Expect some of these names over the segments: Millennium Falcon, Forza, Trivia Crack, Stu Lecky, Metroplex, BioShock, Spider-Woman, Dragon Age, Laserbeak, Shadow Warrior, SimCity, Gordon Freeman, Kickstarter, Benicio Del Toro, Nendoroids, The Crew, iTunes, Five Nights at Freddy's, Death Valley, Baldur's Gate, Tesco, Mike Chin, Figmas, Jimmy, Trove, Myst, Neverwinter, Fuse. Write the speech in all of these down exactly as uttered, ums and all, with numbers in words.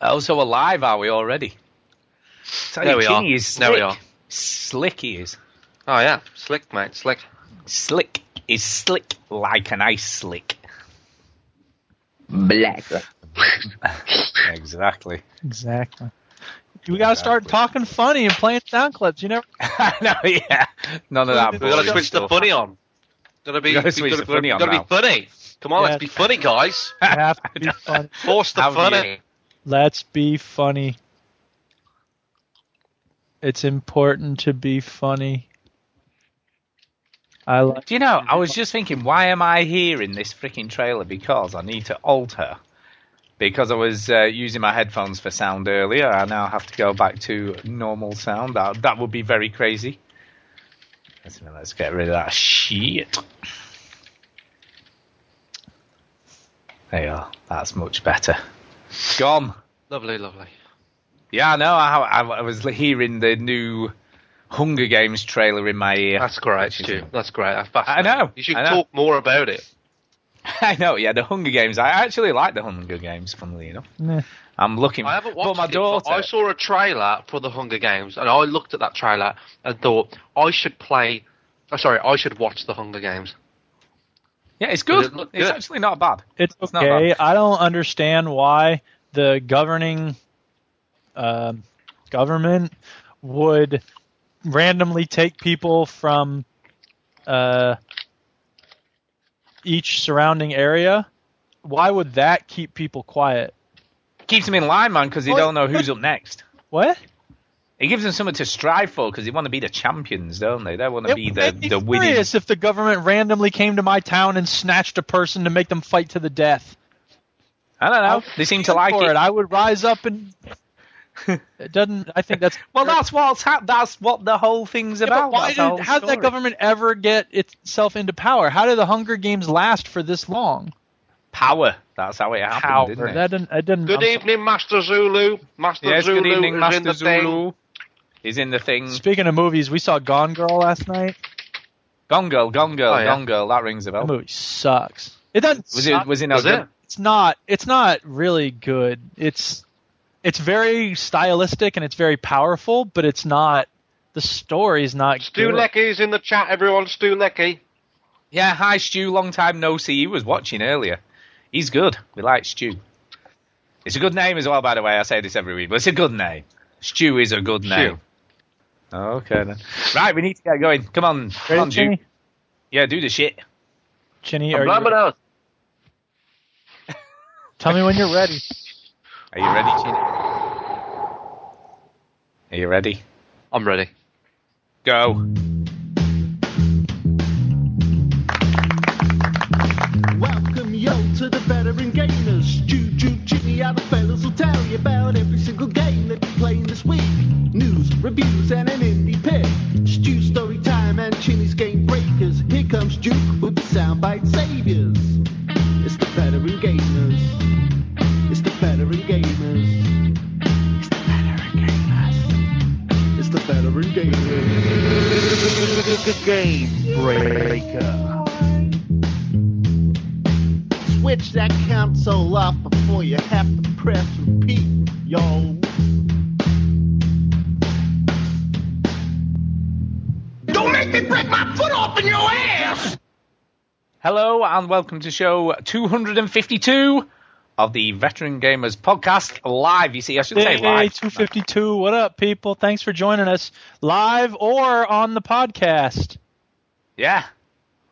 Oh, so alive are we already? Tell there you, we are. Is slick. There we are. Slick he is. Oh, yeah. Slick, mate. Slick. Slick is slick like an ice slick. Black. Exactly. Exactly. We got to exactly. start talking funny and playing sound clips. You never. No, yeah. None of that. We've got to switch the funny on. Got to be funny. Come on, yeah. Let's be funny, guys. We have to be funny. Force the How funny. Let's be funny. It's important to be funny. I like. Do you know, I was just thinking, why am I here in this freaking trailer? Because I need to alter. Because I was uh, using my headphones for sound earlier, I now have to go back to normal sound. That, that would be very crazy. Let's, let's get rid of that shit. There you are. That's much better. Gone. Lovely, lovely. Yeah, no, I, I, I was hearing the new Hunger Games trailer in my ear. That's great, Stu. That's great. I'm fascinated. I know. You should know. Talk more about it. I know, yeah, the Hunger Games. I actually like the Hunger Games, funnily enough. Yeah. I'm looking. I haven't watched but my it, daughter... but I saw a trailer for the Hunger Games, and I looked at that trailer and thought, I should play... Oh, sorry, I should watch the Hunger Games. Yeah, it's good. It it's good. Actually not bad. It's, it's okay. Bad. I don't understand why the governing uh, government would randomly take people from... Uh, each surrounding area. Why would that keep people quiet? Keeps them in line, man, because they what? don't know who's up next. What? It gives them something to strive for because they want to be the champions, don't they? They want to it be the, the winning. It's if the government randomly came to my town and snatched a person to make them fight to the death. I don't know. They seem to like it. it. I would rise up and... It doesn't. I think that's well. That's what's hap- That's what the whole thing's yeah, about. Why did, how did that government ever get itself into power? How did the Hunger Games last for this long? Power. That's how it happened. Power. Didn't it? That didn't, it didn't, good I'm evening, sorry. Master Zulu. Master yes, Zulu good evening, is Master in the Zulu. Is in the thing. Speaking of movies, we saw Gone Girl last night. Gone Girl, Gone Girl, oh, yeah. Gone Girl. That rings a bell. That movie sucks. It doesn't. Was suck. it? Was it? No was good? it? It's not. It's not really good. It's. It's very stylistic and it's very powerful, but it's not... The story's not Stu good. Stu Lecky's in the chat, everyone. Stu Lecky. Yeah, hi, Stu. Long time no see. He was watching earlier. He's good. We like Stu. It's a good name as well, by the way. I say this every week, but it's a good name. Stu is a good Stu. name. Okay, then. Right, we need to get going. Come on. Come on, Stu. Yeah, do the shit. Chinny, I'm are you... Out. Tell me when you're ready. Are you ready, Gene? Are you ready? I'm ready. Go. Welcome, yo, to the veteran gamers. Choo choo, Jimmy, other fellas will tell you about every single game that we're playing this week. News, reviews, and an indie pick. Stu's story time and Chinny's game breakers. Here comes Duke with the soundbite saviors. It's the veteran gamers. It's the veteran gamers. It's the veteran gamers. It's the veteran gamers. Game breaker. Switch that console off before you have to press repeat, yo. Don't make me break my foot off in your ass! Hello and welcome to show two fifty-two. Of the Veteran Gamers podcast live. You see, I should hey, say live. Hey, two fifty-two, what up, people? Thanks for joining us live or on the podcast. Yeah,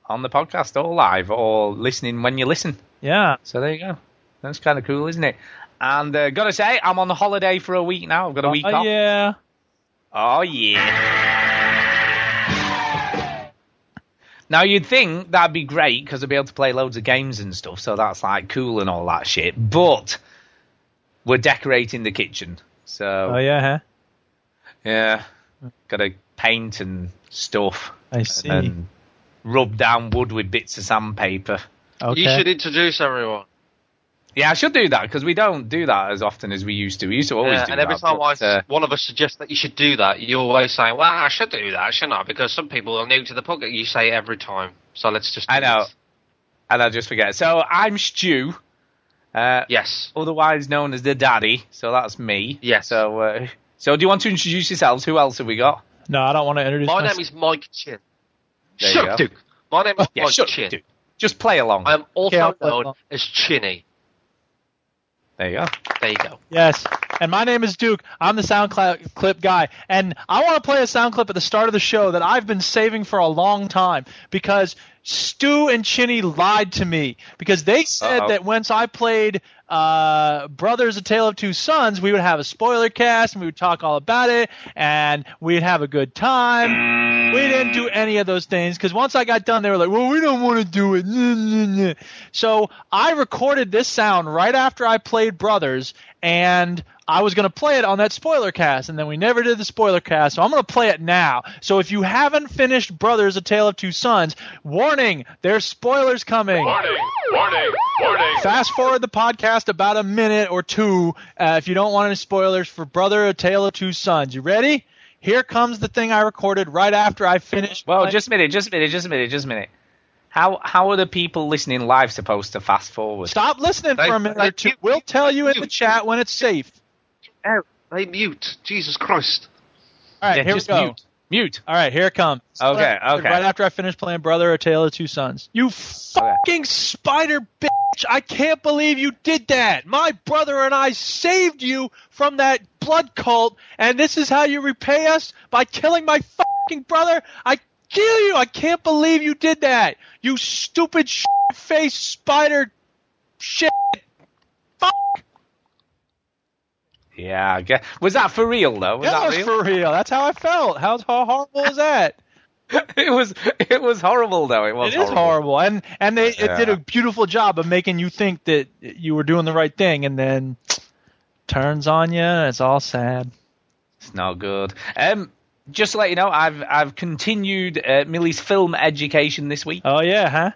on the podcast or live or listening when you listen. Yeah. So there you go. That's kind of cool, isn't it? And uh, got to say, I'm on holiday for a week now. I've got a week uh, off. Oh, yeah. Oh, yeah. Now, you'd think that'd be great because I'd be able to play loads of games and stuff, so that's, like, cool and all that shit. But we're decorating the kitchen, so... Oh, yeah, huh? Yeah. Got to paint and stuff. I see. And rub down wood with bits of sandpaper. Okay. You should introduce everyone. Yeah, I should do that, because we don't do that as often as we used to. We used to always yeah, do that. And every that, time but, I, uh, one of us suggests that you should do that, you always say, well, I should do that, shouldn't I? Because some people are new to the podcast. You say it every time. So let's just do I know. This. And I just forget. So I'm Stu. Uh, yes. Otherwise known as the daddy, so that's me. Yes. So, uh, so do you want to introduce yourselves? Who else have we got? No, I don't want to introduce myself. My name is Mike Chin. There shut up, Duke. My name is oh, yeah, Mike shut Chin. Duke. Just play along. I am also yeah, known as Chinny. There you go. There you go. Yes. And my name is Duke. I'm the sound cl- clip guy. And I want to play a sound clip at the start of the show that I've been saving for a long time because Stu and Chinny lied to me because they said Uh-oh. that once I played uh, Brothers, A Tale of Two Sons, we would have a spoiler cast and we would talk all about it and we'd have a good time. We didn't do any of those things because once I got done, they were like, well, we don't want to do it. So I recorded this sound right after I played Brothers and I was going to play it on that spoiler cast, and then we never did the spoiler cast, so I'm going to play it now. So if you haven't finished Brothers, A Tale of Two Sons, warning, there's spoilers coming. Warning, warning, warning. Fast forward the podcast about a minute or two uh, if you don't want any spoilers for Brother, A Tale of Two Sons. You ready? Here comes the thing I recorded right after I finished. Well, playing. just a minute, just a minute, just a minute, just a minute. How how are the people listening live supposed to fast forward? Stop listening they, for a minute they, or two. They, we'll tell you in the chat when it's safe. Oh, they mute. Jesus Christ. All right, yeah, here we go. Mute. mute. All right, here it comes. Okay, right, okay. Right after I finish playing Brother, A Tale of Two Sons. You fucking okay. spider bitch. I can't believe you did that. My brother and I saved you from that blood cult, and this is how you repay us? By killing my fucking brother? I kill you. I can't believe you did that. You stupid shit-faced spider shit. Fuck. Yeah, I guess. Was that for real though? Was yeah, that was real? for real. That's how I felt. How, how horrible is that? It was. It was horrible though. It was. It horrible. is horrible, and and they yeah. it did a beautiful job of making you think that you were doing the right thing, and then turns on you. And it's all sad. It's not good. Um, just to let you know, I've I've continued uh, Millie's film education this week. Oh yeah, huh?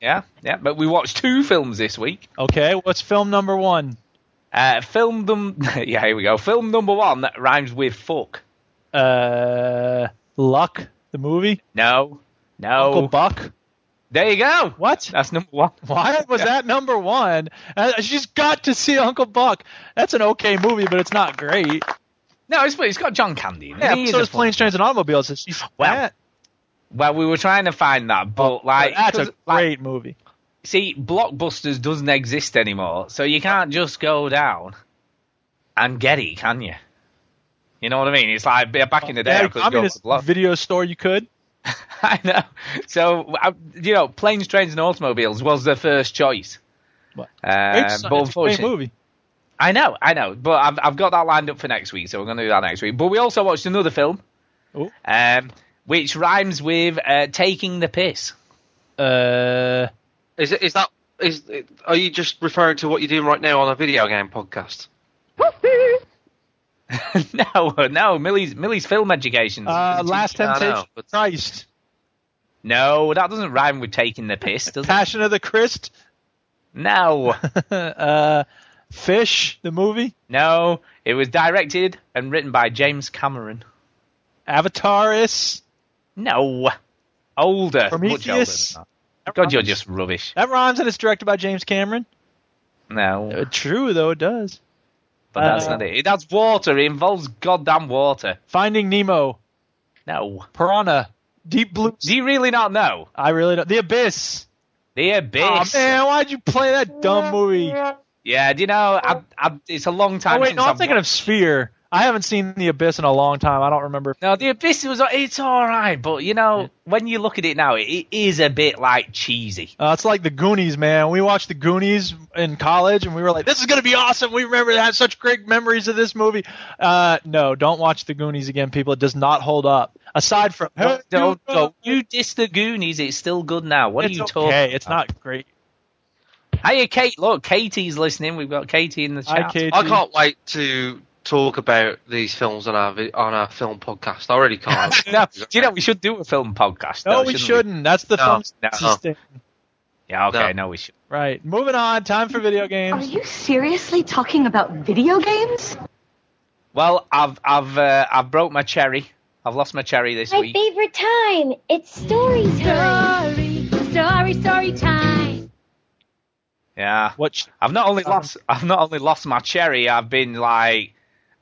Yeah, yeah. But we watched two films this week. Okay, what's film number one? Uh, film them. Yeah, here we go. Film number one that rhymes with fuck. Uh, Luck, the movie? No, no. Uncle Buck? There you go. What? That's number one. Why was that number one? Uh, she's got to see Uncle Buck. That's an okay movie, but it's not great. No, it's it's got John Candy in it. Yeah, so it's Planes, Trains, and Automobiles. It's, it's well, that. well, we were trying to find that, but like, well, that's a great like, movie. See, Blockbusters doesn't exist anymore, so you can't just go down and get it, can you? You know what I mean? It's like back in the day, yeah, I could go to Blockbusters. Video store, you could. I know. So, you know, Planes, Trains, and Automobiles was the first choice. What? Um, it's but it's a great movie. I know, I know, but I've I've got that lined up for next week, so we're going to do that next week. But we also watched another film, um, which rhymes with uh, taking the piss. Uh. Is it, is that is it, are you just referring to what you're doing right now on a video game podcast? no, no, Millie's Millie's film education. Uh, last Temptation of no, Christ. No, that doesn't rhyme with taking the piss, does it? Passion of the Christ? No. uh, Fish, the movie? No, it was directed and written by James Cameron. Avataris? No. Older. Prometheus? Much older than that. God, you're just rubbish. That rhymes and it's directed by James Cameron. No. Uh, true, though, it does. But uh, that's not it. That's water. It involves goddamn water. Finding Nemo. No. Piranha. Deep Blue. Do you really not know? I really don't. The Abyss. The Abyss. Oh, man, why'd you play that dumb movie? Yeah, do you know, I, I, it's a long time oh, wait, since no, I'm I've thinking watched. of Sphere. I haven't seen The Abyss in a long time. I don't remember. No, The Abyss, was it's all right. But, you know, yeah. when you look at it now, it, it is a bit, like, cheesy. Uh, it's like The Goonies, man. We watched The Goonies in college, and we were like, this is going to be awesome. We remember to have such great memories of this movie. Uh, no, don't watch The Goonies again, people. It does not hold up. Aside from... Don't, don't, don't, you diss The Goonies. It's still good now. What it's are you okay. talking about? It's not great. Hey, Kate. Look, Katie's listening. We've got Katie in the chat. Hi, I can't wait to... talk about these films on our on our film podcast. I already can't. no, do you know we should do a film podcast? No, no we shouldn't. shouldn't. We? That's the no, no, no. thing. Yeah, okay, no. no, we should. Right, moving on. Time for video games. Are you seriously talking about video games? Well, I've I've uh, I've broke my cherry. I've lost my cherry this my week. My favorite time. It's story time. Story, story, story time. Yeah. Which I've not only um, lost I've not only lost my cherry, I've been like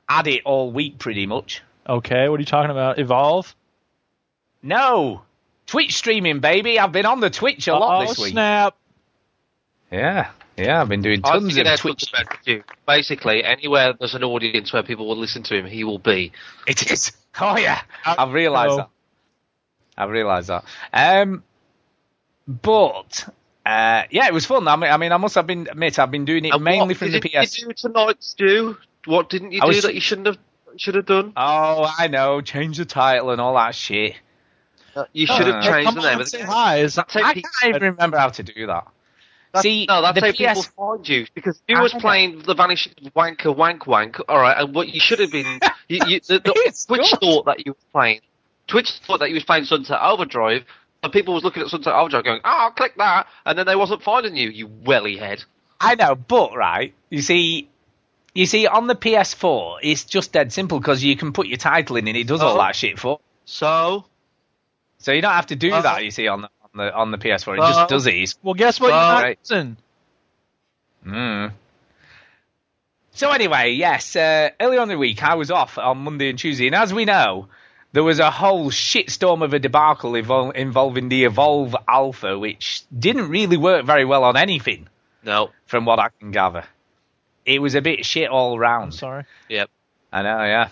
at it all week pretty much. Okay, what are you talking about? Evolve? No. Twitch streaming, baby. I've been on the Twitch a Uh-oh, lot this week. Oh, snap. Yeah. Yeah, I've been doing tons of Twitch. Basically, anywhere there's an audience where people will listen to him, he will be. It is. Oh, yeah. I've realised oh. that. I've realised that. Um, but, uh, yeah, it was fun. I mean, I, mean, I must have been, admit, I've been doing it and mainly from the P S. What did you do tonight's do? What didn't you I do was... that you shouldn't have should have done? Oh, I know. Change the title and all that shit. Uh, you should have uh, changed the name of the game. That that I can't even remember how to do that. That's, See, no, that's how P S... people find you. Because you I was playing know. The Banished Wanker Wank Wank, alright, and what you should have been... you, you, the, the Twitch good. thought that you were playing. Twitch thought that you were playing Sunset Overdrive, and people was looking at Sunset Overdrive going, oh, I'll click that, and then they wasn't finding you, you welly head. I know, but, right, you see... You see, on the P S four, it's just dead simple because you can put your title in and it does oh. all that shit for. So? So you don't have to do uh, that, you see, on the on the, on the P S four. It uh, just does it. It's, well, guess what? Uh, you're not right. mm. So anyway, yes, uh, earlier on the week, I was off on Monday and Tuesday. And as we know, there was a whole shitstorm of a debacle evol- involving the Evolve Alpha, which didn't really work very well on anything. No. From what I can gather. It was a bit shit all round. I'm sorry. Yep. I know, yeah.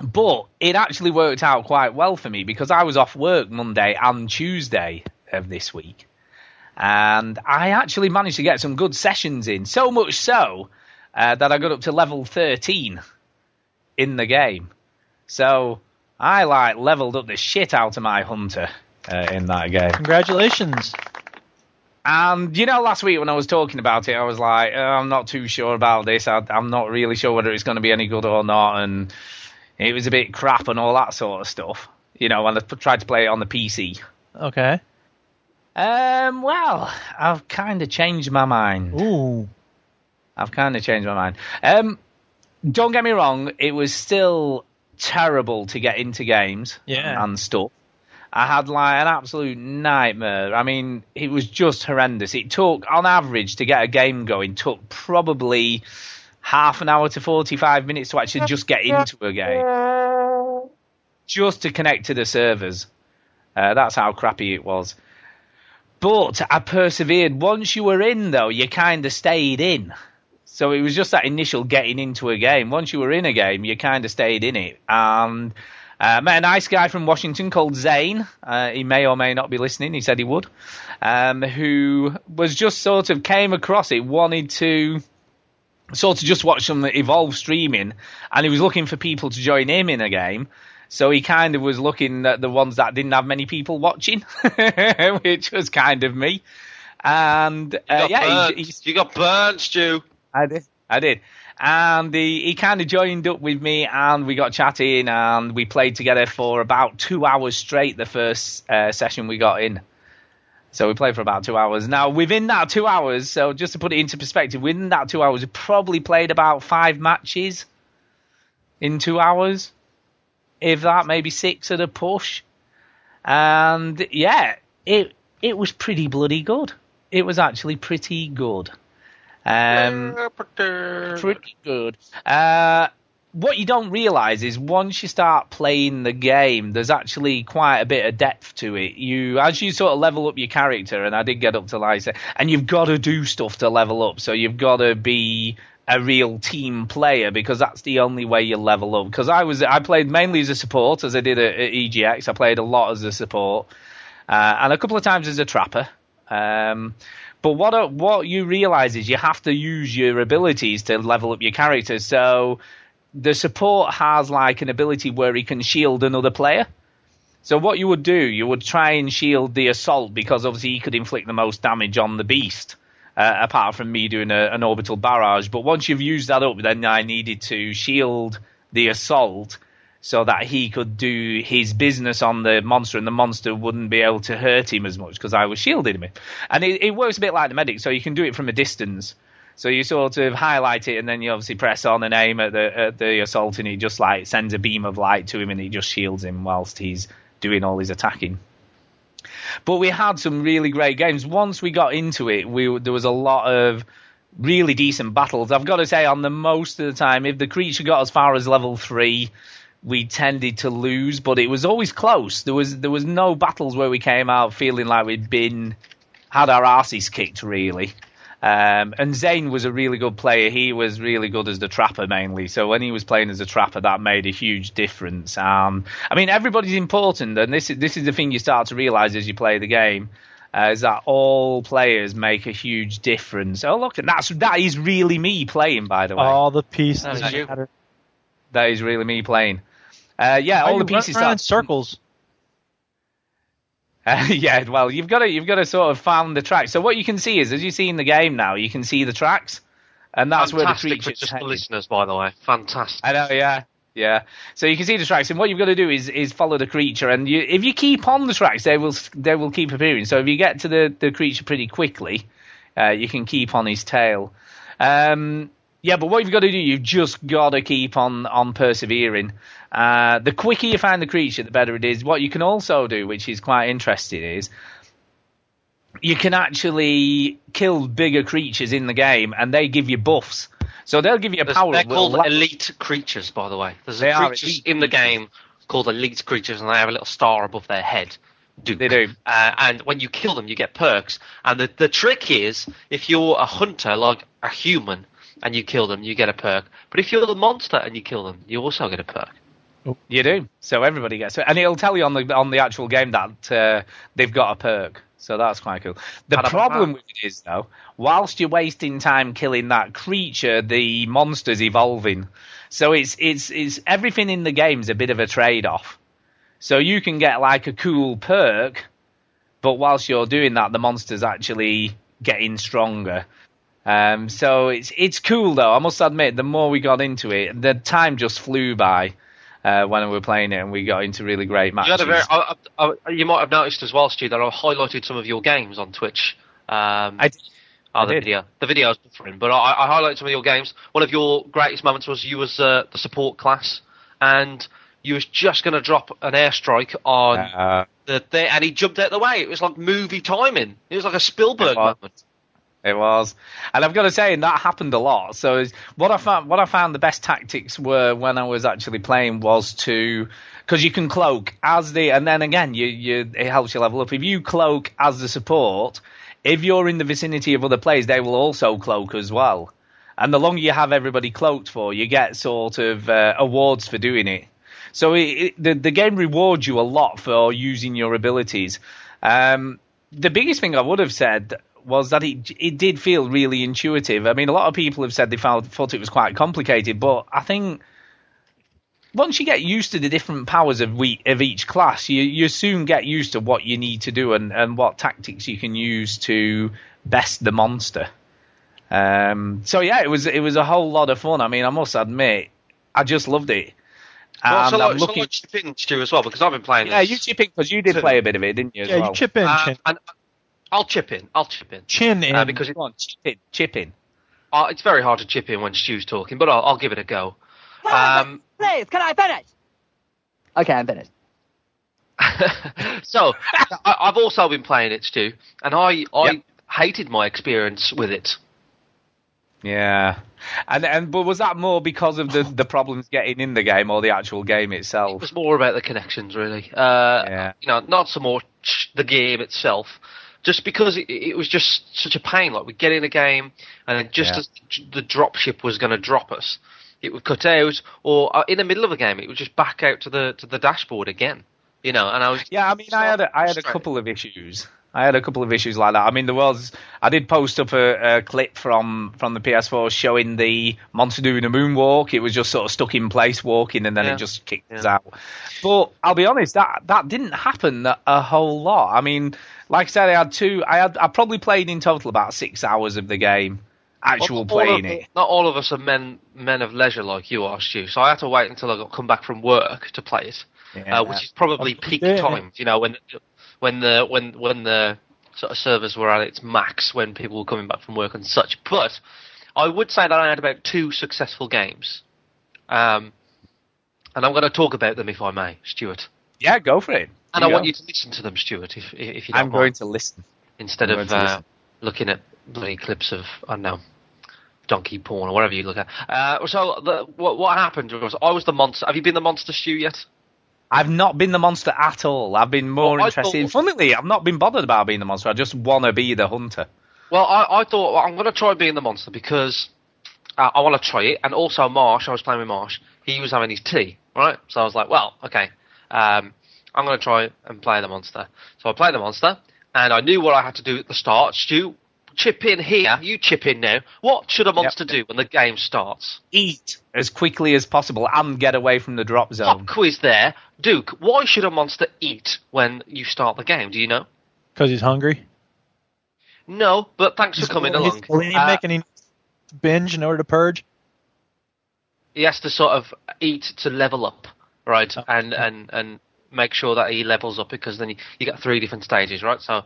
But it actually worked out quite well for me because I was off work Monday and Tuesday of this week. And I actually managed to get some good sessions in. So much so uh, that I got up to level thirteen in the game. So I like leveled up the shit out of my hunter uh, in that game. Congratulations. And, you know, last week when I was talking about it, I was like, oh, I'm not too sure about this. I, I'm not really sure whether it's going to be any good or not. And it was a bit crap and all that sort of stuff. You know, when I tried to play it on the P C. Okay. Um. Well, I've kind of changed my mind. Ooh. I've kind of changed my mind. Um. Don't get me wrong. It was still terrible to get into games yeah. and stuff. I had like an absolute nightmare. I mean, it was just horrendous. It took, on average, to get a game going, took probably half an hour to forty-five minutes to actually just get into a game. Just to connect to the servers. Uh, that's how crappy it was. But I persevered. Once you were in, though, you kind of stayed in. So it was just that initial getting into a game. Once you were in a game, you kind of stayed in it. And... I uh, met a nice guy from Washington called Zane. Uh, he may or may not be listening. He said he would. Um, who was just sort of came across it, wanted to sort of just watch some Evolve streaming. And he was looking for people to join him in a game. So he kind of was looking at the ones that didn't have many people watching, which was kind of me. And uh, you yeah, he, he, you got burnt, Stu. I did. I did. And he, he kind of joined up with me and we got chatting and we played together for about two hours straight the first uh, session we got in. So we played for about two hours. Now, within that two hours, so just to put it into perspective, within that two hours, we probably played about five matches in two hours. If that, maybe six at a push. And yeah, it it was pretty bloody good. It was actually pretty good. Um, pretty good. Uh, what you don't realise is once you start playing the game, there's actually quite a bit of depth to it. You, as you sort of level up your character, and I did get up to like, and you've got to do stuff to level up. So you've got to be a real team player because that's the only way you level up. Because I was, I played mainly as a support, as I did at, at E G X. I played a lot as a support, uh, and a couple of times as a trapper. Um, But what what you realise is you have to use your abilities to level up your character. So the support has like an ability where he can shield another player. So what you would do, you would try and shield the assault because obviously he could inflict the most damage on the beast, uh, apart from me doing a, an orbital barrage. But once you've used that up, then I needed to shield the assault so that he could do his business on the monster and the monster wouldn't be able to hurt him as much because I was shielding him. And it, it works a bit like the medic, so you can do it from a distance. So you sort of highlight it and then you obviously press on and aim at the, at the assault and he just like sends a beam of light to him and he just shields him whilst he's doing all his attacking. But we had some really great games. Once we got into it, we there was a lot of really decent battles. I've got to say, on the most of the time, if the creature got as far as level three, we tended to lose, but it was always close. There was there was no battles where we came out feeling like we'd been had our arses kicked, really. Um, and Zane was a really good player. He was really good as the trapper mainly. So when he was playing as a trapper, that made a huge difference. Um, I mean, everybody's important, and this is this is the thing you start to realise as you play the game, uh, is that all players make a huge difference. Oh look, and that's that is really me playing, by the way. All the pieces. That is, that is really me playing. Uh, yeah, all the pieces start in circles. Uh, yeah, well, you've got to you've got to sort of find the tracks. So what you can see is, as you see in the game now, you can see the tracks, and that's fantastic where the creatures. Just for listeners, by the way, fantastic. I know, yeah, yeah. So you can see the tracks, and what you've got to do is is follow the creature, and you, if you keep on the tracks, they will they will keep appearing. So if you get to the, the creature pretty quickly, uh, you can keep on his tail. Um, yeah, but what you've got to do, you've just got to keep on on persevering. Uh, the quicker you find the creature, the better it is. What you can also do, which is quite interesting, is you can actually kill bigger creatures in the game, and they give you buffs. So they'll give you a There's, power. They're called la- elite creatures, by the way. There's a creatures in the game called elite creatures, and they have a little star above their head. Duke. They do. Uh, and when you kill them, you get perks. And the, the trick is, if you're a hunter, like a human, and you kill them, you get a perk. But if you're the monster and you kill them, you also get a perk. You do. So everybody gets it. And it'll tell you on the on the actual game that uh, they've got a perk. So that's quite cool. The problem with it is, though, whilst you're wasting time killing that creature, the monster's evolving. So it's it's it's everything in the game's a bit of a trade-off. So you can get like a cool perk, but whilst you're doing that, the monster's actually getting stronger. Um, so it's it's cool, though. I must admit, the more we got into it, the time just flew by. Uh, when we were playing it, and we got into really great matches. You, had a very, I, I, I, you might have noticed as well, Stu, that I highlighted some of your games on Twitch. Um, I did. Oh, I the did. video, the video's different, but I, I highlighted some of your games. One of your greatest moments was you was uh, the support class, and you was just going to drop an airstrike on uh, the thing, and he jumped out the way. It was like movie timing. It was like a Spielberg moment. It was, and I've got to say, that happened a lot. So what I found, what I found the best tactics were when I was actually playing was to, because you can cloak as the, and then again, you, you it helps you level up. If you cloak as the support, if you're in the vicinity of other players, they will also cloak as well. And the longer you have everybody cloaked for, you get sort of uh, awards for doing it. So it, it, the the game rewards you a lot for using your abilities. Um, the biggest thing I would have said was that it it did feel really intuitive. I mean, a lot of people have said they found, thought it was quite complicated, but I think once you get used to the different powers of, we, of each class, you, you soon get used to what you need to do and, and what tactics you can use to best the monster. Um, so, yeah, it was it was a whole lot of fun. I mean, I must admit, I just loved it. Well, so I'm like, looking... so like chip in, Stu, as well, because I've been playing yeah, this. Yeah, you chip in, because you did so... play a bit of it, didn't you, as yeah, well? you chip in, um, chip. And, I'll chip in. I'll chip in. Chin in. Uh, because it, Come on, chip in. Chip in. Uh, it's very hard to chip in when Stu's talking, but I'll, I'll give it a go. Um, Please, can I finish? Okay, I'm finished. So, I, I've also been playing it, Stu, and I, I yep. hated my experience with it. Yeah. and and But was that more because of the, the problems getting in the game or the actual game itself? It was more about the connections, really. Uh, yeah. You know, not so much the game itself. Just because it, it was just such a pain. Like, we'd get in a game, and then just yeah. as the drop ship was going to drop us, it would cut out, or uh, in the middle of a game, it would just back out to the to the dashboard again. You know, and I was yeah. I mean, I had a, I had a couple of issues. I had a couple of issues like that. I mean, there was I did post up a, a clip from, from the P S four showing the monster doing a moonwalk. It was just sort of stuck in place walking, and then yeah. it just kicked yeah. us out. But I'll be honest, that that didn't happen a whole lot. I mean. Like I said, I had two. I had. I probably played in total about six hours of the game, actual well, playing of, it. Not all of us are men men of leisure like you are, Stu. So I had to wait until I got come back from work to play it, yeah. uh, which is probably peak yeah. time. You know, when when the when when the sort of servers were at its max, when people were coming back from work and such. But I would say that I had about two successful games, um, and I'm going to talk about them if I may, Stuart. Yeah, go for it. And I want you to listen to them, Stuart, if, if you don't I'm going want. to listen. Instead I'm of uh, listen. looking at bloody clips of, I don't know, donkey porn or whatever you look at. Uh, so the, what, what happened was I was the monster. Have you been the monster, Stu, yet? I've not been the monster at all. I've been more well, interested. Thought, Funnily, I've not been bothered about being the monster. I just want to be the hunter. Well, I, I thought well, I'm going to try being the monster because uh, I want to try it. And also Marsh, I was playing with Marsh. He was having his tea, right? So I was like, well, okay. Um, I'm going to try and play the monster. So I played the monster, and I knew what I had to do at the start. Stu, chip in here. You chip in now. What should a monster yep. do when the game starts? Eat as quickly as possible and get away from the drop zone. Pop quiz there. Duke, why should a monster eat when you start the game? Do you know? Because he's hungry. No, but thanks he's for coming along. Will he uh, make any binge in order to purge? He has to sort of eat to level up, right? Oh. And, and, and make sure that he levels up because then you, you get three different stages, right? So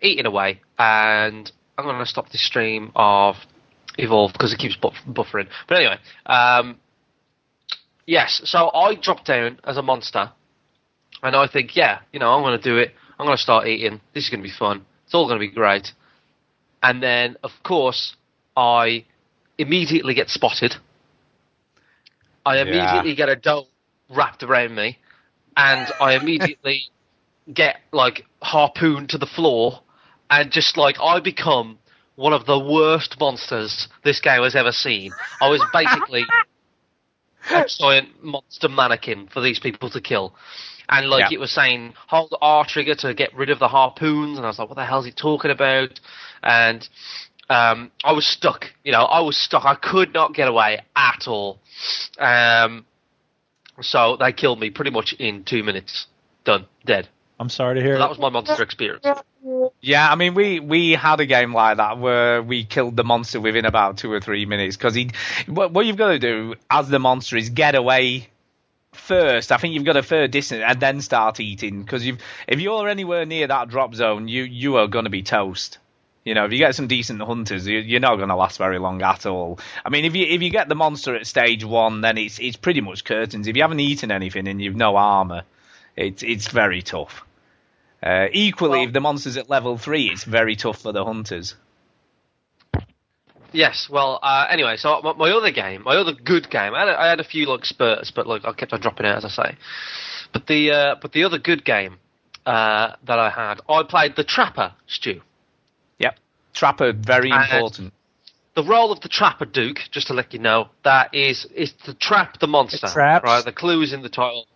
eating away and... I'm going to stop this stream of Evolve because it keeps buff- buffering. But anyway, um, yes, so I dropped down as a monster, and I think, yeah, you know, I'm going to do it. I'm going to start eating. This is going to be fun. It's all going to be great. And then, of course, I immediately get spotted. I immediately yeah. get a dome wrapped around me, and I immediately get, like, harpooned to the floor. And just, like, I become one of the worst monsters this game has ever seen. I was basically a giant monster mannequin for these people to kill. And, like, yeah. it was saying, hold R trigger to get rid of the harpoons. And I was like, what the hell is he talking about? And um, I was stuck. You know, I was stuck. I could not get away at all. Um, so they killed me pretty much in two minutes. Done. Dead. I'm sorry to hear so that was my monster experience. Yeah, I mean, we, we had a game like that where we killed the monster within about two or three minutes. Because he, what, what you've got to do as the monster is get away first. I think you've got to further distance and then start eating. Because if you're anywhere near that drop zone, you, you are going to be toast. You know, if you get some decent hunters, you, you're not going to last very long at all. I mean, if you if you get the monster at stage one, then it's it's pretty much curtains. If you haven't eaten anything and you've no armor, it's it's very tough. Uh, equally, well, if the monster's at level three, it's very tough for the hunters. Yes, well, uh, anyway, so my, my other game, my other good game, I had a, I had a few like spurts, but like I kept on dropping out, as I say. But the uh, but the other good game uh, that I had, I played the Trapper, Stu. Yep, Trapper, very and important. The role of the Trapper, Duke, just to let you know, that is is to trap the monster. It traps. Right, the clues in the title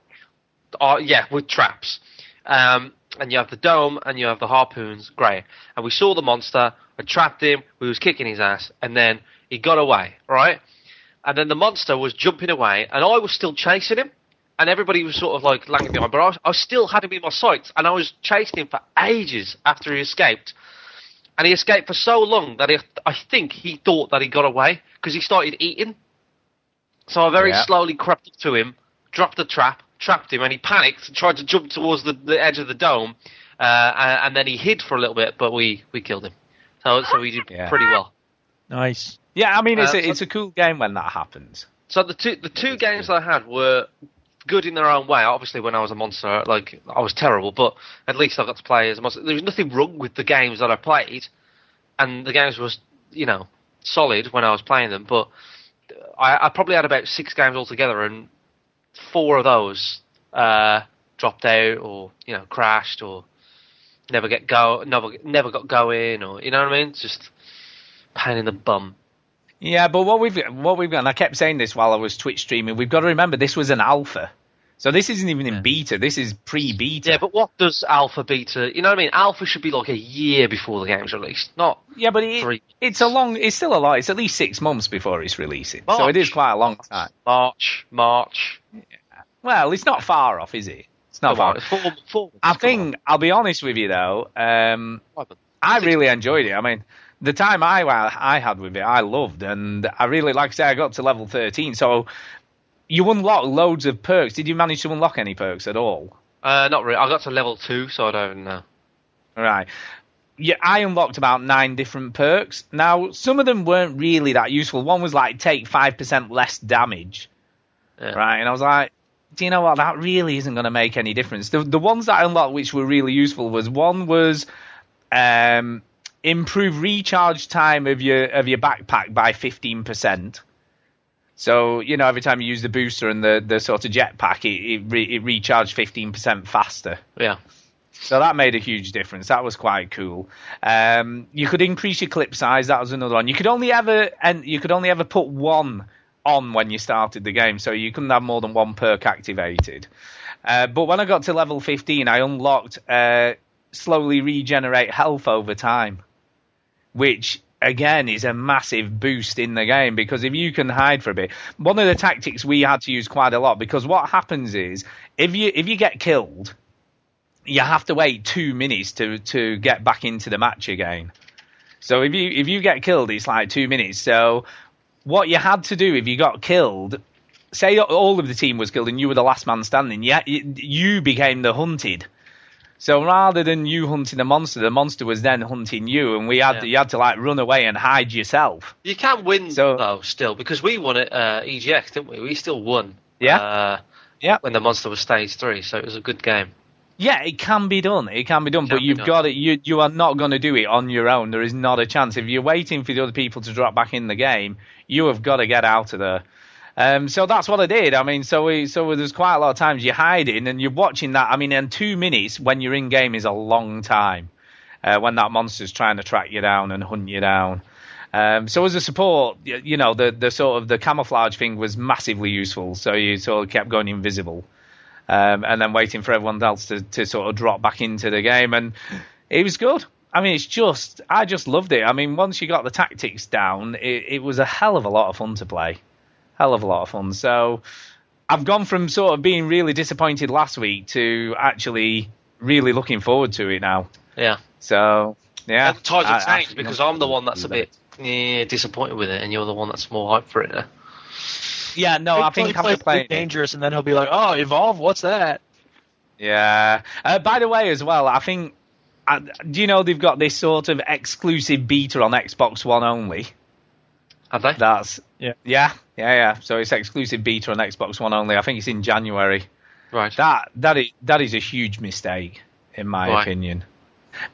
are yeah with traps. Um, And you have the dome, and you have the harpoons. Great. And we saw the monster. I trapped him. We was kicking his ass. And then he got away, right? And then the monster was jumping away, and I was still chasing him. And everybody was sort of, like, lagging behind. But I, was, I still had him in my sights, and I was chasing him for ages after he escaped. And he escaped for so long that he, I think he thought that he got away, because he started eating. So I very yeah. slowly crept up to him, dropped the trap, trapped him, and he panicked and tried to jump towards the, the edge of the dome, uh, and, and then he hid for a little bit, but we, we killed him. So so we did yeah. pretty well. Nice. Yeah, I mean, it's uh, a, so it's a cool game when that happens. So the two the two it's games cool. that I had were good in their own way. Obviously, when I was a monster, like I was terrible, but at least I got to play as a monster. There was nothing wrong with the games that I played, and the games was, you know, solid when I was playing them, but I, I probably had about six games altogether, and four of those uh, dropped out, or you know, crashed, or never get go, never never got going, or you know what I mean. It's just pain in the bum. Yeah, but what we've what we've got, and I kept saying this while I was Twitch streaming. We've got to remember this was an alpha, so this isn't even in yeah. beta. This is pre-beta. Yeah, but what does alpha beta? You know what I mean? Alpha should be like a year before the game's released, not yeah, but it, three. It's a long. It's still a lot. It's at least six months before it's releasing, March. So it is quite a long time. March, March. Yeah. Well, it's not far off, is it? It's not oh, far. It's four, four, I think I'll be honest with you though. Um, I really enjoyed it. I mean, the time I I had with it, I loved, and I really, like I say, I got to level thirteen. So you unlock loads of perks. Did you manage to unlock any perks at all? Uh, not really. I got to level two, so I don't know. Right. Yeah, I unlocked about nine different perks. Now, some of them weren't really that useful. One was like take five percent less damage. Yeah. Right, and I was like, do you know what? That really isn't going to make any difference. The the ones that I unlocked which were really useful was one was um, improve recharge time of your of your backpack by fifteen percent. So, you know, every time you use the booster and the, the sort of jetpack, it, it, re, it recharged fifteen percent faster. Yeah. So that made a huge difference. That was quite cool. Um, you could increase your clip size. That was another one. You could only ever and you could only ever put one on when you started the game, so you couldn't have more than one perk activated. Uh, but when I got to level fifteen, I unlocked uh, slowly regenerate health over time, which again is a massive boost in the game, because if you can hide for a bit, one of the tactics we had to use quite a lot, because what happens is if you if you get killed, you have to wait two minutes to to get back into the match again. So if you if you get killed, it's like two minutes. So what you had to do if you got killed, say all of the team was killed and you were the last man standing, yeah, you became the hunted. So rather than you hunting the monster, the monster was then hunting you, and we had yeah. to, you had to like run away and hide yourself. You can win so, though still, because we won at uh, E G X, didn't we? We still won. Yeah. Uh, yeah. When the monster was stage three, so it was a good game. Yeah, it can be done. It can be done, can but you've done. got it. You you are not going to do it on your own. There is not a chance. If you're waiting for the other people to drop back in the game, you have got to get out of there. Um, so that's what I did. I mean, so we, so there's quite a lot of times you're hiding and you're watching that. I mean, and two minutes when you're in game is a long time uh, when that monster's trying to track you down and hunt you down. Um, so as a support, you, you know, the the sort of the camouflage thing was massively useful. So you sort of kept going invisible. Um, and then waiting for everyone else to, to sort of drop back into the game. And it was good. I mean, it's just, I just loved it. I mean, once you got the tactics down, it, it was a hell of a lot of fun to play. Hell of a lot of fun. So I've gone from sort of being really disappointed last week to actually really looking forward to it now. Yeah. So, yeah. And tides have changed, because I'm the one that's a bit yeah, disappointed with it, and you're the one that's more hyped for it now. Yeah, no, I think I'm playing Dangerous, and then he'll be like, "Oh, Evolve, what's that?" Yeah. Uh, by the way, as well, I think, uh, do you know they've got this sort of exclusive beta on Xbox One only? Have they? That's yeah, yeah, yeah, yeah. So it's exclusive beta on Xbox One only. I think it's in January. Right. That that is that is a huge mistake, in my right. opinion,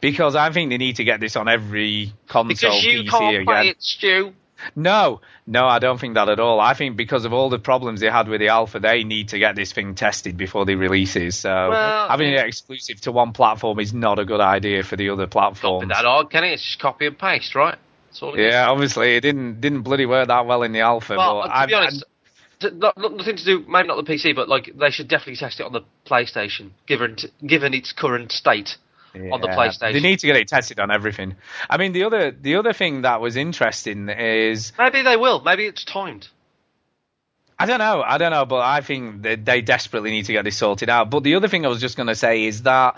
because I think they need to get this on every console, P C again. Because you can't play it, Stu. No, no, I don't think that at all. I think because of all the problems they had with the alpha, they need to get this thing tested before they release it. So well, having it exclusive to one platform is not a good idea for the other platforms. Not that hard, can it? It's just copy and paste, right? That's all it yeah, is. Obviously, it didn't didn't bloody work that well in the alpha. Well, but to I'm, be honest, I'm, not, nothing to do, maybe not the P C, but like they should definitely test it on the PlayStation, given given its current state. Yeah. On the PlayStation. They need to get it tested on everything. I mean, the other the other thing that was interesting is... Maybe they will. Maybe it's timed. I don't know. I don't know, but I think that they desperately need to get this sorted out. But the other thing I was just going to say is that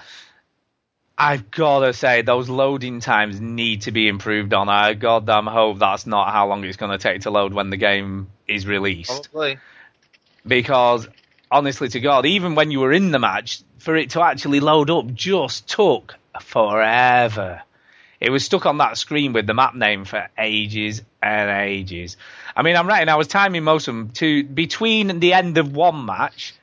I've got to say those loading times need to be improved on. I goddamn hope that's not how long it's going to take to load when the game is released. Probably. Because... honestly to God, even when you were in the match, for it to actually load up just took forever. It was stuck on that screen with the map name for ages and ages. I mean, I'm right, and I was timing most of them to between the end of one match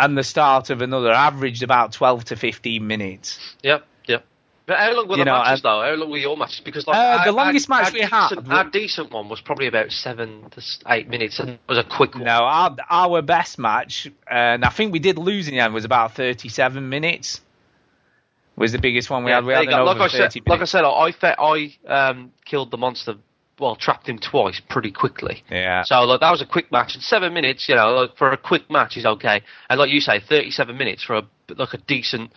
and the start of another, averaged about twelve to fifteen minutes. Yep, yep. But how long were you the know, matches, uh, though? How long were your matches? Because like, uh, our, the longest our, match our we decent, had... Our decent one was probably about seven to eight minutes. It was a quick one. No, our, our best match, uh, and I think we did lose in the end, was about thirty-seven minutes. Was the biggest one we yeah, had. We had over like, I said, like I said, I I, I um, killed the monster, well, trapped him twice pretty quickly. Yeah. So like, that was a quick match. And seven minutes, you know, like, for a quick match is okay. And like you say, thirty-seven minutes for a, like a decent...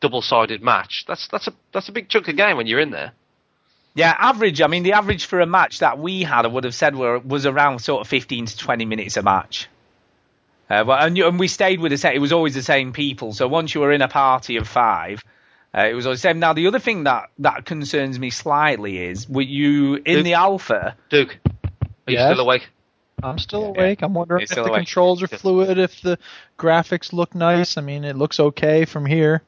double-sided match. That's that's a that's a big chunk of game when you're in there. Yeah, average. I mean, the average for a match that we had, I would have said, were, was around sort of fifteen to twenty minutes a match. Uh, but and, you, and we stayed with the same. It was always the same people. So once you were in a party of five, uh, it was always the same. Now the other thing that, that concerns me slightly is, were you in Duke, the alpha? Duke, are yes. you still awake? I'm still awake. I'm wondering if the awake. controls are fluid, if the graphics look nice. I mean, it looks okay from here.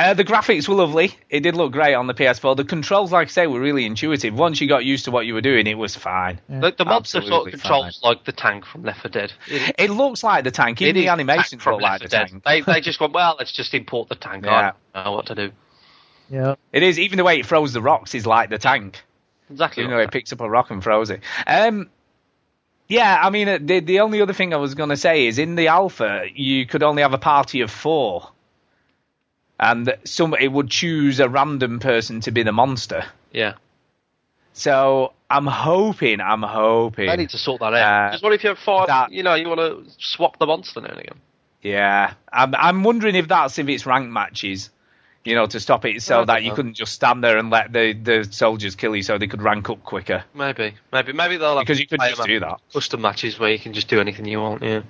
Uh, the graphics were lovely. It did look great on the P S four. The controls, like I say, were really intuitive. Once you got used to what you were doing, it was fine. Yeah. Look, the mobs are sort of controls like the tank from Left four Dead. It, it looks like the tank. Even the animations look like the tank. They, they just went, well, let's just import the tank. Yeah. I don't know what to do. Yeah, it is. Even the way it throws the rocks is like the tank. Exactly. You know, it picks up a rock and throws it. Um, yeah, I mean, the, the only other thing I was going to say is in the alpha, you could only have a party of four. And somebody would choose a random person to be the monster. Yeah. So I'm hoping, I'm hoping. I need to sort that out. Because uh, what if you have five, that, you know, you want to swap the monster now and again? Yeah. I'm, I'm wondering if that's if it's ranked matches, you know, to stop it so that you know. couldn't just stand there and let the, the soldiers kill you so they could rank up quicker. Maybe. Maybe Maybe they'll have Because you could just do that. Custom matches where you can just do anything you want, yeah.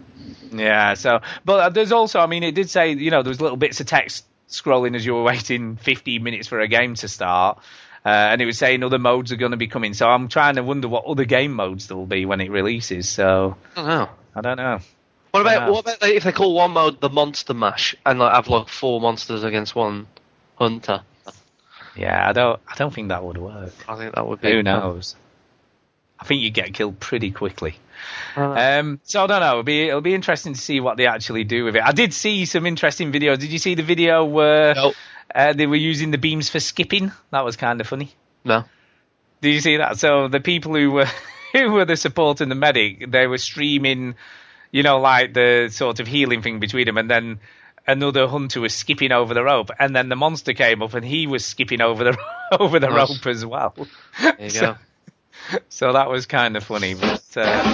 Yeah, so. But there's also, I mean, it did say, you know, there was little bits of text scrolling as you were waiting fifteen minutes for a game to start, uh, and it was saying other modes are going to be coming, so I'm trying to wonder what other game modes there will be when it releases. So I don't know. I don't know. What about know. what about if they call one mode the Monster Mash and like have like four monsters against one hunter? Yeah, I don't. I don't think that would work. I think that would be. Who knows? I think you get killed pretty quickly. Um, so I don't know. It'll be it'll be interesting to see what they actually do with it. I did see some interesting videos. Did you see the video where nope. uh, they were using the beams for skipping? That was kind of funny. No. Did you see that? So the people who were who were the support and the medic, they were streaming, you know, like the sort of healing thing between them, and then another hunter was skipping over the rope, and then the monster came up and he was skipping over the over the nice. rope as well. There you so, go. So that was kind of funny, but uh...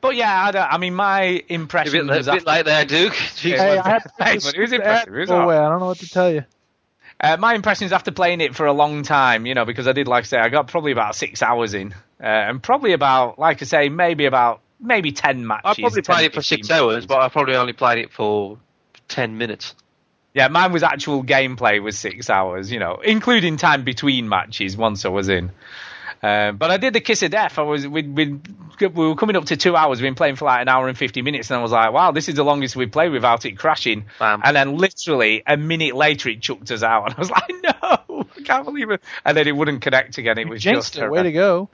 but yeah, I, don't, I mean, my impression was a bit, a bit like there, Duke. Jeez, hey, I had hey, it was impressive. It was away. I don't know what to tell you. Uh, my impressions after playing it for a long time, you know, because I did, like I say, I got probably about six hours in, uh, and probably about, like I say, maybe about maybe ten matches. I probably played it for six hours, minutes. But I probably only played it for ten minutes. Yeah, mine was actual gameplay was six hours, you know, including time between matches once I was in. Um, but I did the kiss of death. I was we, we, we were coming up to two hours. We've been playing for like an hour and fifty minutes. And I was like, wow, this is the longest we've played without it crashing. Bam. And then literally a minute later, it chucked us out. And I was like, no, I can't believe it. And then it wouldn't connect again. It was just a way to go.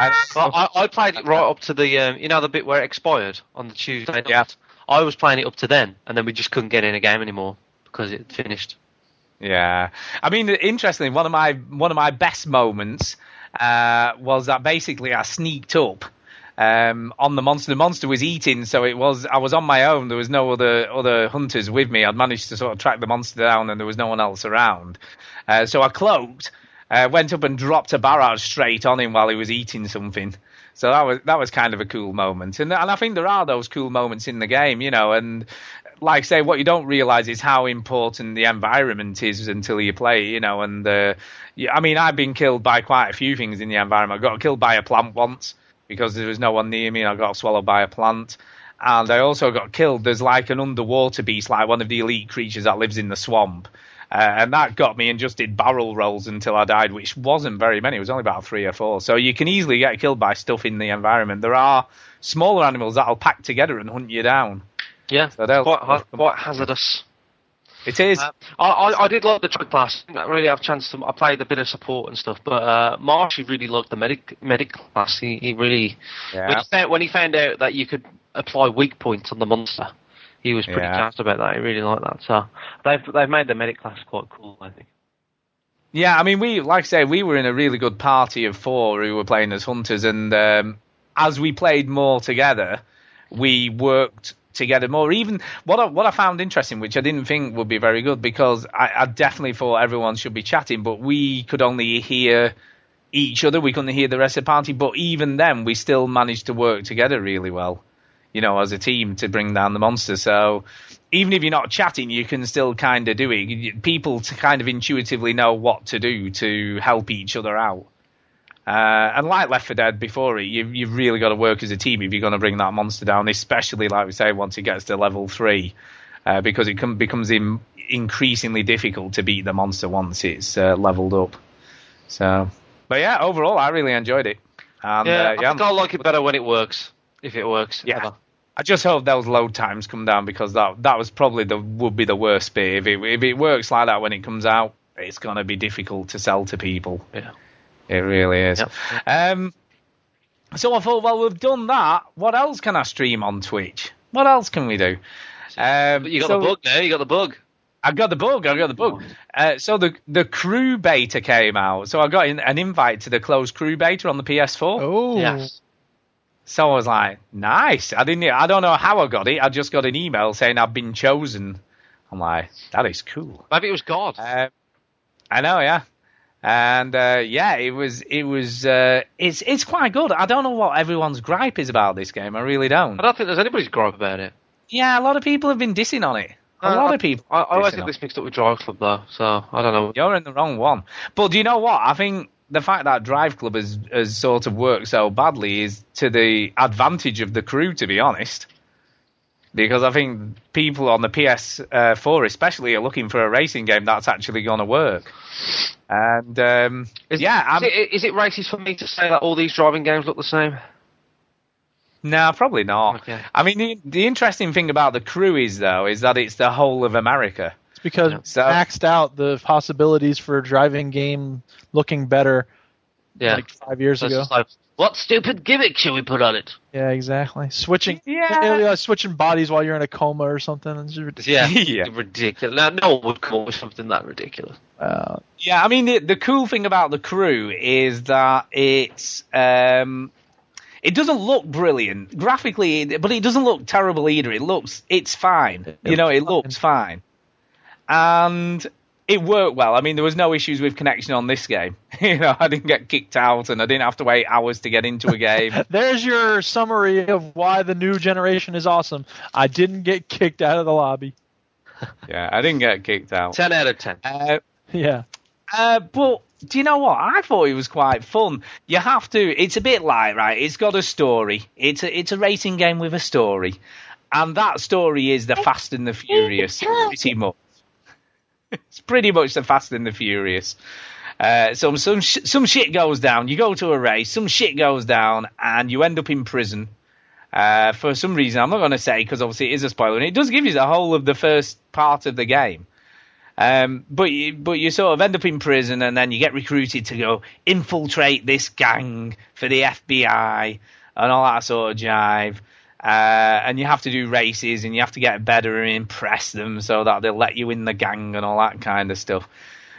And, well, I, I played it right up to the, um, you know, the bit where it expired on the Tuesday night. Yeah. I was playing it up to then. And then we just couldn't get in a game anymore. Because it finished. Yeah, I mean, interestingly, one of my one of my best moments uh, was that basically I sneaked up um, on the monster. The monster was eating, so it was I was on my own. There was no other other hunters with me. I'd managed to sort of track the monster down, and there was no one else around. Uh, so I cloaked, uh, went up and dropped a barrage straight on him while he was eating something. So that was that was kind of a cool moment, and and I think there are those cool moments in the game, you know, and. Like I say, what you don't realise is how important the environment is until you play, you know. And uh, I mean, I've been killed by quite a few things in the environment. I got killed by a plant once because there was no one near me, and I got swallowed by a plant. And I also got killed. There's like an underwater beast, like one of the elite creatures that lives in the swamp. Uh, and that got me and just did barrel rolls until I died, which wasn't very many. It was only about three or four. So you can easily get killed by stuff in the environment. There are smaller animals that'll pack together and hunt you down. Yeah, so quite, ha- quite hazardous. It is. Uh, I, I I did like the drug class. I didn't really have a chance to. I played a bit of support and stuff, but uh, Marsh, he really loved the medic medic class. He, he really yeah. when, he found, when he found out that you could apply weak points on the monster, he was pretty yeah. jazzed about that. He really liked that. So they've they've made the medic class quite cool, I think. Yeah, I mean, we like I say, we were in a really good party of four who were playing as hunters, and um, as we played more together, we worked. Together more. Even what I, what I found interesting, which I didn't think would be very good, because I, I definitely thought everyone should be chatting, but we could only hear each other. We couldn't hear the rest of the party, but even then we still managed to work together really well, you know, as a team to bring down the monster. So even if you're not chatting, you can still kind of do it. People to kind of intuitively know what to do to help each other out. Uh, and like Left four Dead before it, you, you've really got to work as a team if you're going to bring that monster down, especially, like we say, once it gets to level three, uh, because it com- becomes in- increasingly difficult to beat the monster once it's uh, leveled up. So, but yeah, overall, I really enjoyed it. And, yeah, uh, yeah, I think I'll like it better when it works, if it works. Yeah, ever. I just hope those load times come down, because that that was probably the would be the worst bit. If it, if it works like that when it comes out, it's going to be difficult to sell to people. Yeah, it really is. Yep. Um, so I thought, well, we've done that. What else can I stream on Twitch? What else can we do? Um, you got so, the bug now. You got the bug. I got the bug. I got the bug. Uh, so the the Crew beta came out. So I got in, an invite to the closed Crew beta on the P S four. Oh, yes. So I was like, nice. I didn't. I don't know how I got it. I just got an email saying I've been chosen. I'm like, that is cool. Maybe it was God. Uh, I know, yeah. And uh, yeah, it was. It was. Uh, it's it's quite good. I don't know what everyone's gripe is about this game. I really don't. I don't think there's anybody's gripe about it. Yeah, a lot of people have been dissing on it. A uh, lot of people. I, I always think this mixed up with Drive Club though, so I don't know. You're in the wrong one. But do you know what? I think the fact that Drive Club has, has sort of worked so badly is to the advantage of the Crew, to be honest. Because I think people on the P S four especially are looking for a racing game that's actually going to work. And, um, is, yeah. Is it, is it racist for me to say that all these driving games look the same? No, probably not. Okay. I mean, the, the interesting thing about the Crew is, though, is that it's the whole of America. It's because yeah. so, maxed out the possibilities for a driving game looking better yeah. like five years That's ago. Like, what stupid gimmick should we put on it? Yeah, exactly. Switching yeah. switching bodies while you're in a coma or something. It's ridiculous. Yeah, yeah. ridiculous. Now, no one would call something that ridiculous. Uh, yeah, I mean, the, the cool thing about the Crew is that it's... Um, It doesn't look brilliant graphically, but it doesn't look terrible either. It looks, it's fine. You know, it looks fine. And it worked well. I mean, there was no issues with connection on this game. You know, I didn't get kicked out and I didn't have to wait hours to get into a game. There's your summary of why the new generation is awesome. I didn't get kicked out of the lobby. Yeah, I didn't get kicked out. ten out of ten. Uh, yeah. Uh, but... Do you know what? I thought it was quite fun. You have to. It's a bit like, right, it's got a story. It's a, it's a racing game with a story. And that story is the Fast and the Furious, pretty much. It's pretty much the Fast and the Furious. Uh, so some, sh- some shit goes down. You go to a race, some shit goes down, and you end up in prison. Uh, for some reason, I'm not going to say, because obviously it is a spoiler, and it does give you the whole of the first part of the game. Um, but you, but you sort of end up in prison, and then you get recruited to go infiltrate this gang for the F B I and all that sort of jive. Uh, and you have to do races, and you have to get better and impress them so that they'll let you in the gang and all that kind of stuff.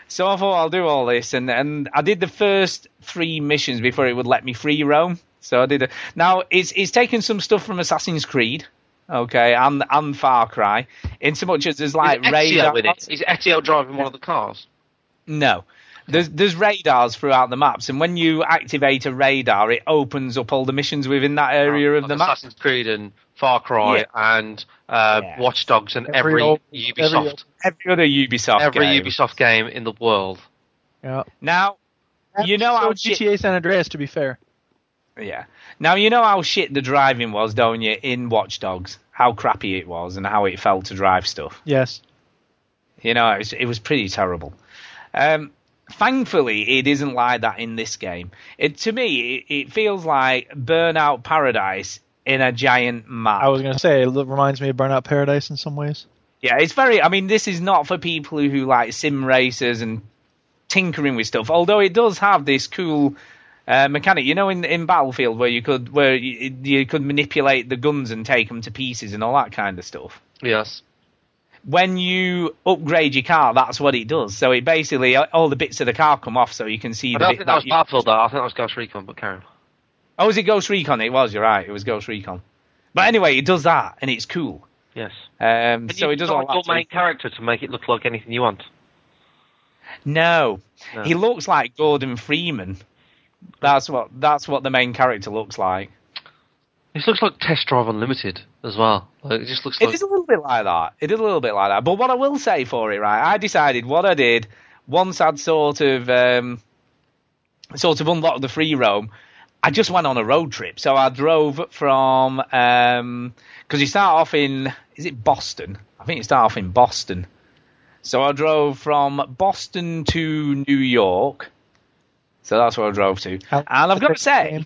So I thought, I'll do all this, and, and I did the first three missions before it would let me free roam. So I did. A, now it's it's taken some stuff from Assassin's Creed. Okay, and and Far Cry, in so much as there's like radars. Is Ezio driving one of the cars? No, there's there's radars throughout the maps, and when you activate a radar, it opens up all the missions within that area of the map. Assassin's Creed and Far Cry yeah. and uh, yeah. Watch Dogs and every, every old, Ubisoft, every other Ubisoft, every game. Ubisoft game in the world. Yeah. Now, That's you know how G T A San Andreas, to be fair. Yeah. Now, you know how shit the driving was, don't you, in Watch Dogs? How crappy it was and how it felt to drive stuff. Yes. You know, it was, it was pretty terrible. Um, thankfully, it isn't like that in this game. It, to me, it, it feels like Burnout Paradise in a giant map. I was going to say, it reminds me of Burnout Paradise in some ways. Yeah, it's very... I mean, this is not for people who, who like sim racers and tinkering with stuff, although it does have this cool... Uh, mechanic, you know, in in Battlefield where you could where you, you could manipulate the guns and take them to pieces and all that kind of stuff. Yes. When you upgrade your car, that's what it does. So it basically all the bits of the car come off, so you can see. I don't the bit think that was you... Battlefield though. I think that was Ghost Recon, but Karen. Oh, was it Ghost Recon? It was. You're right. It was Ghost Recon. But anyway, it does that, and it's cool. Yes. Um. But so it does all that. Your main character to make it look like anything you want. No, no. He looks like Gordon Freeman. That's what that's what the main character looks like. It looks like Test Drive Unlimited as well. Like, it just looks. It like... is a little bit like that. It is a little bit like that. But what I will say for it, right? I decided what I did once I'd sort of um, sort of unlocked the free roam. I just went on a road trip. So I drove from because um, you start off in is it Boston? I think you start off in Boston. So I drove from Boston to New York. So that's what I drove to. And I've got to say,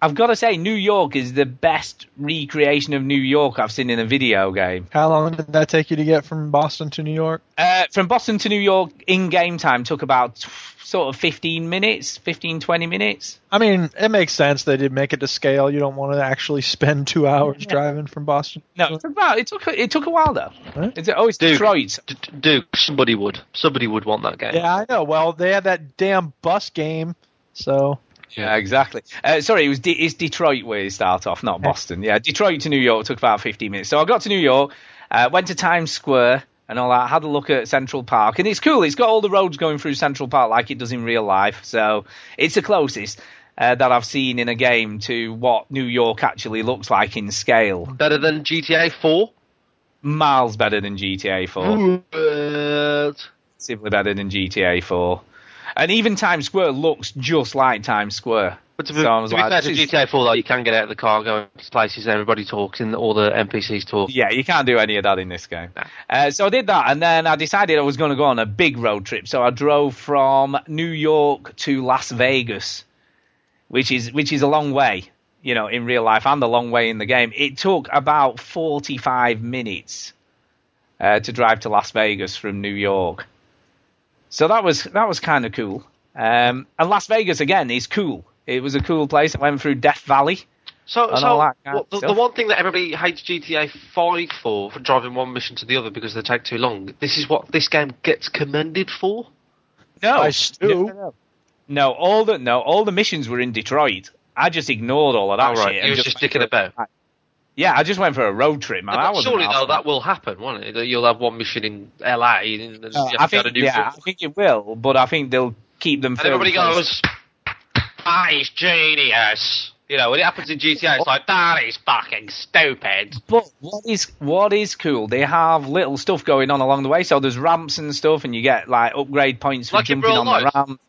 I've got to say, New York is the best recreation of New York I've seen in a video game. How long did that take you to get from Boston to New York? Uh, from Boston to New York in game time took about sort of fifteen minutes, fifteen, twenty minutes. I mean, it makes sense. They did make it to scale. You don't want to actually spend two hours yeah. driving from Boston. No, it took, about, it took, it took a while, though. Huh? It's, oh, it's Duke, Detroit. D- Duke, somebody would. Somebody would want that game. Yeah, I know. Well, they had that damn bus game, so... Yeah, exactly. Uh, sorry, it was De- it's Detroit where you start off, not Boston. Yeah, Detroit to New York took about fifteen minutes. So I got to New York, uh, went to Times Square and all that, had a look at Central Park. And it's cool. It's got all the roads going through Central Park like it does in real life. So it's the closest uh, that I've seen in a game to what New York actually looks like in scale. Better than G T A four? Miles better than G T A four. But... Simply better than G T A four. And even Times Square looks just like Times Square. But to be, so I was to be like, fair to G T A four, though, you can get out of the car, go to places, and everybody talks, and all the N P Cs talk. Yeah, you can't do any of that in this game. Nah. Uh, so I did that, and then I decided I was going to go on a big road trip. So I drove from New York to Las Vegas, which is which is a long way, you know, in real life, and a long way in the game. It took about forty-five minutes uh, to drive to Las Vegas from New York. So that was that was kind of cool. Um, and Las Vegas, again, is cool. It was a cool place. I went through Death Valley. So, so well, the, the one thing that everybody hates G T A five for, for driving one mission to the other because they take too long, this is what this game gets commended for? No. I no, no, all the, no, all the missions were in Detroit. I just ignored all of that oh, right. shit. You were just sticking about. Yeah, I just went for a road trip, man. Yeah, surely, though, that will happen, won't it? You'll have one mission in L A. And uh, you have I, think, to do yeah, I think it will, but I think they'll keep them... And everybody goes, that is genius. You know, when it happens in G T A, it's like, that is fucking stupid. But what is what is cool, they have little stuff going on along the way, so there's ramps and stuff, and you get, like, upgrade points for like jumping on life. the ramp.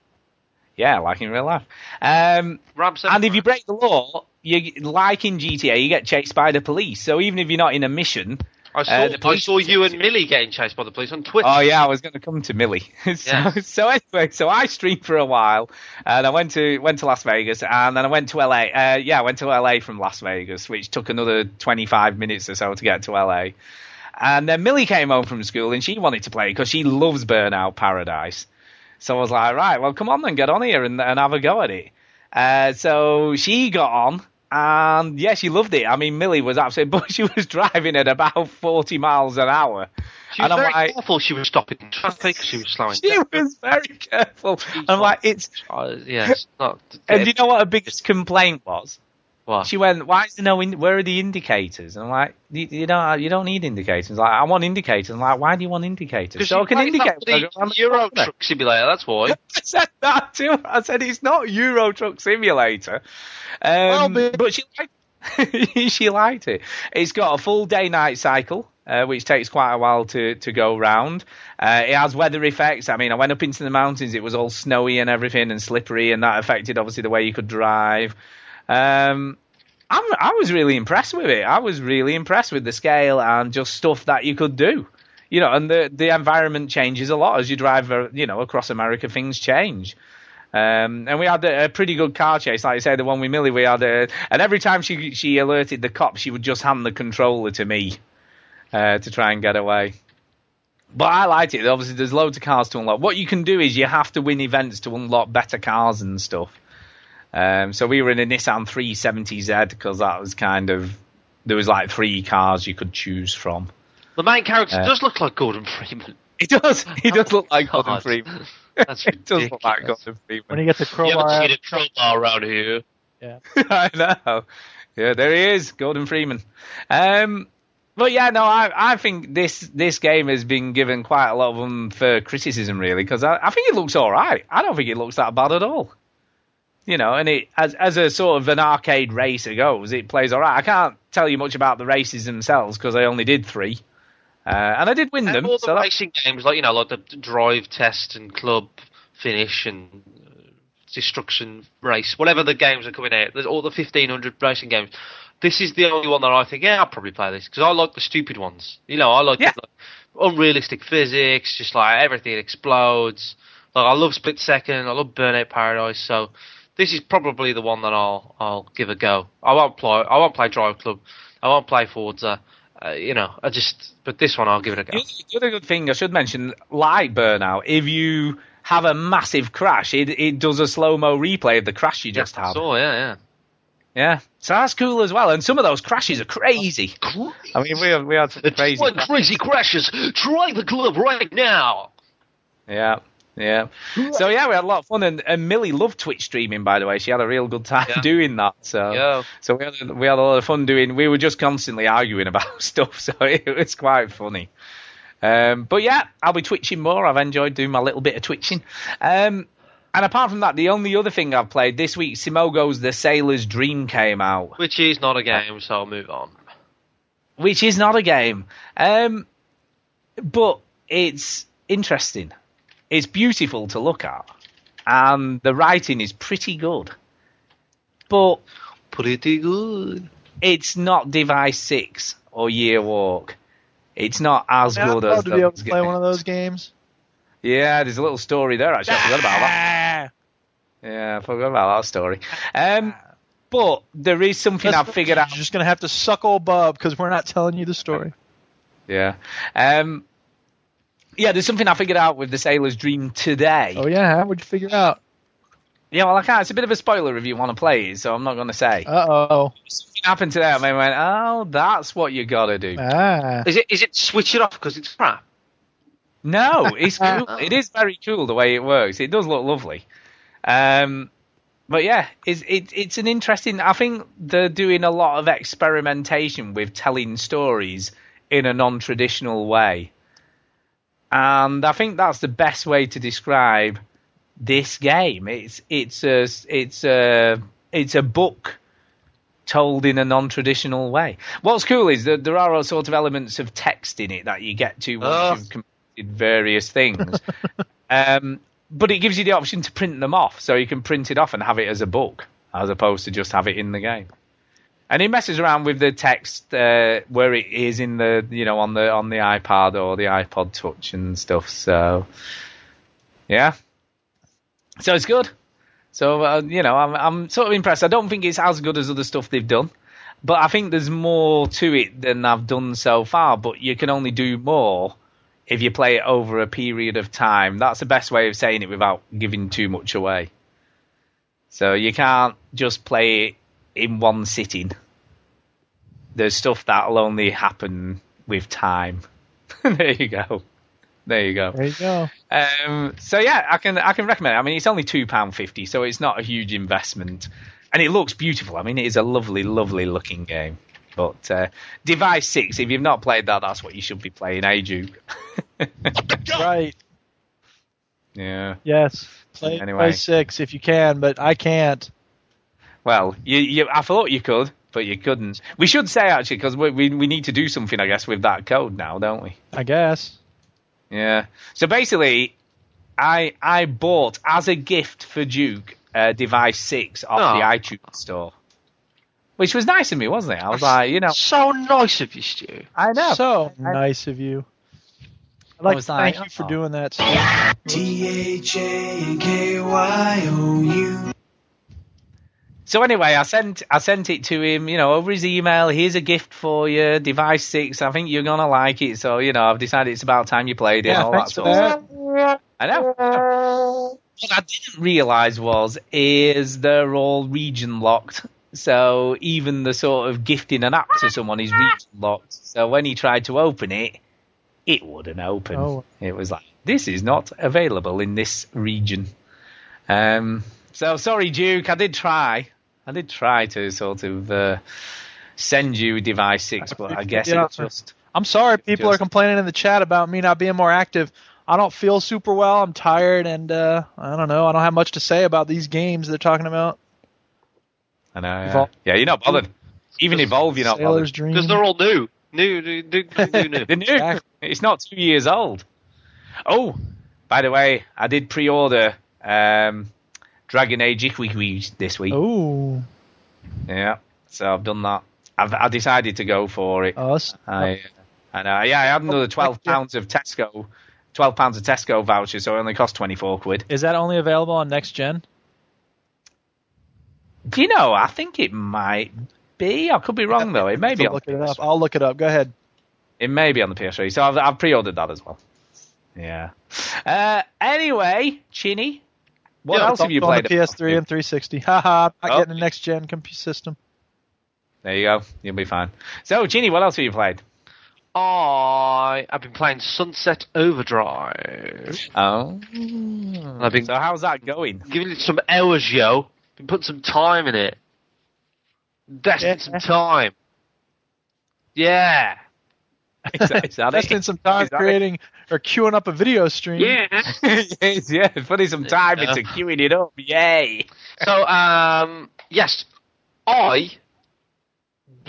Yeah, like in real life. Um, ramps and, and if you break the law... You, like in G T A, you get chased by the police. So even if you're not in a mission... I saw, uh, I saw you and Millie getting chased by the police on Twitter. Oh, yeah, I was going to come to Millie. so, yeah. so anyway, so I streamed for a while, and I went to went to Las Vegas, and then I went to L A. Uh, yeah, I went to L A from Las Vegas, which took another twenty-five minutes or so to get to L A. And then Millie came home from school, and she wanted to play because she loves Burnout Paradise. So I was like, right, well, come on then, get on here and, and have a go at it. Uh, so she got on. And yeah, she loved it. I mean, Millie was absolutely, but she was driving at about forty miles an hour. She was and I'm very like, careful. She was stopping traffic. She was slowing she down. She was very careful. She I'm like, it's. Uh, yeah, it's not... And do you know what her biggest complaint was? What? She went, why is there no, in- where are the indicators? And I'm like, you, you, don't, you don't need indicators. Like, I want indicators. I'm like, why do you want indicators? So I can indicate. Euro Truck Simulator, that's why. I said that too. I said, it's not Euro Truck Simulator. Um, well, but she liked, she liked it. It's got a full day-night cycle, uh, which takes quite a while to, to go round. Uh, it has weather effects. I mean, I went up into the mountains. It was all snowy and everything and slippery, and that affected, obviously, the way you could drive. Um, I'm, I was really impressed with it. I was really impressed with the scale and just stuff that you could do, you know. And the the environment changes a lot as you drive, you know, across America. Things change. Um, and we had a, a pretty good car chase, like I say, the one with Millie. We had, a, and every time she she alerted the cops, she would just hand the controller to me uh, to try and get away. But I liked it. Obviously, there's loads of cars to unlock. What you can do is you have to win events to unlock better cars and stuff. Um, so we were in a Nissan three seventy Z because that was kind of, there was like three cars you could choose from. The main character uh, does look like Gordon Freeman. He does. He does look like God. Gordon Freeman. That's it does look like Gordon Freeman. When he gets a crowbar, you haven't seen a crowbar around here. Yeah, I know. Yeah, there he is, Gordon Freeman. Um, but yeah, no, I I think this this game has been given quite a lot of unfair criticism, really, because I, I think it looks all right. I don't think it looks that bad at all. You know, and it as as a sort of an arcade racer goes, it plays all right. I can't tell you much about the races themselves because I only did three, uh, and I did win and them. All the so racing that... games, like you know, like the drive test and club finish and uh, destruction race, whatever the games are coming out. There's all the fifteen hundred racing games. This is the only one that I think, yeah, I'll probably play this because I like the stupid ones. You know, I like, yeah. the, like unrealistic physics, just like everything explodes. Like I love Split Second, I love Burnout Paradise, so. this is probably the one that I'll I'll give a go. I won't play I won't play Drive Club. I won't play Forza. Uh, you know, I just but this one I'll give it a go. The other good thing I should mention, like Burnout, if you have a massive crash, it it does a slow mo replay of the crash you just yeah, had. Oh yeah, yeah. Yeah, so that's cool as well. And some of those crashes are crazy. crazy. I mean, we, we had some crazy crashes. crazy crashes. Try the club right now. Yeah, yeah. So, yeah, we had a lot of fun. And, and Millie loved Twitch streaming, by the way. She had a real good time yeah. doing that. So, yeah. so we, had, we had a lot of fun doing... We were just constantly arguing about stuff, so it was quite funny. Um, but, yeah, I'll be twitching more. I've enjoyed doing my little bit of twitching. Um And apart from that, the only other thing I've played this week, Simogo's The Sailor's Dream came out. Which is not a game, so I'll move on. Which is not a game. Um, but it's interesting. It's beautiful to look at. And the writing is pretty good. But... Pretty good. It's not Device six or Year Walk. It's not as yeah, good as those games. Play one of those games. Yeah, there's a little story there, actually. I forgot about that. Yeah, I forgot about that story. Um, but there is something That's I've figured out. You're just going to have to suck old Bob because we're not telling you the story. Yeah. Um, yeah, there's something I figured out with The Sailor's Dream today. Oh, yeah? How would you figure it out? Yeah, well, I can't. It's a bit of a spoiler if you want to play it, so I'm not going to say. Uh-oh. Something happened today. I went, oh, that's what you got to do. Ah. Is it? Is it switch it off because it's crap? No, it's cool. It is very cool the way it works. It does look lovely. Um, but yeah, it's, it, it's an interesting... I think they're doing a lot of experimentation with telling stories in a non-traditional way. And I think that's the best way to describe this game. It's it's a, it's a, it's a book told in a non-traditional way. What's cool is that there are all sorts of elements of text in it that you get to once oh. you've various things, um, but it gives you the option to print them off, so you can print it off and have it as a book as opposed to just have it in the game. And it messes around with the text uh, where it is in the you know on the on the iPad or the iPod Touch and stuff. So yeah, so it's good. So uh, you know I'm I'm sort of impressed. I don't think it's as good as other stuff they've done, but I think there's more to it than I've done so far. But you can only do more if you play it over a period of time. That's the best way of saying it without giving too much away. So you can't just play it in one sitting. There's stuff that'll only happen with time. There you go. There you go. There you go. Um, so yeah, I can I can recommend it. I mean, it's only two pounds fifty, so it's not a huge investment. And it looks beautiful. I mean, it is a lovely, lovely looking game. But uh, Device six, if you've not played that, that's what you should be playing, eh, Duke? Right. Yeah. Yes. Play anyway. Device six if you can, but I can't. Well, you, you, I thought you could, but you couldn't. We should say, actually, because we, we, we need to do something, I guess, with that code now, don't we? I guess. Yeah. So basically, I I bought, as a gift for Duke, uh, Device six off oh. the iTunes store. Which was nice of me, wasn't it? I was like, you know. So nice of you, Stu. I know. So I, nice of you. I'd like to thank you for doing that. T H A K Y O U. So anyway, I sent I sent it to him, you know, over his email. Here's a gift for you, Device six. I think you're going to like it. So, you know, I've decided it's about time you played it yeah, and all that sort of stuff. I know. What I didn't realize was is they're all region locked. So even the sort of gifting an app to someone is region locked. So when he tried to open it, it wouldn't open. Oh. It was like, this is not available in this region. Um, so sorry, Duke, I did try. I did try to sort of uh, send you Device six, but I guess yeah. it just... I'm sorry people just, are complaining in the chat about me not being more active. I don't feel super well. I'm tired, and uh, I don't know. I don't have much to say about these games they're talking about. I know, yeah. yeah, you're not bothered. Even Evolve, you're not Sailor's bothered. Because they're all new. New, new, new, new. new. They're new. It's not two years old. Oh, by the way, I did pre-order um, Dragon Age Hickory's this week. Oh. Yeah, so I've done that. I've I decided to go for it. Oh, I, I know. Yeah, I had another twelve pounds of Tesco, twelve pounds of Tesco voucher, so it only cost twenty-four quid. Is that only available on next gen? Do you know, I think it might be. I could be wrong, yeah, though. It may be. Look it up. I'll look it up. Go ahead. It may be on the P S three. So I've, I've pre-ordered that as well. Yeah. Uh, anyway, Chinny, what yeah, else have you played? On the P S three about? And three sixty. Haha, I'm not oh. getting the next-gen computer system. There you go. You'll be fine. So, Chinny, what else have you played? I I've been playing Sunset Overdrive. Oh. I've been so how's that going? Giving it some hours, yo. Been putting some time in it. Investing yeah. some time. Yeah. Is that, is that Investing it? some time creating it? or queuing up a video stream. Yeah. yeah. Putting some time yeah. into queuing it up. Yay. So um yes, I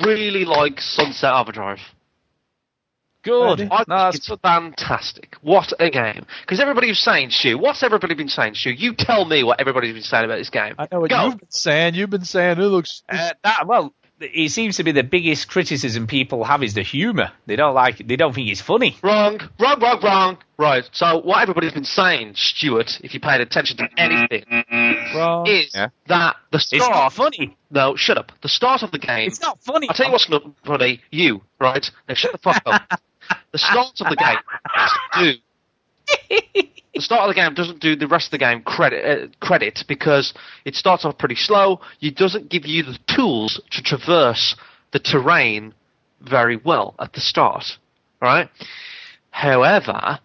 really like Sunset Overdrive. Good. I no, it's fantastic. What a game. Because everybody was saying, Stu, what's everybody been saying, Stu? You tell me what everybody's been saying about this game. I know what Go. you've been saying. You've been saying it looks... Uh, that, well, it seems to be the biggest criticism people have is the humour. They don't like it. They don't think it's funny. Wrong. Wrong, wrong, wrong. Right. So what everybody's been saying, Stuart, if you paid attention to anything, wrong. is yeah. that the start... It's not funny. No, shut up. The start of the game... It's not funny. I'll tell you what's not funny. You, right? Now shut the fuck up. The start of the game doesn't do the start of the game doesn't do the rest of the game credit uh, credit because it starts off pretty slow. It doesn't give you the tools to traverse the terrain very well at the start, right? However,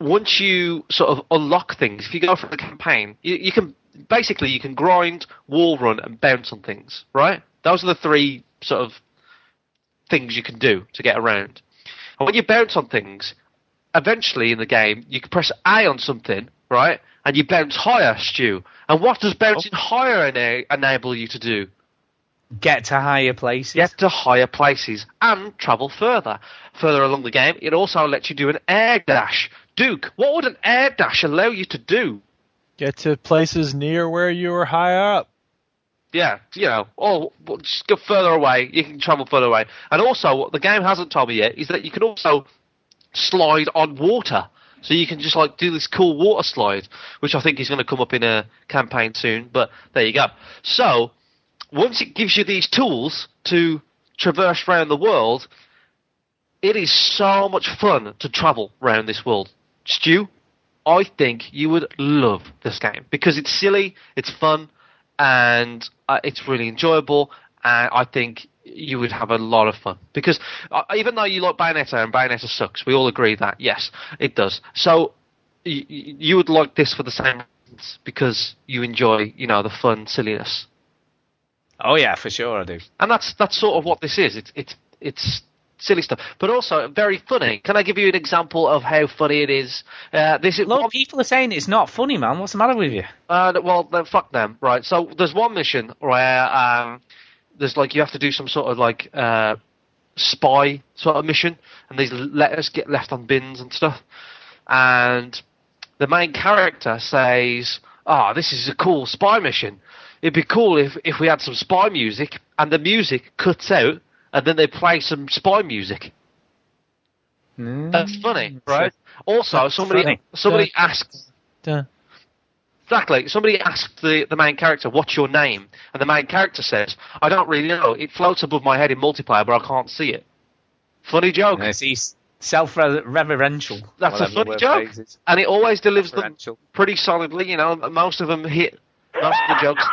once you sort of unlock things, if you go for the campaign, you, you can basically you can grind, wall run, and bounce on things, right? Those are the three sort of things you can do to get around. And when you bounce on things, eventually in the game, you can press A on something, right? And you bounce higher, Stu. And what does bouncing oh. higher ena- enable you to do? Get to higher places. Get to higher places and travel further. Further along the game, it also lets you do an air dash. Duke, what would an air dash allow you to do? Get to places near where you were high up. Yeah, you know, or just go further away. You can travel further away. And also, what the game hasn't told me yet is that you can also slide on water. So you can just, like, do this cool water slide, which I think is going to come up in a campaign soon. But there you go. So, once it gives you these tools to traverse around the world, it is so much fun to travel around this world. Stu, I think you would love this game because it's silly, it's fun, and uh, it's really enjoyable, and I think you would have a lot of fun. Because uh, even though you like Bayonetta, and Bayonetta sucks, we all agree that, yes, it does. So y- you would like this for the same reasons, because you enjoy, you know, the fun, silliness. Oh, yeah, for sure I do. And that's that's sort of what this is. It's, it's, it's silly stuff, but also very funny. Can I give you an example of how funny it is? Uh, this is a lot of people are saying it's not funny, man. What's the matter with you? Uh, well, then fuck them, right? So there's one mission where um, there's like you have to do some sort of like uh, spy sort of mission, and these letters get left on bins and stuff. And the main character says, "Ah, oh, this is a cool spy mission. It'd be cool if if we had some spy music." And the music cuts out. And then they play some spy music. Mm. That's funny, right? Also, somebody funny. somebody asked... Duh. Exactly. Somebody asked the, the main character, what's your name? And the main character says, I don't really know. It floats above my head in multiplayer, but I can't see it. Funny joke. Yeah, he's self-reverential. That's a funny joke. Phrases. And it always delivers them pretty solidly. You know, most of them hit most of the jokes...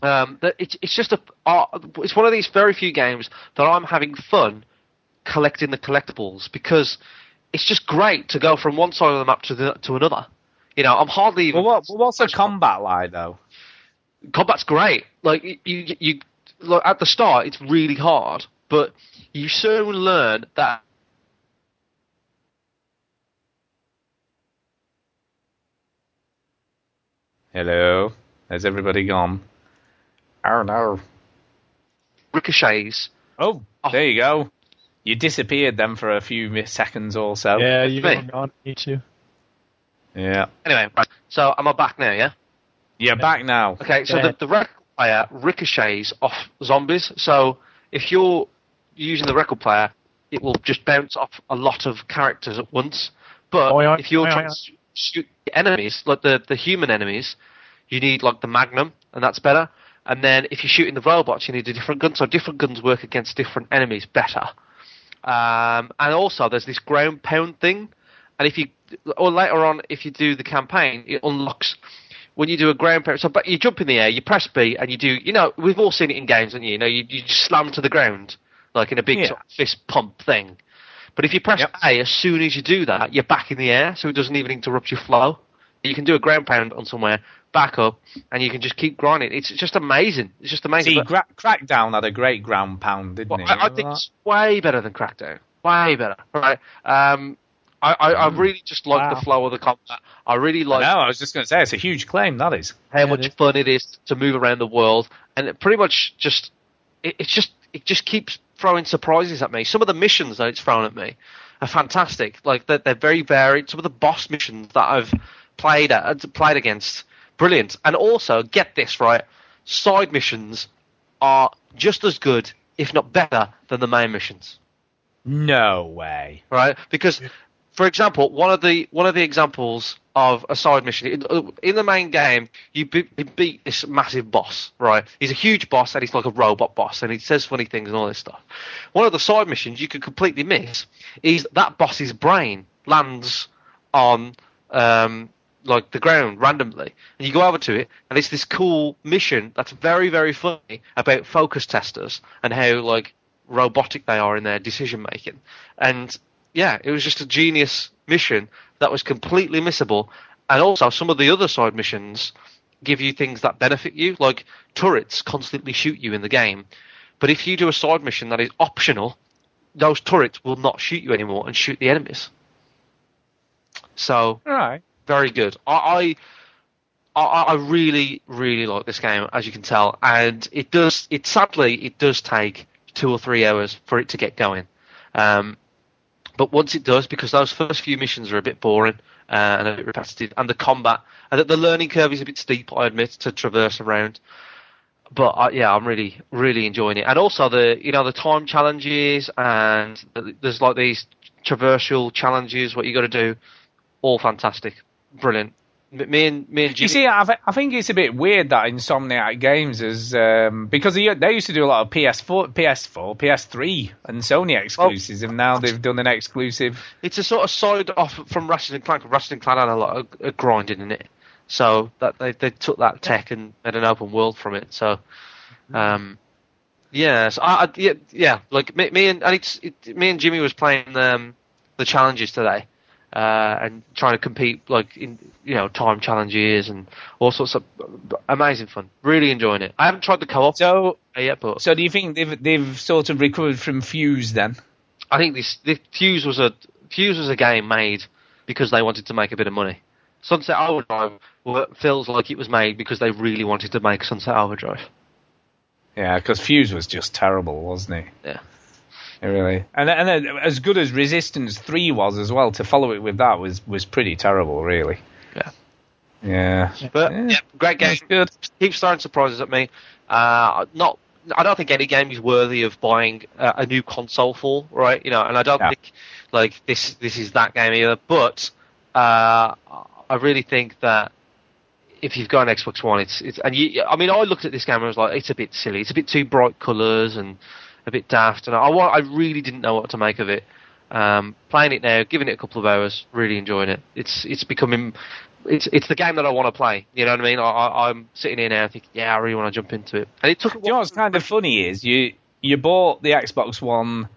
Um, it's it's just a uh, it's one of these very few games that I'm having fun collecting the collectibles because it's just great to go from one side of the map to the, to another. You know, I'm hardly. Even well, what, what's the combat like though? Combat's great. Like you, you, you look, at the start, it's really hard, but you soon learn that. Hello, has everybody gone? I don't know. Ricochets. Oh, oh, there you go. You disappeared then for a few seconds or so. Yeah, you went on, you too. Yeah. Anyway, right. So am I back now, yeah? You're yeah. back now. Okay, so the, the record player ricochets off zombies. So if you're using the record player, it will just bounce off a lot of characters at once. But oh, yeah, if you're oh, yeah, trying yeah. to shoot enemies, like the, the human enemies, you need like the magnum. and that's better. And then if you're shooting the robots, you need a different gun, so different guns work against different enemies better. Um, and also, there's this ground pound thing, and if you, or later on, if you do the campaign, it unlocks. When you do a ground pound, so but you jump in the air, you press B, and you do, you know, we've all seen it in games, haven't you? You know, you, you just slam to the ground, like in a big yeah. sort of fist pump thing. But if you press yep. A, as soon as you do that, you're back in the air, so it doesn't even interrupt your flow. You can do a ground pound on somewhere, back up, and you can just keep grinding. It's just amazing. It's just amazing. See, gra- Crackdown had a great ground pound, didn't well, it? I, I think it's way better than Crackdown. Way better. Right. Um, I, I, I really just like wow. the flow of the combat. I really like. No, I was just going to say it's a huge claim. That is how yeah, much it is. fun it is to move around the world, and it pretty much just it, it's just it just keeps throwing surprises at me. Some of the missions that it's thrown at me are fantastic. Like they're, they're very varied. Some of the boss missions that I've played at, played against, brilliant. And also, get this right: side missions are just as good, if not better, than the main missions. No way, right? Because for example, one of the one of the examples of a side mission in, in the main game, you be, you beat this massive boss, right? He's a huge boss, and he's like a robot boss, and he says funny things and all this stuff. One of the side missions you could completely miss is that boss's brain lands on um, like the ground randomly, and you go over to it, and it's this cool mission that's very very funny about focus testers and how like robotic they are in their decision making, and yeah, it was just a genius mission that was completely missable. And also, some of the other side missions give you things that benefit you, like turrets constantly shoot you in the game. But if you do a side mission that is optional, those turrets will not shoot you anymore and shoot the enemies. So, all right. Very good. I, I, I really, really like this game, as you can tell. And it does. It sadly, it does take two or three hours for it to get going. Um, But once it does, because those first few missions are a bit boring uh, and a bit repetitive, and the combat, and the learning curve is a bit steep, I admit, to traverse around. But I, yeah, I'm really, really enjoying it. And also the, you know, the time challenges, and there's like these traversal challenges, what you got to do, all fantastic, brilliant. Me and me and G- you see, I, th- I think it's a bit weird that Insomniac Games is um, because they, they used to do a lot of P S four, P S four, P S three, and Sony exclusives, well, and now they've done an exclusive. It's a sort of side off from Ratchet and Clank. Ratchet and Clank had a lot of, of grinding in it, so that they, they took that tech and made an open world from it. So, um, yeah, so I, I, yeah, yeah, like me, me and, and it's it, me and Jimmy was playing um, the challenges today. Uh, and trying to compete, like, in, you know, time challenges and all sorts of amazing fun. Really enjoying it. I haven't tried the co-op so, yet, but... So do you think they've they've sort of recovered from Fuse, then? I think this, this Fuse was a Fuse was a game made because they wanted to make a bit of money. Sunset Overdrive feels like it was made because they really wanted to make Sunset Overdrive. Yeah, because Fuse was just terrible, wasn't it? Yeah. Really, and and then, as good as Resistance three was as well, to follow it with that was, was pretty terrible, really. Yeah, yeah, but yeah. Yeah, great game. Good. Keeps throwing surprises at me. Uh, not, I don't think any game is worthy of buying uh, a new console for, right? You know, and I don't yeah. think like this this is that game either. But uh, I really think that if you've got an Xbox One, it's it's and you, I mean, I looked at this game and I was like, it's a bit silly, it's a bit too bright colours and a bit daft, and I, I really didn't know what to make of it. Um, playing it now, giving it a couple of hours, really enjoying it. It's it's becoming, it's it's the game that I want to play. You know what I mean? I, I'm sitting here now thinking, yeah, I really want to jump into it. And it took. Do you know what's kind of funny is you you bought the Xbox One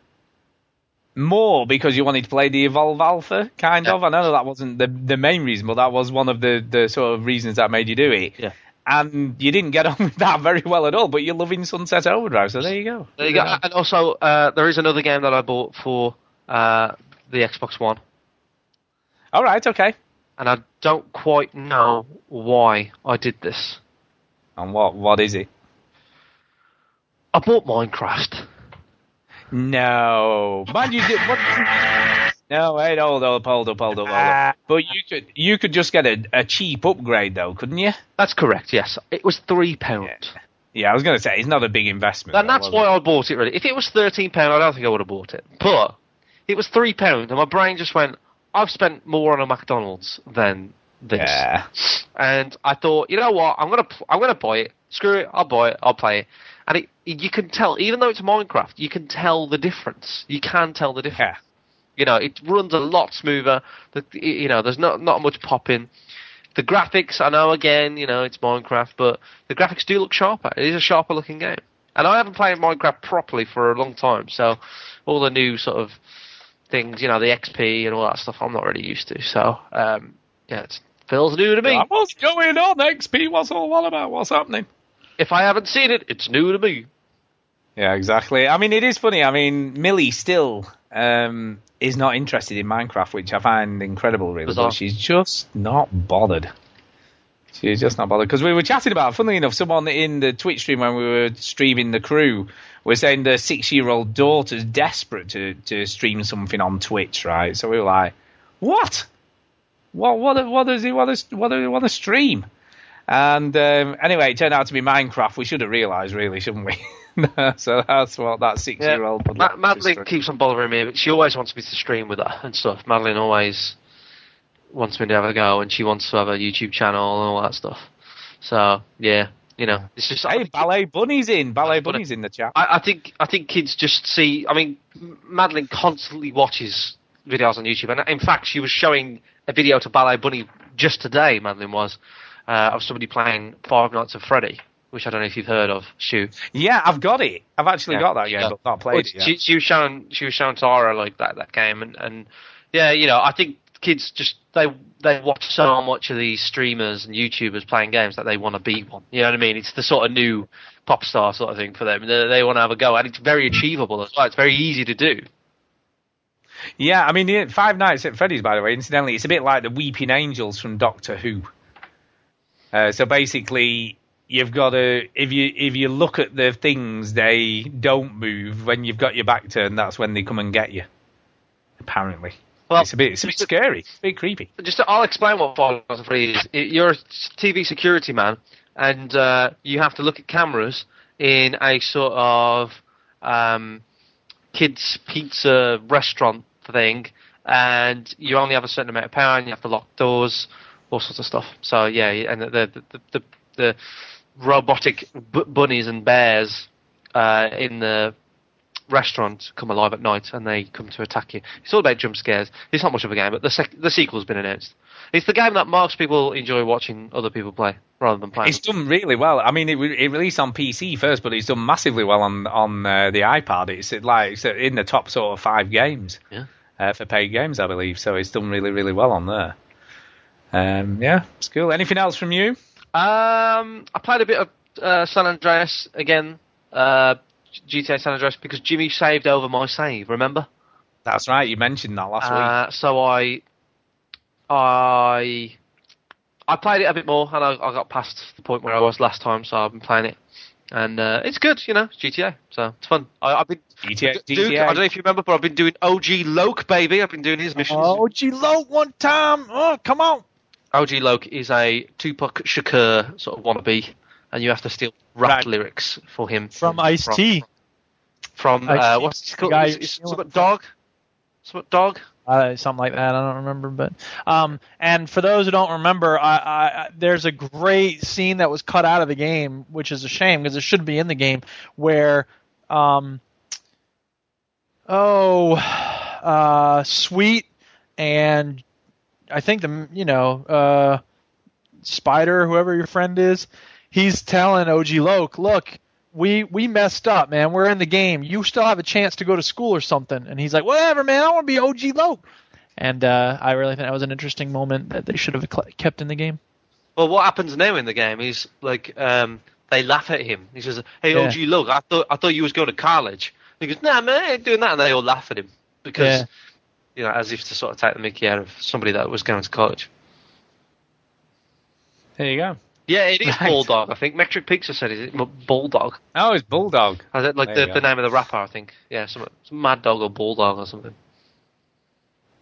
more because you wanted to play the Evolve Alpha, kind yeah. of. I know that wasn't the the main reason, but that was one of the, the sort of reasons that made you do it. Yeah. And you didn't get on with that very well at all, but you're loving Sunset Overdrive, so there you go. There you go. And also, uh, there is another game that I bought for uh, the Xbox One. All right, okay. And I don't quite know why I did this. And what? What is it? I bought Minecraft. No, man, you did. What? No, wait, hold up, hold up, hold up, hold up. But you could you could just get a, a cheap upgrade, though, couldn't you? That's correct, yes. It was three pounds. Yeah. yeah, I was going to say, it's not a big investment. And though, that's why it? I bought it, really. If it was thirteen pounds, I don't think I would have bought it. But it was three pounds, and my brain just went, I've spent more on a McDonald's than this. Yeah. And I thought, you know what? I'm gonna I'm gonna buy it. Screw it. I'll buy it. I'll play it. And it, you can tell, even though it's Minecraft, you can tell the difference. You can tell the difference. Yeah. You know, it runs a lot smoother. The, you know, there's not not much popping. The graphics, I know, again, you know, it's Minecraft, but the graphics do look sharper. It is a sharper looking game. And I haven't played Minecraft properly for a long time, so all the new sort of things, you know, the X P and all that stuff, I'm not really used to. So, um, yeah, it feels new to me. Yeah, what's going on, X P? What's all all about? What's happening? If I haven't seen it, it's new to me. Yeah, exactly. I mean, it is funny. I mean, Millie still um, is not interested in Minecraft, which I find incredible, really. Bizarre. But she's just not bothered. She's just not bothered. Because we were chatting about it. Funnily enough, someone in the Twitch stream when we were streaming The Crew was saying their six-year-old daughter's desperate to, to stream something on Twitch, right? So we were like, what? What what, what does he want to, what does he want to stream? And um, anyway, it turned out to be Minecraft. We should have realised, really, shouldn't we? So that's what that six-year-old... Yeah. Like Madeline keeps on bothering me, but she always wants me to stream with her and stuff. Madeline always... wants me to have a go, and she wants to have a YouTube channel and all that stuff. So yeah, you know, it's just hey, ballet bunnies in ballet bunnies in the chat. I, I think I think kids just see. I mean, Madeline constantly watches videos on YouTube, and in fact, she was showing a video to Ballet Bunny just today. Madeline was uh, of somebody playing Five Nights at Freddy, which I don't know if you've heard of. Shoot, yeah, I've got it. I've actually yeah, got that game, yeah. but not played well, it yet. She, she was showing she was showing Tara like that that game, and and yeah, you know, I think. Kids just they they watch so much of these streamers and YouTubers playing games that they want to be one. You know what I mean? It's the sort of new pop star sort of thing for them. They, they want to have a go, and it's very achievable as well. It's very easy to do. Yeah, I mean, Five Nights at Freddy's, by the way, incidentally, it's a bit like the Weeping Angels from Doctor Who. Uh, so basically, you've got to if you if you look at the things, they don't move when you've got your back turned. That's when they come and get you. Apparently. Well, it's a bit, it's a bit scary. It's a bit creepy. Just, I'll explain what Five Nights at Freddy's is. You're a T V security man, and uh, you have to look at cameras in a sort of um, kids' pizza restaurant thing, and you only have a certain amount of power, and you have to lock doors, all sorts of stuff. So, yeah, and the the, the, the, the robotic b- bunnies and bears uh, in the... restaurants come alive at night and they come to attack you. It's all about jump scares. It's not much of a game, but the sec- the sequel's been announced. It's the game that most people enjoy watching other people play rather than playing. It's done really well. I mean, it, it released on P C first, but it's done massively well on on uh, the iPad. It's like it's in the top sort of five games yeah. uh, for paid games, I believe. So it's done really, really well on there. Um, yeah, it's cool. Anything else from you? Um, I played a bit of uh, San Andreas again. Uh, G T A San Andreas, because Jimmy saved over my save, remember? That's right, you mentioned that last uh, week. So I I I played it a bit more, and I, I got past the point where I was last time, so I've been playing it. And uh, it's good, you know, G T A, so it's fun. I, I've been G T A, Duke, G T A. I don't know if you remember, but I've been doing O G Loc, baby. I've been doing his missions. Oh, O G Loc one time! Oh, come on! O G Loc is a Tupac Shakur sort of wannabe. And you have to steal rap right. lyrics for him. From Ice-T. From, from, from uh, what's it called? It's somewhat dog? Somewhat dog? Uh, something like that. I don't remember. But um, And for those who don't remember, I, I, there's a great scene that was cut out of the game, which is a shame because it should be in the game, where, um, oh, uh, Sweet and I think, the you know, uh, Spider, whoever your friend is, he's telling O G Loc, look, we, we messed up, man. We're in the game. You still have a chance to go to school or something. And he's like, whatever, man. I want to be O G Loc. And uh, I really think that was an interesting moment that they should have kept in the game. Well, what happens now in the game is, like, um, they laugh at him. He says, hey, yeah. O G Loc, I thought I thought you was going to college. And he goes, nah, man, I ain't doing that. And they all laugh at him because, yeah. you know, as if to sort of take the mickey out of somebody that was going to college. There you go. Yeah, it is right. Bulldog, I think. Metric Pizza said it. Bulldog. Oh, it's Bulldog. I said, like the, the name of the rapper, I think. Yeah, some, some Mad Dog or Bulldog or something.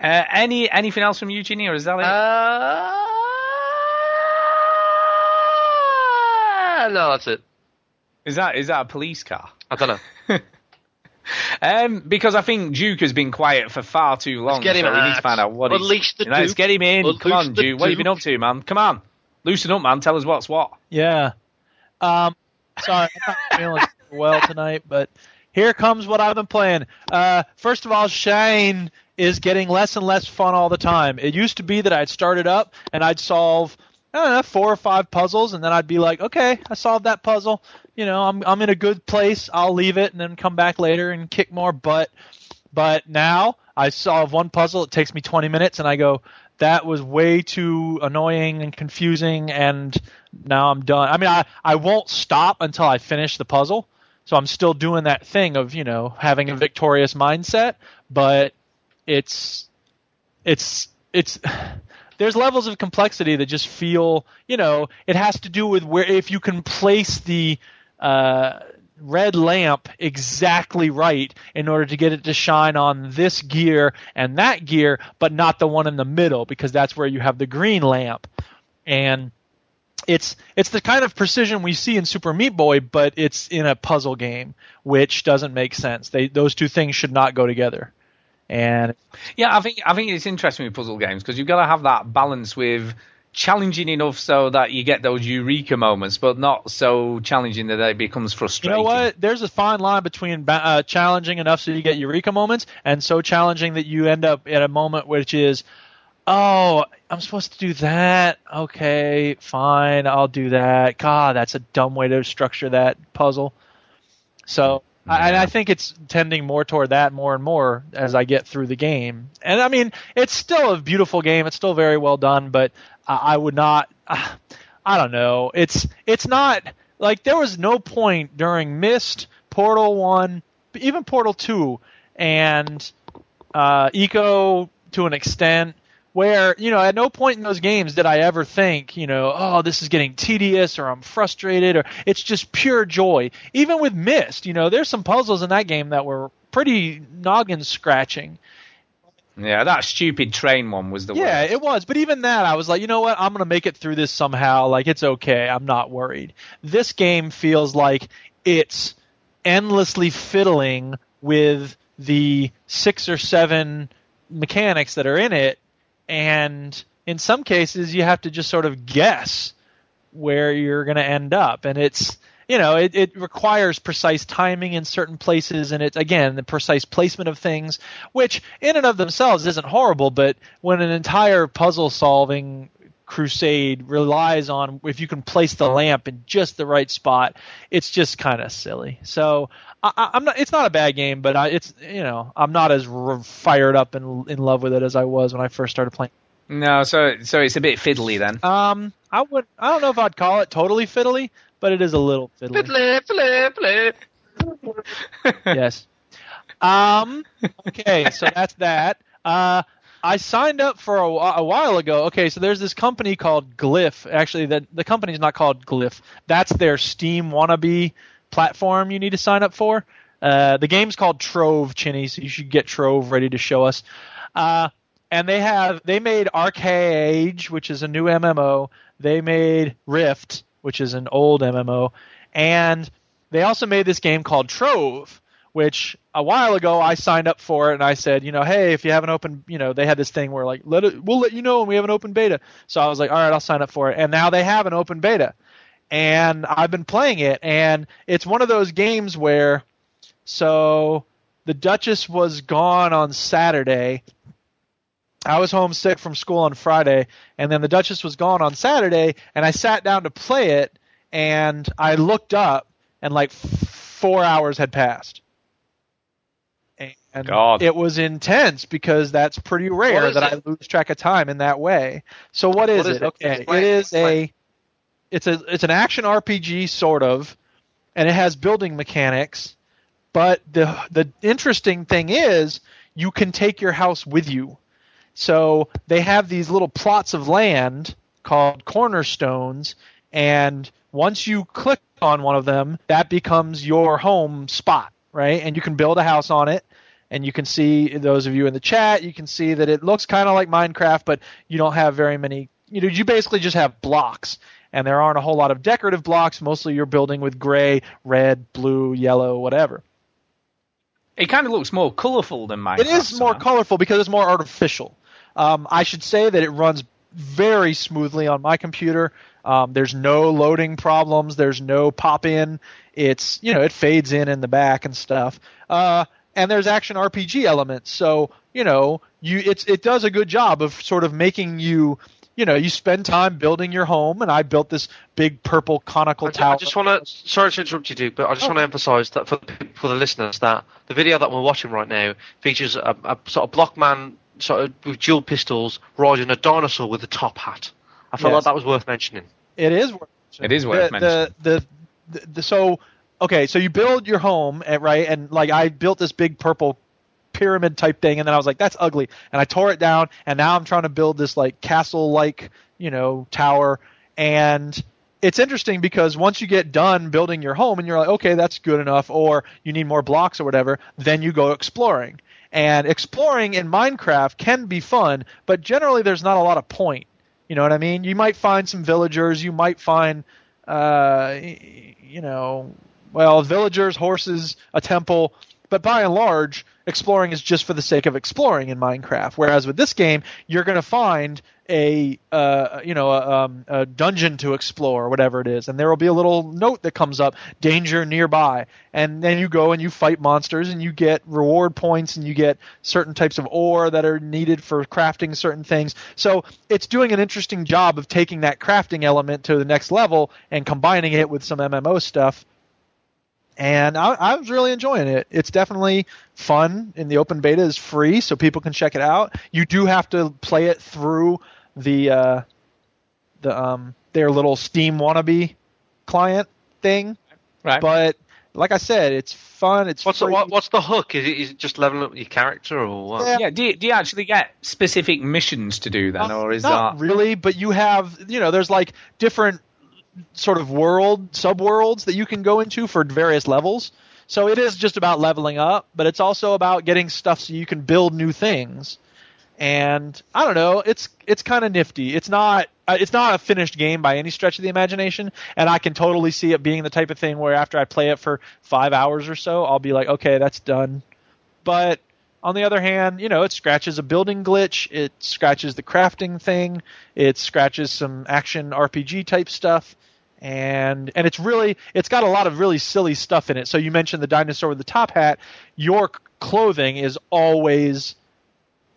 Uh, any Anything else from Eugenie, or is that it? Uh, no, that's it. Is that is that a police car? I don't know. Um, because I think Duke has been quiet for far too long. Let's get him so out. We need to find out what Unleash the Duke. Let's get him in. Unleash Come on, Duke. Duke. What have you been up to, man? Come on. Loosen up, man. Tell us what's what. Yeah. Um, sorry, I'm not feeling well tonight, but here comes what I've been playing. Uh, first of all, Shane is getting less and less fun all the time. It used to be that I'd start it up and I'd solve, I don't know, four or five puzzles, and then I'd be like, okay, I solved that puzzle. You know, I'm I'm in a good place. I'll leave it and then come back later and kick more butt. But now I solve one puzzle. It takes me twenty minutes, and I go, that was way too annoying and confusing, and now I'm done. I mean, I, I won't stop until I finish the puzzle. So I'm still doing that thing of, you know, having a victorious mindset, but it's it's it's there's levels of complexity that just feel, you know, it has to do with where if you can place the uh, red lamp exactly right in order to get it to shine on this gear and that gear, but not the one in the middle, because that's where you have the green lamp. And It's it's the kind of precision we see in Super Meat Boy, but it's in a puzzle game, which doesn't make sense. They, those two things should not go together. And yeah, I think I think it's interesting with puzzle games because you've got to have that balance with challenging enough so that you get those eureka moments, but not so challenging that it becomes frustrating. You know what? There's a fine line between uh, challenging enough so you get eureka moments and so challenging that you end up at a moment which is, oh, I'm supposed to do that. Okay, fine, I'll do that. God, that's a dumb way to structure that puzzle. So, yeah. I, and I think it's tending more toward that more and more as I get through the game. And, I mean, it's still a beautiful game. It's still very well done, but I, I would not uh, – I don't know. It's it's not – like, there was no point during Myst, Portal one, even Portal two, and uh, Eco to an extent – where, you know, at no point in those games did I ever think, you know, oh, this is getting tedious or I'm frustrated or it's just pure joy. Even with Myst, you know, there's some puzzles in that game that were pretty noggin scratching. Yeah, that stupid train one was the worst. Yeah, it was. But even that, I was like, you know what? I'm going to make it through this somehow. Like, it's okay. I'm not worried. This game feels like it's endlessly fiddling with the six or seven mechanics that are in it. And in some cases, you have to just sort of guess where you're going to end up. And it's, you know, it, it requires precise timing in certain places. And it's, again, the precise placement of things, which in and of themselves isn't horrible. But when an entire puzzle solving crusade relies on if you can place the lamp in just the right spot, it's just kind of silly. So I, I'm not. It's not a bad game, but I, it's you know I'm not as re- fired up and in love with it as I was when I first started playing. No, so so it's a bit fiddly then. Um, I would. I don't know if I'd call it totally fiddly, but it is a little fiddly. Fiddly, fiddly, fiddly. Yes. Um. Okay, so that's that. Uh. I signed up for a, a while ago. Okay, so there's this company called Glyph. Actually, the, the company's not called Glyph. That's their Steam wannabe platform you need to sign up for. Uh, the game's called Trove, Chinny, so you should get Trove ready to show us. Uh, and they have they made Arcage, which is a new M M O. They made Rift, which is an old M M O. And they also made this game called Trove, which a while ago I signed up for it and I said, you know, hey, if you have an open, you know, they had this thing where like, let it, we'll let you know when we have an open beta. So I was like, all right, I'll sign up for it. And now they have an open beta and I've been playing it. And it's one of those games where, so the Duchess was gone on Saturday. I was homesick from school on Friday, and then the Duchess was gone on Saturday, and I sat down to play it and I looked up and like four hours had passed. And God. It was intense because that's pretty rare that it? I lose track of time in that way. So what is, what is it? it? Okay, explain, it is explain. a it's a it's an action R P G sort of, and it has building mechanics. But the the interesting thing is you can take your house with you. So they have these little plots of land called cornerstones, and once you click on one of them, that becomes your home spot, right? And you can build a house on it. And you can see, those of you in the chat, you can see that it looks kind of like Minecraft, but you don't have very many, you know, you basically just have blocks. And there aren't a whole lot of decorative blocks. Mostly you're building with gray, red, blue, yellow, whatever. It kind of looks more colorful than Minecraft. It is more colorful because it's more artificial. Um, I should say that it runs very smoothly on my computer. Um, there's no loading problems. There's no pop in. It's, you know, it fades in in the back and stuff. Uh, and there's action R P G elements. So, you know, you it's it does a good job of sort of making you, you know, you spend time building your home. And I built this big purple conical I, tower. I just want to, sorry to interrupt you, Duke, but I just oh. want to emphasize that for, for the listeners that the video that we're watching right now features a, a sort of block man sort of with dual pistols riding a dinosaur with a top hat. I felt yes. like that was worth mentioning. It is worth mentioning. It is worth the, mentioning. The, the, the, the, so, okay, so you build your home, at, right? And, like, I built this big purple pyramid-type thing, and then I was like, that's ugly. And I tore it down, and now I'm trying to build this, like, castle-like, you know, tower. And it's interesting because once you get done building your home and you're like, okay, that's good enough, or you need more blocks or whatever, then you go exploring. And exploring in Minecraft can be fun, but generally there's not a lot of point. You know what I mean? You might find some villagers. You might find, uh, you know, well, villagers, horses, a temple. But by and large, exploring is just for the sake of exploring in Minecraft. Whereas with this game, you're going to find a, uh, you know, a, um, a dungeon to explore or whatever it is. And there will be a little note that comes up, danger nearby. And then you go and you fight monsters and you get reward points and you get certain types of ore that are needed for crafting certain things. So it's doing an interesting job of taking that crafting element to the next level and combining it with some M M O stuff. And I, I was really enjoying it. It's definitely fun. And the open beta is free, so people can check it out. You do have to play it through the uh, the um, their little Steam wannabe client thing. Right. But like I said, it's fun. It's what's free. The, what, what's the hook? Is it, is it just leveling up your character or what? Yeah. yeah do, you, do you actually get specific missions to do then, not, or is not that really? But you have, you know, there's like different sort of world subworlds that you can go into for various levels. So it is just about leveling up, but it's also about getting stuff so you can build new things. And I don't know, it's it's kind of nifty. It's not it's not a finished game by any stretch of the imagination, and I can totally see it being the type of thing where after I play it for five hours or so, I'll be like, okay, that's done. But on the other hand, you know, it scratches a building glitch, it scratches the crafting thing, it scratches some action R P G type stuff, and and it's really, it's got a lot of really silly stuff in it. So you mentioned the dinosaur with the top hat. Your clothing is always,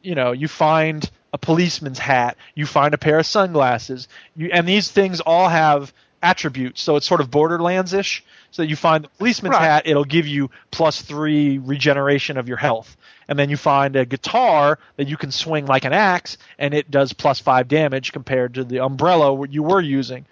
you know, you find a policeman's hat, you find a pair of sunglasses, you, and these things all have attributes, so it's sort of Borderlands-ish. So you find the policeman's right. hat, it'll give you plus three regeneration of your health. And then you find a guitar that you can swing like an axe, and it does plus five damage compared to the umbrella you were using.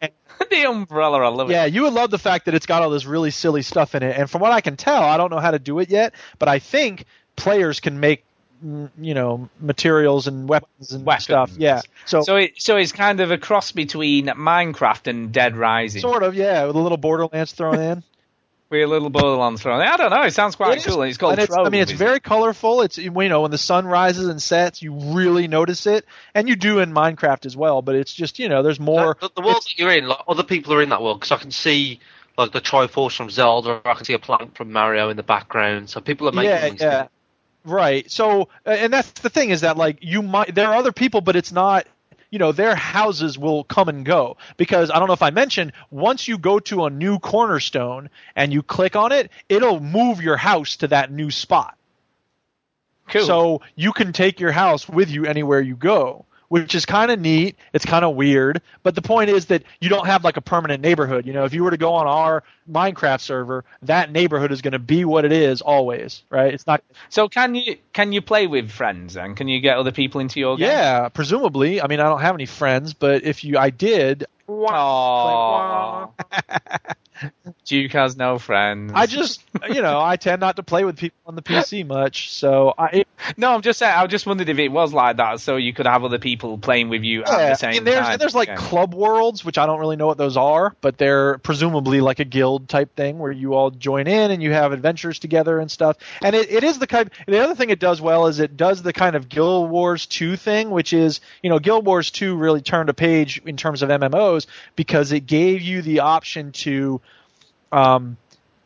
And the umbrella, I love it. Yeah, you would love the fact that it's got all this really silly stuff in it. And from what I can tell, I don't know how to do it yet, but I think players can make, you know, materials and weapons and weapons. stuff. Yeah. So so, it, so it's kind of a cross between Minecraft and Dead Rising. Sort of, yeah, with a little Borderlands thrown in. With a little Borderlands thrown in. I don't know. It sounds quite it cool. Is, it's called Trove. I mean, it's very it? colorful. It's, you know, when the sun rises and sets, you really notice it. And you do in Minecraft as well, but it's just, you know, there's more. The, the world that you're in, like, other people are in that world, because I can see, like, the Triforce from Zelda. I can see a planet from Mario in the background. So people are making yeah, things. Yeah. Right. So, and that's the thing is that, like, you might, there are other people, but it's not, you know, their houses will come and go. Because I don't know if I mentioned, once you go to a new cornerstone and you click on it, it'll move your house to that new spot. Cool. So you can take your house with you anywhere you go, which is kind of neat. It's kind of weird. But the point is that you don't have, like, a permanent neighborhood. You know, if you were to go on our Minecraft server, that neighborhood is going to be what it is always, right? It's not. So can you can you play with friends then? Can you get other people into your game? Yeah, presumably. I mean, I don't have any friends, but if you, I did. Aww. Duke has no friends. I just, you know, I tend not to play with people on the P C much, so I. It, no, I'm just saying. I just wondered if it was like that, so you could have other people playing with you yeah, at the same I mean, there's, time. And there's like yeah. club worlds, which I don't really know what those are, but they're presumably like a guild type thing where you all join in and you have adventures together and stuff. And it, it is the kind. The other thing it does well is it does the kind of Guild Wars two thing, which is, you know, Guild Wars two really turned a page in terms of M M Os because it gave you the option to. Um,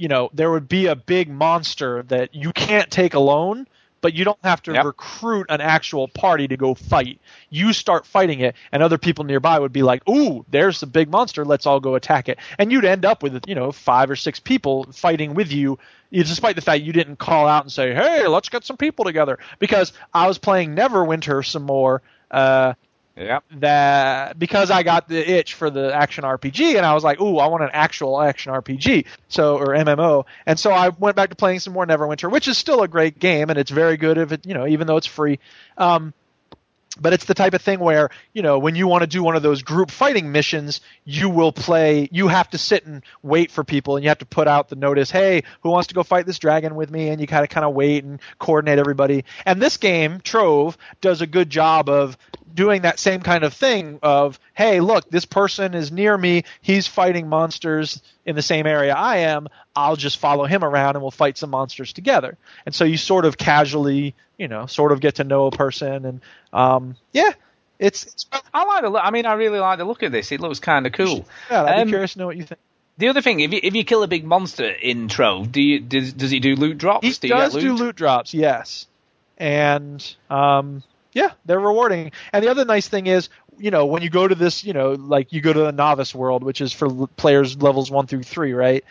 you know, there would be a big monster that you can't take alone, but you don't have to yep. recruit an actual party to go fight. You start fighting it, and other people nearby would be like, ooh, there's the big monster, let's all go attack it. And you'd end up with, you know, five or six people fighting with you, despite the fact you didn't call out and say, hey, let's get some people together. Because I was playing Neverwinter some more, uh, Yep. That because I got the itch for the action R P G, and I was like, ooh, I want an actual action R P G, so or M M O. And so I went back to playing some more Neverwinter, which is still a great game, and it's very good if it, you know, even though it's free. Um, but it's the type of thing where, you know, when you want to do one of those group fighting missions, you will play, you have to sit and wait for people, and you have to put out the notice, hey, who wants to go fight this dragon with me? And you kind of kind of wait and coordinate everybody. And this game, Trove, does a good job of doing that same kind of thing of, hey, look, this person is near me, he's fighting monsters in the same area I am, I'll just follow him around and we'll fight some monsters together. And so you sort of casually, you know, sort of get to know a person, and um, yeah, it's, it's I like the look. I mean, I really like the look of this. It looks kind of cool. Yeah, I'd um, be curious to know what you think. The other thing, if you if you kill a big monster in Trove, do you does does he do loot drops? He do you does get loot? do loot drops, yes, and um. Yeah, they're rewarding. And the other nice thing is, you know, when you go to this, you know, like you go to the novice world, which is for l- players levels one through three, right?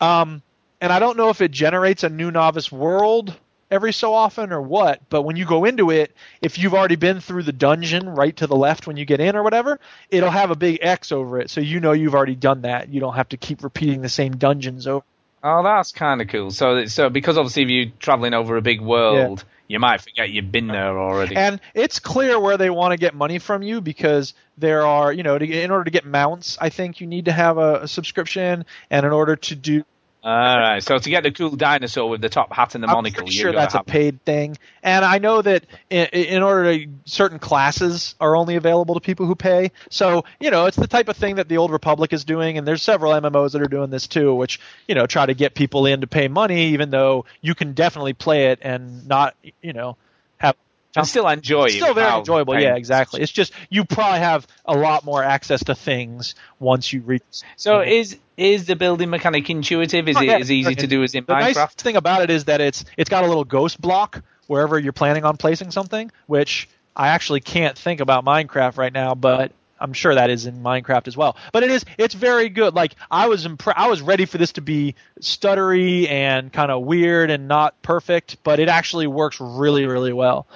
Um, and I don't know if it generates a new novice world every so often or what, but when you go into it, if you've already been through the dungeon right to the left when you get in or whatever, it'll have a big X over it. So you know you've already done that. You don't have to keep repeating the same dungeons over. Oh, that's kind of cool. So, so because obviously if you're traveling over a big world, yeah. you might forget you've been there already. And it's clear where they want to get money from you, because there are, you know, to, in order to get mounts, I think you need to have a, a subscription, and in order to do. All right. So to get the cool dinosaur with the top hat and the I'm monocle, pretty sure that's a paid thing. And I know that in, in order to certain classes are only available to people who pay. So, you know, it's the type of thing that the Old Republic is doing, and there's several M M Os that are doing this too, which, you know, try to get people in to pay money, even though you can definitely play it and not, you know, have. And still enjoy it. Still very enjoyable, yeah, exactly. It's just you probably have a lot more access to things once you reach. So is is the building mechanic intuitive? Is it as easy to do as in Minecraft? The nice thing about it is that it's it's got a little ghost block wherever you're planning on placing something, which I actually can't think about Minecraft right now, but I'm sure that is in Minecraft as well. But it is it's very good. Like I was impre- I was ready for this to be stuttery and kind of weird and not perfect, but it actually works really, really well.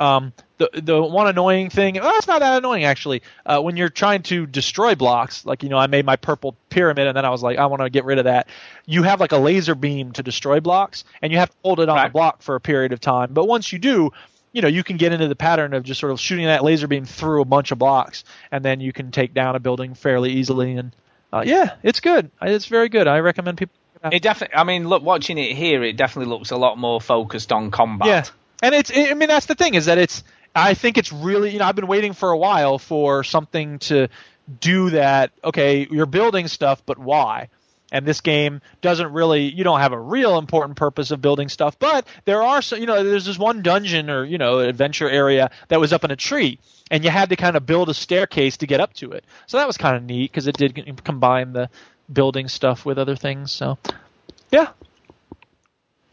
Um, the the one annoying thing, well, it's not that annoying actually. Uh, when you're trying to destroy blocks, like, you know, I made my purple pyramid and then I was like, I want to get rid of that. You have like a laser beam to destroy blocks, and you have to hold it on right. a block for a period of time. But once you do, you know, you can get into the pattern of just sort of shooting that laser beam through a bunch of blocks, and then you can take down a building fairly easily. And uh, yeah, it's good. It's very good. I recommend people. It definitely. I mean, look, watching it here, it definitely looks a lot more focused on combat. Yeah. And it's, I mean, that's the thing is that it's, I think it's really, you know, I've been waiting for a while for something to do that. Okay, you're building stuff, but why? And this game doesn't really, you don't have a real important purpose of building stuff, but there are, so, you know, there's this one dungeon or, you know, adventure area that was up in a tree, and you had to kind of build a staircase to get up to it. So that was kind of neat because it did combine the building stuff with other things. So, yeah.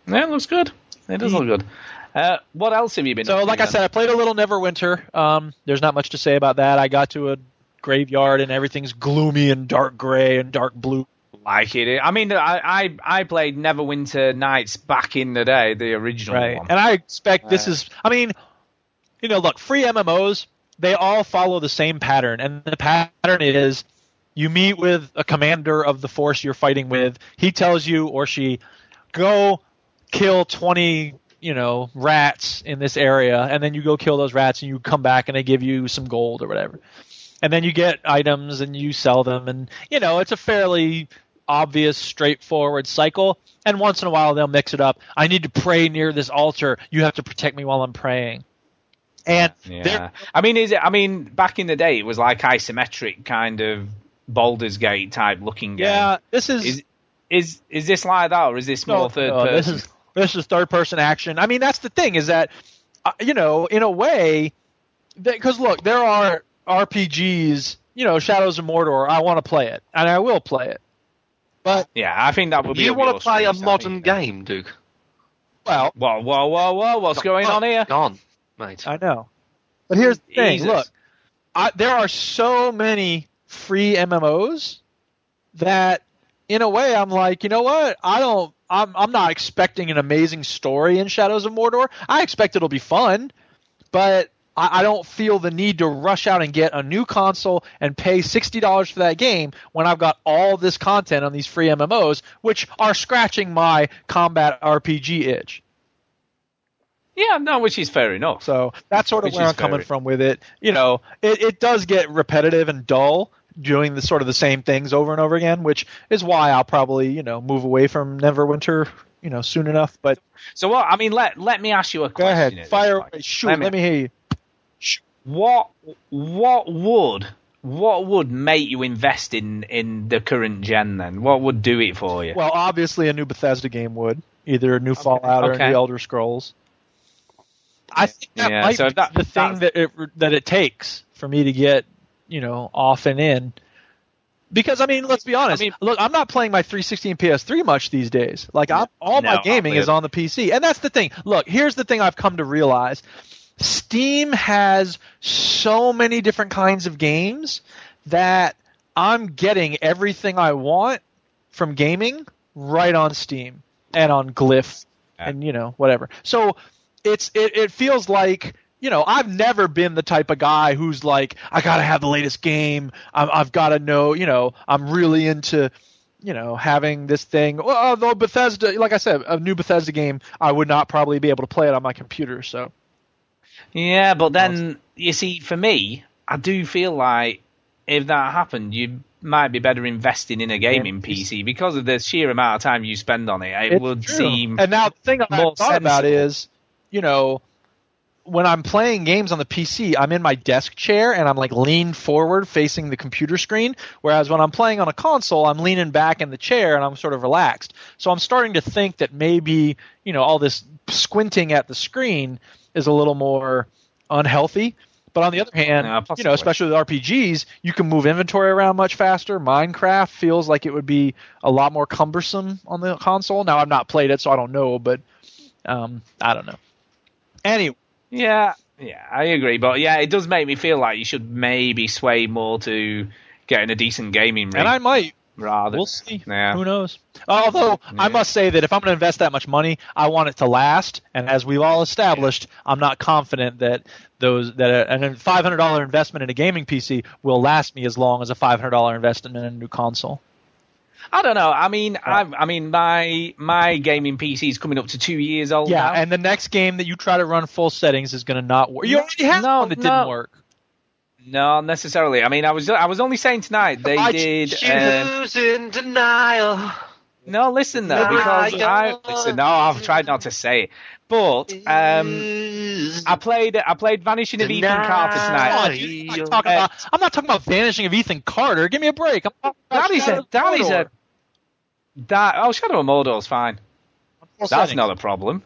Yeah, it looks good. It does look good. Uh, what else have you been? So, like I said, I played a little Neverwinter. Um, there's not much to say about that. I got to a graveyard, and everything's gloomy and dark gray and dark blue. Like it. I mean, I I, I played Neverwinter Nights back in the day, the original right. one. And I expect this is. I mean, you know, look, free M M Os, they all follow the same pattern, and the pattern is you meet with a commander of the force you're fighting with. He tells you or she, go kill twenty. You know, rats in this area, and then you go kill those rats, and you come back and they give you some gold or whatever, and then you get items and you sell them, and you know, it's a fairly obvious, straightforward cycle, and once in a while they'll mix it up. I need to pray near this altar, you have to protect me while I'm praying. And yeah. I mean is it I mean back in the day it was like isometric kind of Baldur's Gate type looking game. Yeah, this is is is, is this like that, or is this more no, third no, person? This is This is third-person action. I mean, that's the thing is that, uh, you know, in a way, because look, there are R P Gs, you know, Shadows of Mordor, I want to play it, and I will play it. But yeah, I think that would be. You want to play a modern game, Duke? Well, whoa, whoa, whoa, whoa! What's going on here? Gone, mate. I know, but here's the thing. Jesus. Look, I, there are so many free M M Os that, in a way, I'm like, you know what? I don't. I'm. I'm not expecting an amazing story in Shadows of Mordor. I expect it'll be fun, but I, I don't feel the need to rush out and get a new console and pay sixty dollars for that game when I've got all this content on these free M M Os, which are scratching my combat R P G itch. Yeah, no, which is fair enough. So that's sort of which where I'm coming from with it. You know, it, it does get repetitive and dull doing the sort of the same things over and over again, which is why I'll probably, you know, move away from Neverwinter, you know, soon enough. But so what? Well, I mean, let let me ask you a question. Go ahead, at fire, away, shoot. Let me, let me hear you. What what would what would make you invest in, in the current gen then? What would do it for you? Well, obviously a new Bethesda game would, either a new okay. Fallout or okay. a new Elder Scrolls. I think that yeah, might so be that, the thing that it, that it takes for me to get, you know, off and in. Because, I mean, let's be honest. I mean, look, I'm not playing my three sixty and P S three much these days. Like, I'm, all no, my gaming is on the P C. And that's the thing. Look, here's the thing I've come to realize. Steam has so many different kinds of games that I'm getting everything I want from gaming right on Steam and on Glyph and, you know, whatever. So it's it, it feels like, you know, I've never been the type of guy who's like, I got to have the latest game. I'm, I've got to know, you know, I'm really into, you know, having this thing. Well, although Bethesda, like I said, a new Bethesda game, I would not probably be able to play it on my computer, so. Yeah, but then, you see, for me, I do feel like if that happened, you might be better investing in a gaming P C because of the sheer amount of time you spend on it. It it's would true. seem And now the thing I've thought sensible. about is, you know, when I'm playing games on the P C, I'm in my desk chair and I'm like leaned forward facing the computer screen, whereas when I'm playing on a console, I'm leaning back in the chair and I'm sort of relaxed. So I'm starting to think that maybe, you know, all this squinting at the screen is a little more unhealthy. But on the other hand, yeah, you know, especially with R P Gs, you can move inventory around much faster. Minecraft feels like it would be a lot more cumbersome on the console. Now, I've not played it, so I don't know, but um, I don't know. Anyway. Yeah, yeah, I agree. But yeah, it does make me feel like you should maybe sway more to getting a decent gaming rig. And I might. Rather. We'll see. Yeah. Who knows? Although, yeah. I must say that if I'm going to invest that much money, I want it to last. And as we've all established, I'm not confident that those that a five hundred dollars investment in a gaming P C will last me as long as a five hundred dollars investment in a new console. I don't know. I mean, I've, I mean, my my gaming P C is coming up to two years old yeah, now. Yeah, and the next game that you try to run full settings is going to not work. You already had no, one that no. didn't work. No, necessarily. I mean, I was I was only saying tonight they I did. She um, was in denial. No, listen though, because I listen. No, I've tried not to say it, but um, I played I played Vanishing of Ethan Carter tonight. Oh, geez, I'm, not talking about, I'm not talking about Vanishing of Ethan Carter. Give me a break. I'm talking about that Shadow is a that is a that. Oh, Shadow of Mordor's fine. That's settings. Not a problem.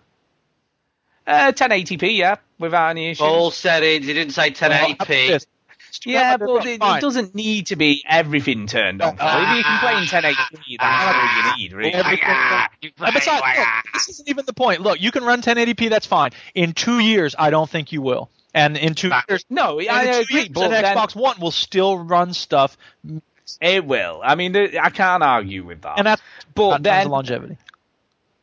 Uh, ten eighty p, yeah, without any issues. All settings. You didn't say ten eighty p. Well, yeah, but it, it doesn't need to be everything turned on. Ah, if you can play in ten eighty p, that's ah, all you need, really. Ah, you play, besides, ah. look, this isn't even the point. Look, you can run ten eighty p, that's fine. In two years, I don't think you will. And in two that, years, no, I in agree. Years, but an then, Xbox One will still run stuff. It will. I mean, I can't argue with that. And that's but then, the longevity.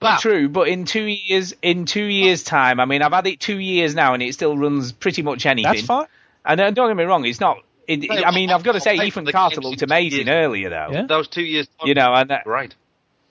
But, true, but in two years, in two years' time, I mean, I've had it two years now, and it still runs pretty much anything. That's fine. And don't get me wrong, it's not. It, it, I mean, I've got to say, Ethan Carter looked amazing earlier, though. Yeah. Those two years, you know, and uh, right.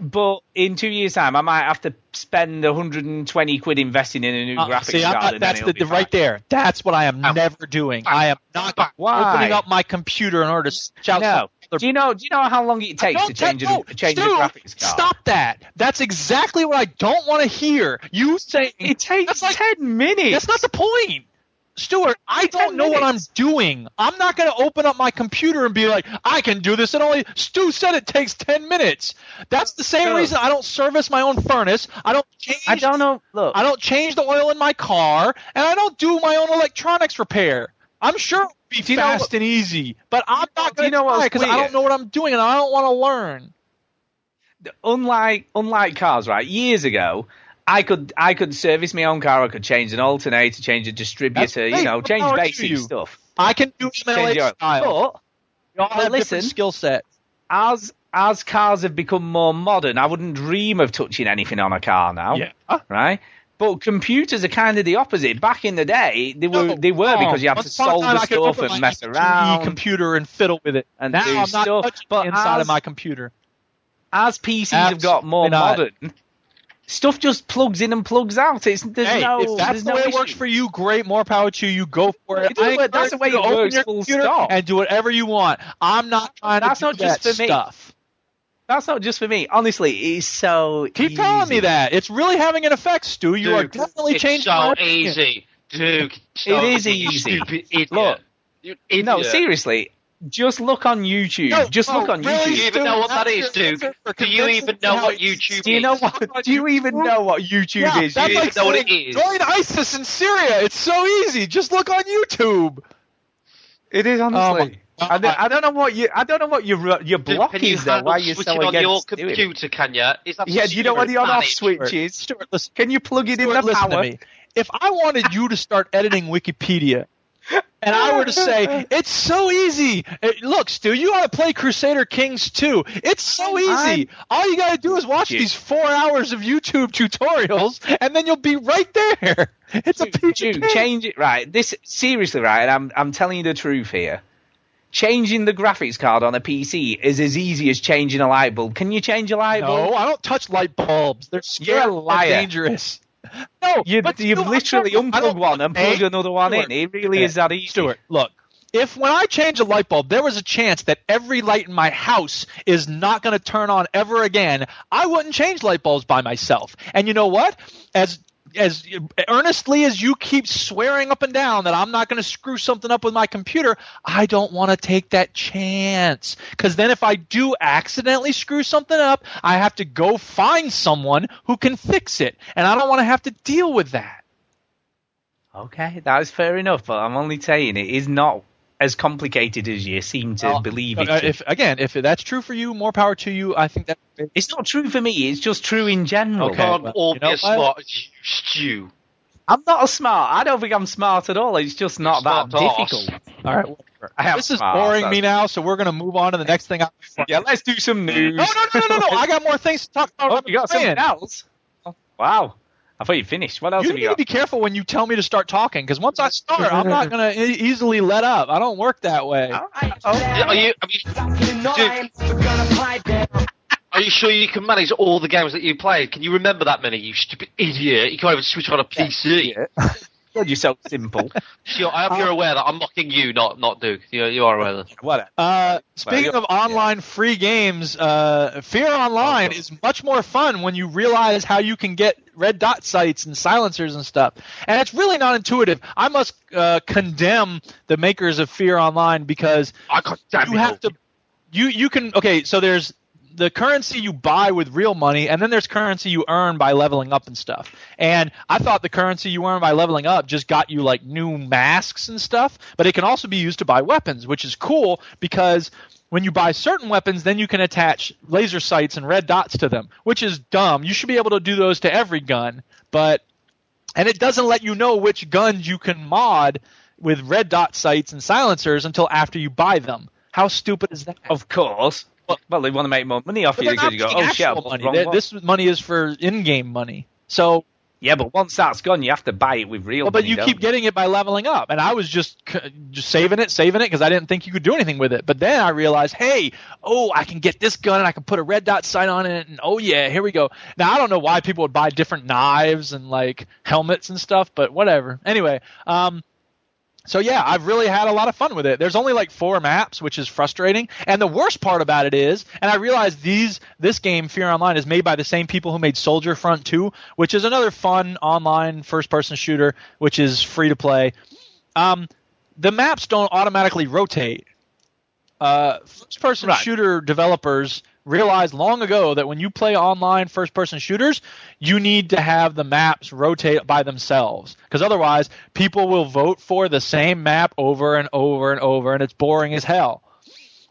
But in two years' time, I might have to spend one hundred twenty quid investing in a new uh, graphics see, card. I, and that's the, the right there. That's what I am oh. never doing. I am not Why? opening up my computer in order to shout. No. Do you know? Do you know how long it takes to change a, to change Stu, a graphics card? Stop that! That's exactly what I don't want to hear. You say it takes that's like, ten minutes. That's not the point. Stuart, I don't know minutes. what I'm doing. I'm not going to open up my computer and be like, I can do this. And only Stu said it takes ten minutes. That's the same Dude. reason I don't service my own furnace. I don't change. I don't know. Look, I don't change the oil in my car, and I don't do my own electronics repair. I'm sure it would be fast know, and easy, but I'm not going to do it because I don't know what I'm doing, and I don't want to learn. unlike unlike cars, right? Years ago, I could I could service my own car. I could change an alternator, change a distributor, that's, you know, change basic stuff. I can do M L A style. But, but listen, skill set. As as cars have become more modern, I wouldn't dream of touching anything on a car now, yeah. right? But computers are kind of the opposite. Back in the day, they were no, they were because you had to solder stuff and mess around. Computer and fiddle with it. And now do I'm not stuff. Touching but inside as, of my computer. As P Cs Absolutely have got more not. modern, stuff just plugs in and plugs out. It's there's hey, no. If that's the no way issue. It works for you, great. More power to you. You go for it. it I work, that's the way it works. Full stop. And do whatever you want. I'm not trying that's to do not just that for me. Stuff. That's not just for me. Honestly, it's so Keep easy. telling me that. It's really having an effect, Stu. You Duke, are definitely changing so my easy. Duke, so it is easy. Idiot. Look, idiot. No, seriously, just look on YouTube. No, just look oh, on really, YouTube. Do you even know what that is, Duke? Do you even know what YouTube is? Do you know what? Do you even know what YouTube yeah, is? That's do you like know what it is? Join ISIS in Syria. It's so easy. Just look on YouTube. It is honestly. Um, I don't, I don't know what you. I don't know what your your block can is though. Why you're so against on your computer? It. Can you? Is that yeah, do you know what the on-off switch is? Stuart, listen, can you plug it Stuart, in the power? To me. If I wanted you to start editing Wikipedia, and I were to say it's so easy, it, look, Stu, you ought to play Crusader Kings two. It's so easy. I'm, All you gotta do is watch Duke. these four hours of YouTube tutorials, and then you'll be right there. It's Duke, a piece Duke, of change it right. This seriously, right? And I'm I'm telling you the truth here. Changing the graphics card on a P C is as easy as changing a light bulb. Can you change a light bulb? No, I don't touch light bulbs. They're scary and dangerous. No, you, but you've Stuart, literally unplugged one and plugged another one Stuart, in. It really yeah. is that easy. Stuart, look, if when I change a light bulb, there was a chance that every light in my house is not going to turn on ever again, I wouldn't change light bulbs by myself. And you know what? As As earnestly as you keep swearing up and down that I'm not going to screw something up with my computer, I don't want to take that chance. Because then if I do accidentally screw something up, I have to go find someone who can fix it. And I don't want to have to deal with that. Okay, that is fair enough. But I'm only saying it is not as complicated as you seem to well, believe it. Uh, if, again, if that's true for you, more power to you. I think that it's not true for me. It's just true in general. Okay, well, all you know be smart, Stu. I'm not a smart. I don't think I'm smart at all. It's just not that difficult. All right, well, I have this is smart, boring so. me now, so we're going to move on to the next thing. I yeah, let's do some news. No, no, no, no, no, no. I got more things to talk about. Oh, you got something else? Oh, wow. I thought you finished. What else you have you got? You need to be careful when you tell me to start talking, because once I start, I'm not going to e- easily let up. I don't work that way. All right. Oh. Yeah, are you? I mean, dude, are you sure you can manage all the games that you played? Can you remember that many? You stupid idiot! You can't even switch on a P C. God, you're so simple. Sure, I hope you're aware that I'm mocking you, not not Duke. You, you are aware of that. What? Uh, speaking well, of online yeah. free games, uh, Fear Online oh, is much more fun when you realize how you can get red dot sights and silencers and stuff. And it's really not intuitive. I must uh, condemn the makers of Fear Online because I you have to. You you can okay. So there's the currency you buy with real money, and then there's currency you earn by leveling up and stuff. And I thought the currency you earn by leveling up just got you like new masks and stuff, but it can also be used to buy weapons, which is cool because when you buy certain weapons, then you can attach laser sights and red dots to them, which is dumb. You should be able to do those to every gun, but and it doesn't let you know which guns you can mod with red dot sights and silencers until after you buy them. How stupid is that? Of course. Well, well, they want to make more money off you because you go, oh, shit, money. This money is for in-game money. So yeah, but once that's gone, you have to buy it with real well, money. But you keep you? getting it by leveling up. And I was just, just saving it, saving it, because I didn't think you could do anything with it. But then I realized, hey, oh, I can get this gun and I can put a red dot sight on it. And oh, yeah, here we go. Now, I don't know why people would buy different knives and like helmets and stuff, but whatever. Anyway, um... so yeah, I've really had a lot of fun with it. There's only like four maps, which is frustrating. And the worst part about it is, and I realize these this game, Fear Online, is made by the same people who made Soldier Front two, which is another fun online first-person shooter, which is free to play. Um, the maps don't automatically rotate. Uh, first-person right. shooter developers realized long ago that when you play online first-person shooters, you need to have the maps rotate by themselves, because otherwise people will vote for the same map over and over and over, and it's boring as hell.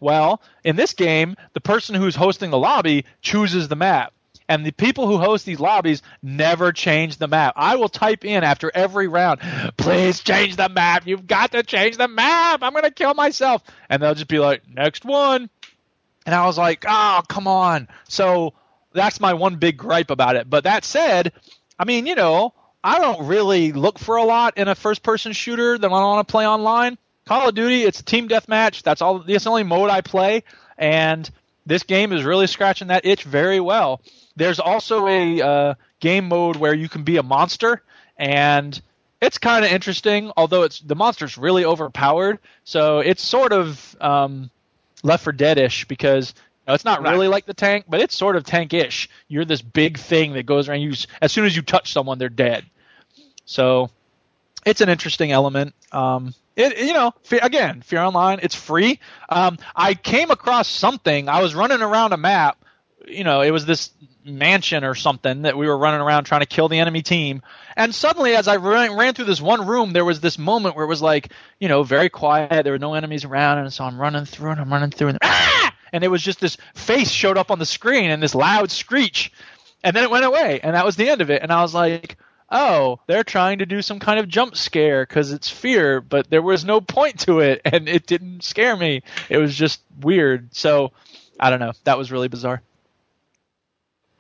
Well, in this game, the person who's hosting the lobby chooses the map. And the people who host these lobbies never change the map. I will type in after every round, please change the map. You've got to change the map. I'm going to kill myself. And they'll just be like, next one. And I was like, oh, come on. So that's my one big gripe about it. But that said, I mean, you know, I don't really look for a lot in a first-person shooter that I want to play online. Call of Duty, it's a team deathmatch. That's all. That's the only mode I play. And this game is really scratching that itch very well. There's also a uh, game mode where you can be a monster, and it's kind of interesting, although it's the monster's really overpowered. So it's sort of um, Left four Dead-ish because you know, it's not really like the tank, but it's sort of tank-ish. You're this big thing that goes around. You, as soon as you touch someone, they're dead. So it's an interesting element. Um, it, you know, fear, again, Fear Online, it's free. Um, I came across something. I was running around a map. You know, it was this mansion or something that we were running around trying to kill the enemy team. And suddenly, as I ran, ran through this one room, there was this moment where it was like, you know, very quiet. There were no enemies around. And so I'm running through and I'm running through. And, ah! And it was just this face showed up on the screen and this loud screech. And then it went away. And that was the end of it. And I was like, oh, they're trying to do some kind of jump scare because it's fear. But there was no point to it. And it didn't scare me. It was just weird. So I don't know. That was really bizarre.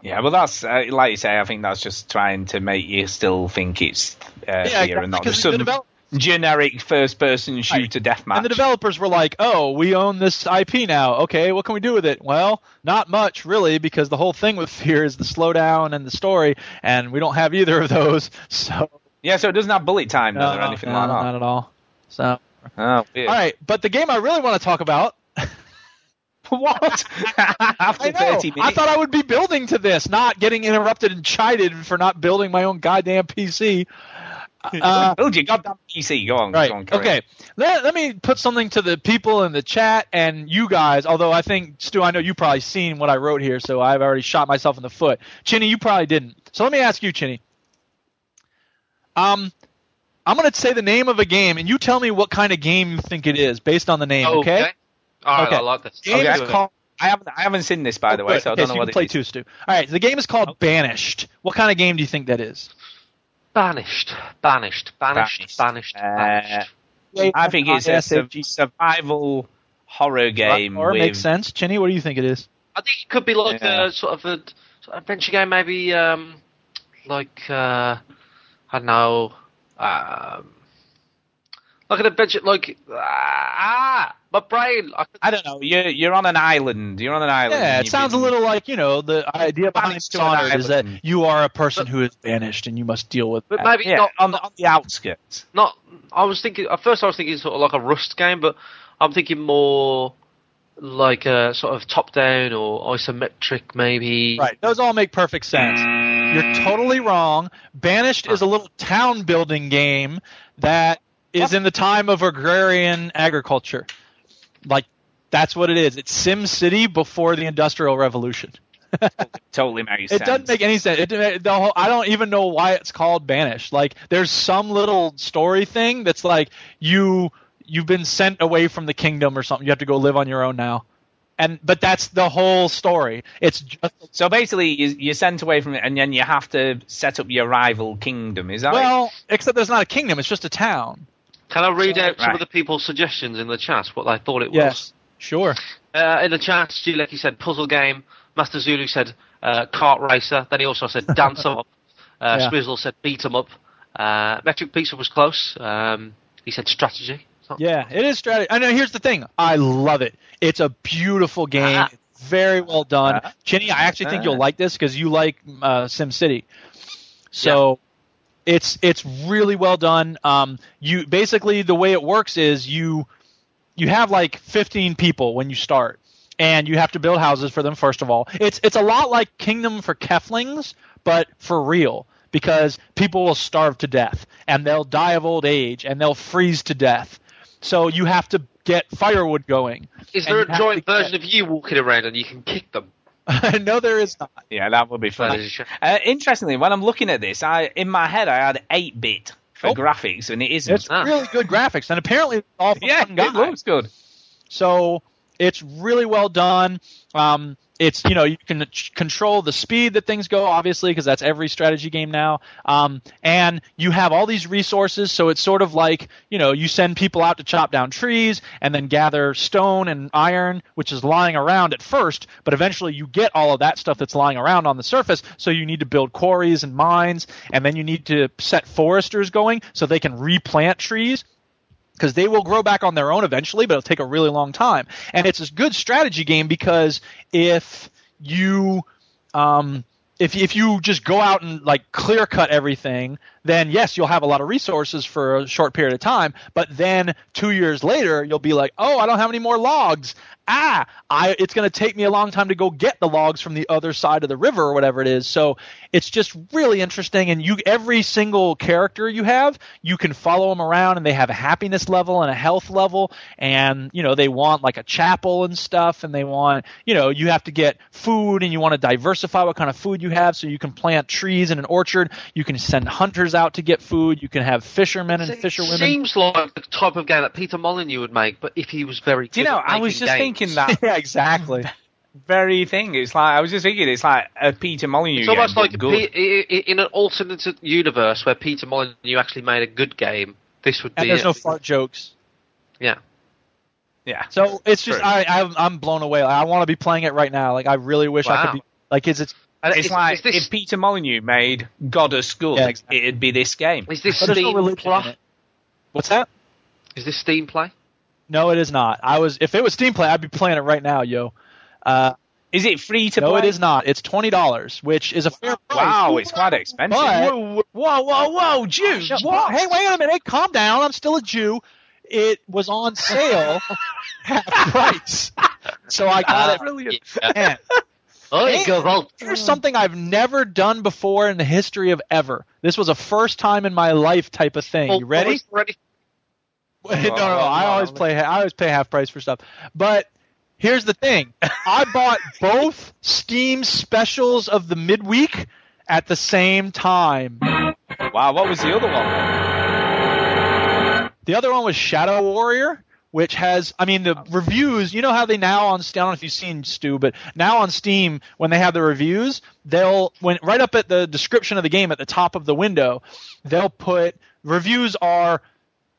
Yeah, well, that's uh, like you say. I think that's just trying to make you still think it's uh, yeah, fear exactly, and not just some develop- generic first-person shooter right. deathmatch. And the developers were like, "Oh, we own this I P now. Okay, what can we do with it? Well, not much really, because the whole thing with fear is the slowdown and the story, and we don't have either of those." So yeah, so it doesn't have bullet time no, or anything no, like that. Not at all. So oh, weird. All right, but the game I really want to talk about. What? After thirty minutes. I thought I would be building to this, not getting interrupted and chided for not building my own goddamn P C. Uh, Build your goddamn P C. Go on. Right. Go on, okay. Let, let me put something to the people in the chat and you guys, although I think, Stu, I know you've probably seen what I wrote here, so I've already shot myself in the foot. Chinny, you probably didn't. So let me ask you, Chinny. Um, I'm going to say the name of a game, and you tell me what kind of game you think it is based on the name, oh, okay? okay. All okay. right, I like this. Game okay, is called, I haven't I haven't seen this by the way, so I don't okay, know so what it play is. Two, Stu. All right, so the game is called oh. Banished. What kind of game do you think that is? Banished, banished, banished, banished, banished. Uh, I think it's a survival horror game. Horror with... makes sense. Chinny, what do you think it is? I think it could be like yeah. a sort of a sort of adventure game, maybe um, like uh, I don't know, um, like an adventure, like ah. My brain. I, I don't know. You're, you're on an island. You're on an island. Yeah, it sounds been, a little like, you know, the idea behind Dishonored is that you are a person but, who is banished and you must deal with but that. Maybe yeah, not, on, the, on the outskirts. Not. I was thinking, at first I was thinking sort of like a Rust game, but I'm thinking more like a sort of top-down or isometric maybe. Right. Those all make perfect sense. You're totally wrong. Banished is a little town-building game that is in the time of agrarian agriculture. Like, that's what it is. It's Sim City before the Industrial Revolution. Totally makes sense. It doesn't make any sense. It, the whole, I don't even know why it's called Banished. Like, there's some little story thing that's like, you, you've been sent away from the kingdom or something. You have to go live on your own now. And But that's the whole story. It's just, so basically, you, you're sent away from it, and then you have to set up your rival kingdom. Is that Well, right? Except there's not a kingdom. It's just a town. Can I read out some right. of the people's suggestions in the chat, what they thought it was? Yes, sure. Uh, in the chat, Stu Lecky said puzzle game. Master Zulu said uh, kart racer. Then he also said dance 'em up. Uh, yeah. Sprizzle said beat 'em up. Uh, Metric Pizza was close. Um, he said strategy. Yeah, it is strategy. I know. Here's the thing. I love it. It's a beautiful game. Ah. It's very well done. Ah. Chinny, I actually ah. think you'll like this because you like uh, SimCity. So... Yeah. It's it's really well done. Um, you basically the way it works is you you have like fifteen people when you start, and you have to build houses for them first of all. It's it's a lot like Kingdom for Keflings, but for real, because people will starve to death and they'll die of old age and they'll freeze to death. So you have to get firewood going. Is there a joint version get... of you walking around and you can kick them? No, there is not. Yeah, that would be funny. Uh, interestingly, when I'm looking at this, I in my head I had eight bit for oh, graphics, and it isn't. It's ah. really good graphics, and apparently it's all for yeah, one guy. It looks good. So It's really well done. Um, it's, you know, you can ch- control the speed that things go, obviously, because that's every strategy game now. Um, and you have all these resources, so it's sort of like, you know, you send people out to chop down trees and then gather stone and iron, which is lying around at first, but eventually you get all of that stuff that's lying around on the surface, so you need to build quarries and mines, and then you need to set foresters going so they can replant trees, because they will grow back on their own eventually, but it'll take a really long time. And it's a good strategy game because if you um, if if you just go out and like clear cut everything, then yes, you'll have a lot of resources for a short period of time. But then two years later, you'll be like, oh, I don't have any more logs. Ah, I, it's going to take me a long time to go get the logs from the other side of the river or whatever it is. So it's just really interesting. And you, every single character you have, you can follow them around, and they have a happiness level and a health level. And, you know, they want like a chapel and stuff, and they want, you know, you have to get food, and you want to diversify what kind of food you have. So you can plant trees in an orchard. You can send hunters out to get food. You can have fishermen and fisherwomen. It seems like the type of game that Peter Molyneux would make, but if he was very good, you know, at making I was just games. Thinking that yeah, exactly. Very thing. It's like I was just thinking. It's like a Peter Molyneux. It's almost game, like good. P- in an alternate universe where Peter Molyneux actually made a good game. This would and be. And there's it. no fart jokes. Yeah. Yeah. So it's just True. I I'm, I'm blown away. Like, I want to be playing it right now. Like I really wish wow. I could be. Like is it? It's, it's like this, if Peter Molyneux made God of School, yeah, exactly. it'd be this game. Is this but Steam no play? What's that? Is this Steam play? No, it is not. I was if it was Steam Play, I'd be playing it right now, yo. Uh, is it free to no, play? No, it is not. It's twenty dollars, which is a wow. fair price. Wow, it's quite expensive. But, whoa, whoa, whoa, whoa, Jew! What? Hey, wait a minute, calm down. I'm still a Jew. It was on sale half price, so I got uh, it. Brilliant. Yeah. Oh, it goes all- here's something I've never done before in the history of ever. This was a first time in my life type of thing. You ready? Ready. No, no, no, I always play. I always pay half price for stuff. But here's the thing: I bought both Steam specials of the midweek at the same time. Wow, what was the other one? The other one was Shadow Warrior, which has, I mean, the reviews. You know how they now on Steam. I don't know if you've seen Stu, but now on Steam, when they have the reviews, they'll when right up at the description of the game at the top of the window, they'll put reviews are.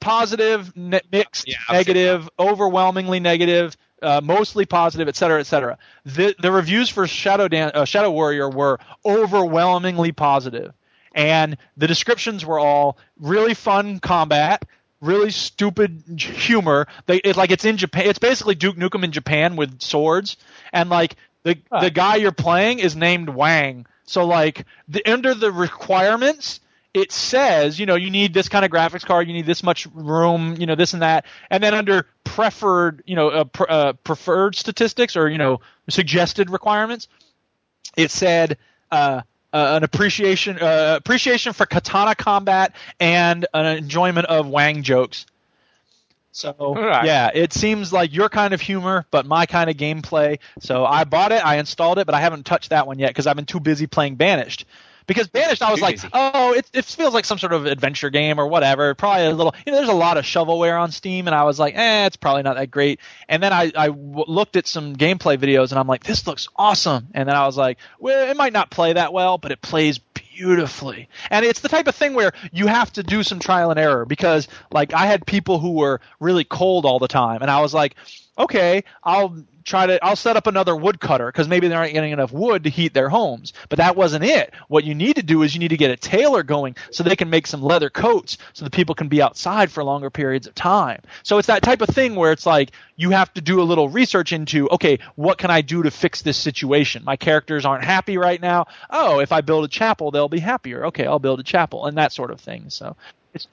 Positive, ne- mixed, yeah, negative, overwhelmingly negative, uh, mostly positive, et cetera, et cetera. The, the reviews for Shadow, Dan- uh, Shadow Warrior were overwhelmingly positive. And the descriptions were all really fun combat, really stupid humor. They, it's like it's in Japan. It's basically Duke Nukem in Japan with swords. And like the, right. the guy you're playing is named Wang. So like the, under the requirements... It says, you know, you need this kind of graphics card, you need this much room, you know, this and that. And then under preferred, you know, uh, pr- uh, preferred statistics or, you know, suggested requirements, it said uh, uh, an appreciation uh, appreciation for katana combat and an enjoyment of Wang jokes. So, right. yeah, it seems like your kind of humor, but my kind of gameplay. So I bought it, I installed it, but I haven't touched that one yet because I've been too busy playing Banished. Because Banished, I was like, oh, it, it feels like some sort of adventure game or whatever. Probably a little – you know, there's a lot of shovelware on Steam, and I was like, eh, it's probably not that great. And then I, I w- looked at some gameplay videos, and I'm like, this looks awesome. And then I was like, well, it might not play that well, but it plays beautifully. And it's the type of thing where you have to do some trial and error because, like, I had people who were really cold all the time, and I was like – okay, I'll try to. I'll set up another woodcutter because maybe they aren't getting enough wood to heat their homes. But that wasn't it. What you need to do is you need to get a tailor going so they can make some leather coats so that people can be outside for longer periods of time. So it's that type of thing where it's like you have to do a little research into, okay, what can I do to fix this situation? My characters aren't happy right now. Oh, if I build a chapel, they'll be happier. Okay, I'll build a chapel and that sort of thing. So.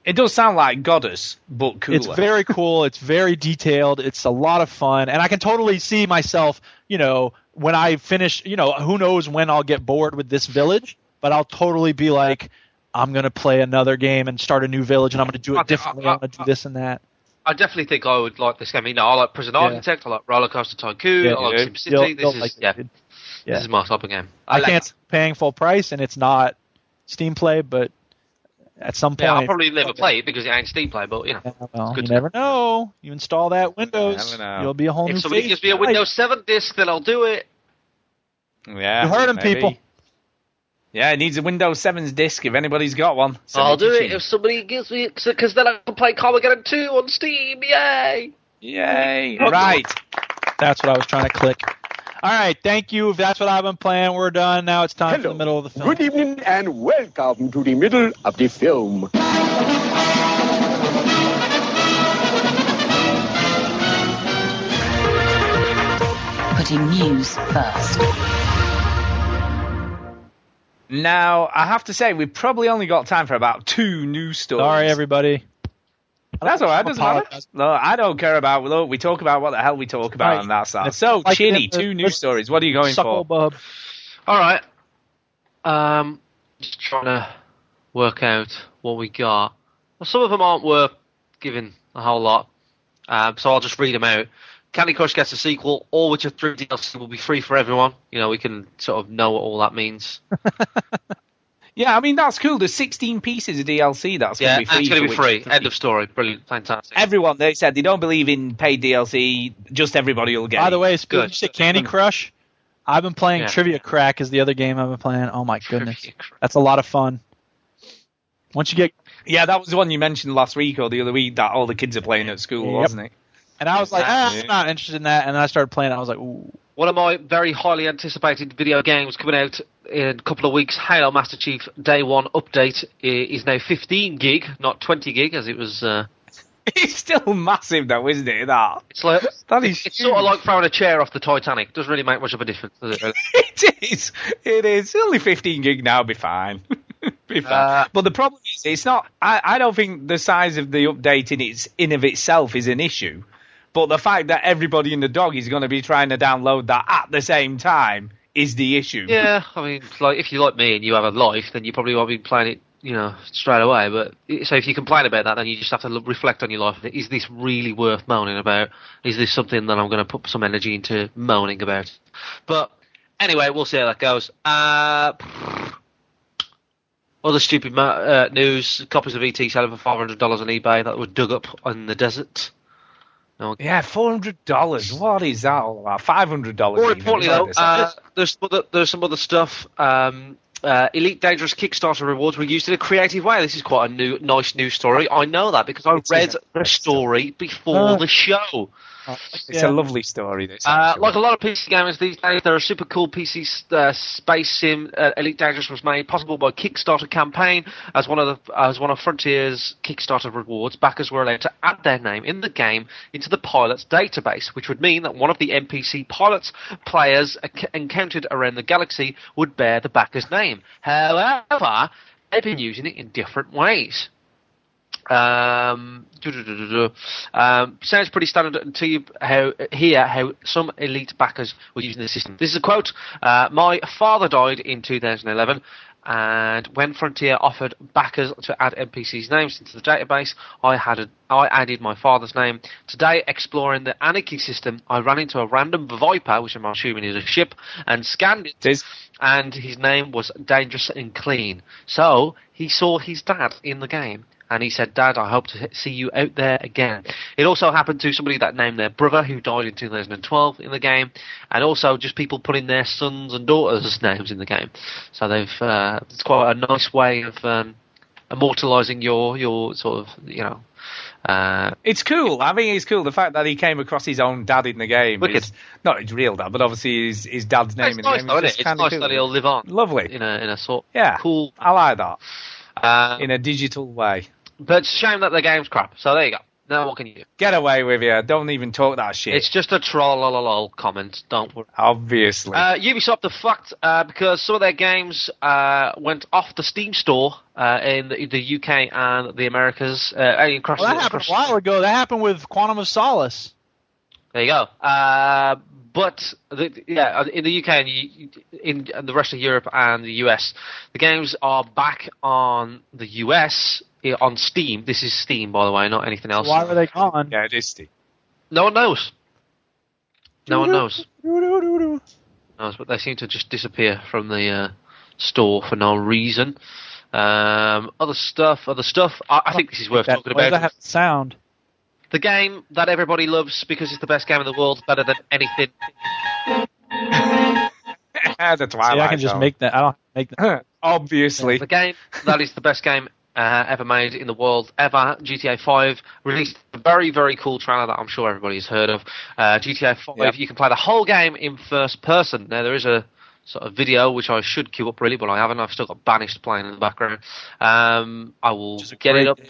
It does sound like Goddess, but cooler. It's very cool. It's very detailed. It's a lot of fun. And I can totally see myself, you know, when I finish, you know, who knows when I'll get bored with this village, but I'll totally be like, I'm going to play another game and start a new village, and I'm going to do it differently. I, I, I, I'm going to do this and that. I definitely think I would like this game. You know, I like Prison yeah. Architect. I like Roller Coaster Tycoon. Yeah, I like SimCity. You'll, this, you'll is, like yeah, it, yeah. this is my type of game. I, I like can't it. paying full price, and it's not Steam Play, but... at some point. Yeah, I'll probably never play it because it ain't Steam Play, but you know. Yeah, well, you never know. You install that Windows, you'll be a whole new face. If somebody gives me a Windows seven disc, then I'll do it. Yeah, you heard him, people. Yeah, it needs a Windows seven's disc if anybody's got one. So I'll do it if somebody gives me, because then I can play Carmageddon two on Steam. Yay! Yay! Right. That's what I was trying to click. All right, thank you. If that's what I've been playing, we're done. Now it's time Hello. for the middle of the film. Good evening and welcome to the middle of the film. Putting news first. Now, I have to say, we've probably only got time for about two news stories. Sorry, everybody. That's all right, doesn't matter. No, I don't care about, look, we talk about what the hell we talk about, right. and that's that. So, like Chitty, the, the, two news stories. What are you going for? Bob. All right. Um, just trying to work out what we got. Well, some of them aren't worth giving a whole lot, um, so I'll just read them out. Candy Crush gets a sequel. All which are through D L C will be free for everyone. You know, we can sort of know what all that means. Yeah, I mean, that's cool. There's sixteen pieces of D L C that's yeah, going to be free. Yeah, it's going to be free. Three. End of story. Brilliant. Fantastic. Everyone, they said they don't believe in paid D L C. Just everybody will get By it. By the way, good. Did you say Candy Crush? I've been playing yeah. Trivia Crack is the other game I've been playing. Oh, my goodness. That's a lot of fun. Once you get... Yeah, that was the one you mentioned last week or the other week that all the kids are playing at school, yep. wasn't it? And I was like, ah, I'm not interested in that. And then I started playing it. I was like, ooh. One of my very highly anticipated video games coming out in a couple of weeks, Halo Master Chief Day one update is now fifteen gig, not twenty gig, as it was... Uh... It's still massive, though, isn't it, that? It's, like, that is it's sort of like throwing a chair off the Titanic. It doesn't really make much of a difference, does it? Really? It is. It is. Only fifteen gig now, be fine. be fine. Uh, but the problem is, it's not... I, I don't think the size of the update in, its, in of itself is an issue. But the fact that everybody and the dog is going to be trying to download that at the same time is the issue. Yeah, I mean, like if you're like me and you have a life, then you probably won't be playing it, you know, straight away. But so if you complain about that, then you just have to look, reflect on your life. Is this really worth moaning about? Is this something that I'm going to put some energy into moaning about? But anyway, we'll see how that goes. Uh, other stupid uh, news: copies of E T selling for five hundred dollars on eBay that were dug up in the desert. Okay. Yeah, four hundred dollars. What is that all about? five hundred dollars. More importantly, though, uh, there's, other, there's some other stuff. Um, uh, Elite Dangerous Kickstarter rewards were used in a creative way. This is quite a new, nice news story. I know that because I it's read the story before uh, the show. Uh, it's yeah. a lovely story. This, uh, like a lot of P C gamers these days, there are super cool P C uh, space sim. Uh, Elite Dangerous was made possible by Kickstarter campaign as one of the, as one of Frontier's Kickstarter rewards. Backers were allowed to add their name in the game into the pilot's database, which would mean that one of the N P C pilots players ac- encountered around the galaxy would bear the backer's name. However, they've been using it in different ways. Um, um, sounds pretty standard until you how, hear how some elite backers were using the system. This is a quote. Uh, my father died in two thousand eleven, and when Frontier offered backers to add N P Cs' names into the database, I had a, I added my father's name. Today, exploring the Anarchy system, I ran into a random Viper, which I'm assuming is a ship, and scanned it. It and his name was Dangerous and Clean. So he saw his dad in the game. And he said, Dad, I hope to see you out there again. It also happened to somebody that named their brother, who died in two thousand twelve in the game. And also just people putting their sons and daughters' names in the game. So they've uh, it's quite a nice way of um, immortalising your, your sort of, you know... Uh, it's cool. I think it's cool. The fact that he came across his own dad in the game. Is, not his real dad, but obviously his, his dad's name it's in nice the game. Though, is isn't it? It's nice cool. that he'll live on. Lovely. In a, in a sort of yeah, cool... I like that. Uh, in a digital way. But it's a shame that the game's crap. So there you go. Now what can you do? Get away with you. Don't even talk that shit. It's just a troll comment. Don't worry. Obviously. Uh, Ubisoft are fucked uh, because some of their games uh, went off the Steam store uh, in the, the U K and the Americas. Uh, and well, that the, happened a while ago. That happened with Quantum of Solace. There you go. Uh, but the, yeah, in the U K and you, in the rest of Europe and the U S, the games are back on the U S on Steam. This is Steam, by the way, not anything else. Why were they gone? Yeah, it is Steam. No one knows. No one knows. knows. But they seem to just disappear from the uh, store for no reason. Um, other stuff, other stuff. I, I think this is worth talking about. Does that have sound? The game that everybody loves because it's the best game in the world, better than anything. The Twilight See, I can just zone. make that. I don't make that. Obviously, the game that is the best game uh, ever made in the world ever. G T A five released a very very cool trailer that I'm sure everybody's heard of. Uh, G T A five, yep. You can play the whole game in first person. Now there is a sort of video which I should queue up really, but I haven't. I've still got Banished playing in the background. Um, I will get it up. Day.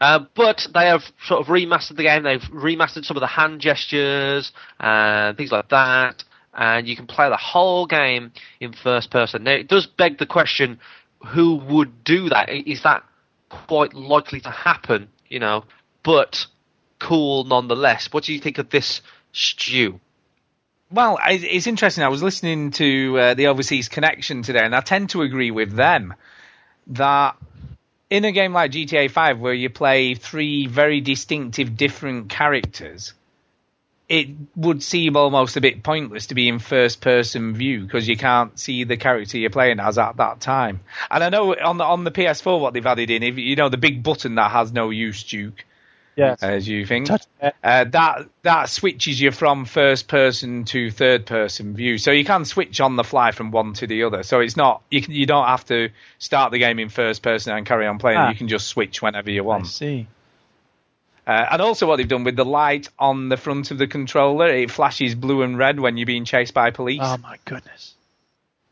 Uh, but they have sort of remastered the game. They've remastered some of the hand gestures and things like that. And you can play the whole game in first person. Now, it does beg the question, who would do that? Is that quite likely to happen? You know, but cool nonetheless. What do you think of this, Stu? Well, it's interesting. I was listening to uh, the Overseas Connection today, and I tend to agree with them that in a game like G T A five, where you play three very distinctive different characters, it would seem almost a bit pointless to be in first-person view because you can't see the character you're playing as at that time. And I know on the, on the P S four what they've added in, if you know the big button that has no use, Duke, yes, as you think, uh, that that switches you from first-person to third-person view. So you can switch on the fly from one to the other. So it's not you can, you don't have to start the game in first-person and carry on playing. Ah. You can just switch whenever you want. I see. Uh, and also what they've done with the light on the front of the controller, it flashes blue and red when you're being chased by police. Oh, my goodness.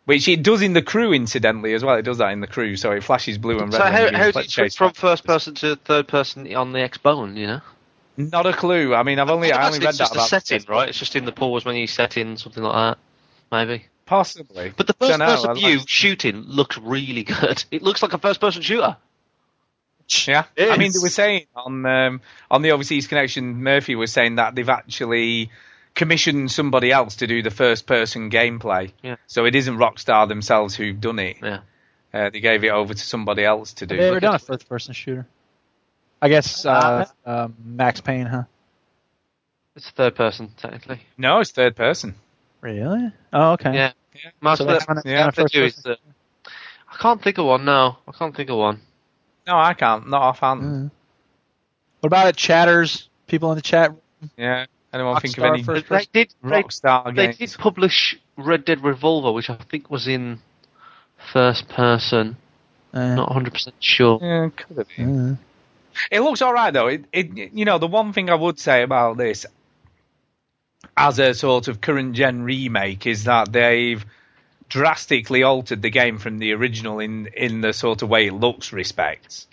Which it does in The Crew, incidentally, as well. It does that in The Crew, so it flashes blue and red. So how, how do you switch from first person to third person on the Xbox, you know? Not a clue. I mean, I've only, I I only read that about... It's just a setting, right? It's just in the pause when you set in something like that, maybe. Possibly. But the first-person view shooting looks really good. It looks like a first-person shooter. Yeah, I mean, they were saying on um, on the Overseas Connection, Murphy was saying that they've actually commissioned somebody else to do the first-person gameplay. Yeah. So it isn't Rockstar themselves who've done it. Yeah. Uh, they gave it over to somebody else to do. Have they ever done a first-person shooter? I guess uh, uh, Max Payne, huh? It's third-person, technically. No, it's third-person. Really? Oh, okay. Yeah. yeah. Most so of the, yeah. First do is the, I can't think of one, no. I can't think of one. No, I can't. Not offhand. Mm. What about it, chatters? People in the chat? Yeah. Anyone Rockstar think of any? First they did, Rockstar they, games. They did publish Red Dead Revolver, which I think was in first person. Uh, not one hundred percent sure. Yeah, could have been. Yeah. It looks all right, though. It, it, you know, the one thing I would say about this, as a sort of current-gen remake, is that they've drastically altered the game from the original in in the sort of way it looks respects.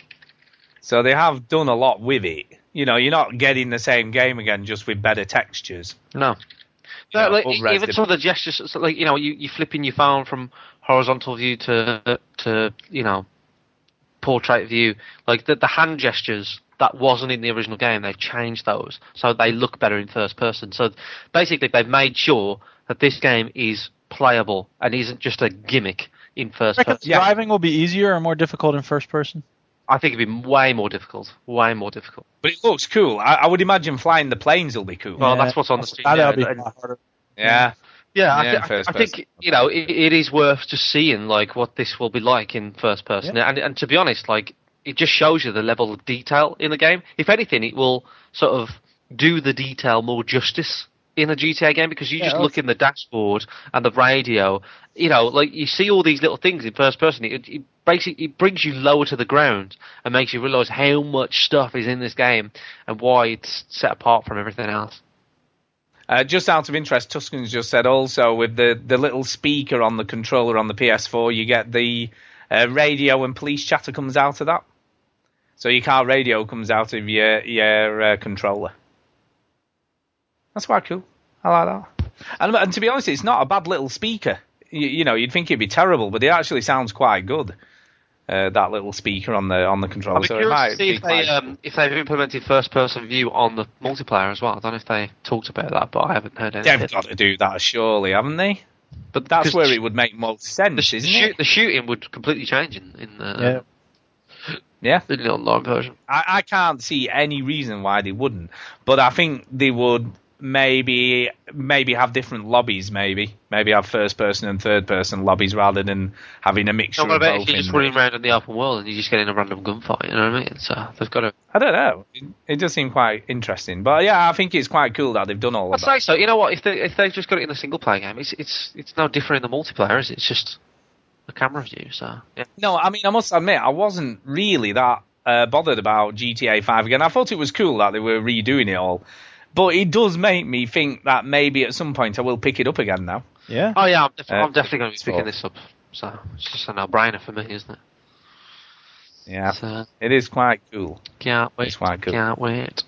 So they have done a lot with it. You know, you're not getting the same game again just with better textures. No. no know, like, even some of the gestures, so like, you know, you, you're flipping your phone from horizontal view to, to you know, portrait view. Like, the, the hand gestures, that wasn't in the original game. They've changed those. So they look better in first person. So basically they've made sure that this game is playable and isn't just a gimmick in first person. Driving will be easier or more difficult in first person? I think it'd be way more difficult. Way more difficult. But it looks cool. I, I would imagine flying the planes will be cool. Well, yeah. that's what's on the screen. That'll be harder. Yeah. Yeah, yeah I, th- I think, you know, it, it is worth just seeing, like, what this will be like in first person. Yeah. And, and to be honest, like, it just shows you the level of detail in the game. If anything, it will sort of do the detail more justice in a G T A game, because you yeah, just look in the dashboard and the radio, you know, like you see all these little things in first person. It, it basically it brings you lower to the ground and makes you realise how much stuff is in this game and why it's set apart from everything else. Uh, just out of interest, Tuscan's just said also with the, the little speaker on the controller on the P S four, you get the uh, radio and police chatter comes out of that. So your car radio comes out of your, your uh, controller. That's quite cool. I like that. And, and to be honest, it's not a bad little speaker. You, you know, you'd think it'd be terrible, but it actually sounds quite good. Uh, that little speaker on the on the controller. I'd be so curious it might to see if, they, um, if they've implemented first-person view on the multiplayer as well. I don't know if they talked about that, but I haven't heard anything. They've got to do that, surely, haven't they? But that's where it would make most sense, the, isn't the shoot, it? The shooting would completely change in, in the yeah. Yeah, in the online version. I, I can't see any reason why they wouldn't, but I think they would maybe maybe have different lobbies, maybe. Maybe have first person and third person lobbies rather than having a mixture no, of both. You're just running around in the open world and you just get in a random gunfight, you know what I mean? So they've got to... I don't know. It, it does seem quite interesting. But yeah, I think it's quite cool that they've done all I'd of that. I'd say so. You know what? If, they, if they've just got it in the single player game, it's it's it's no different in the multiplayer, is it? It's just the camera view, so... Yeah. No, I mean, I must admit, I wasn't really that uh, bothered about G T A five again. I thought it was cool that they were redoing it all. But it does make me think that maybe at some point I will pick it up again now. Yeah. Oh, yeah, I'm, def- uh, I'm definitely going to be picking this up. So it's just a no-brainer for me, isn't it? Yeah. So, it is quite cool. Can't wait. It's quite cool. Can't wait.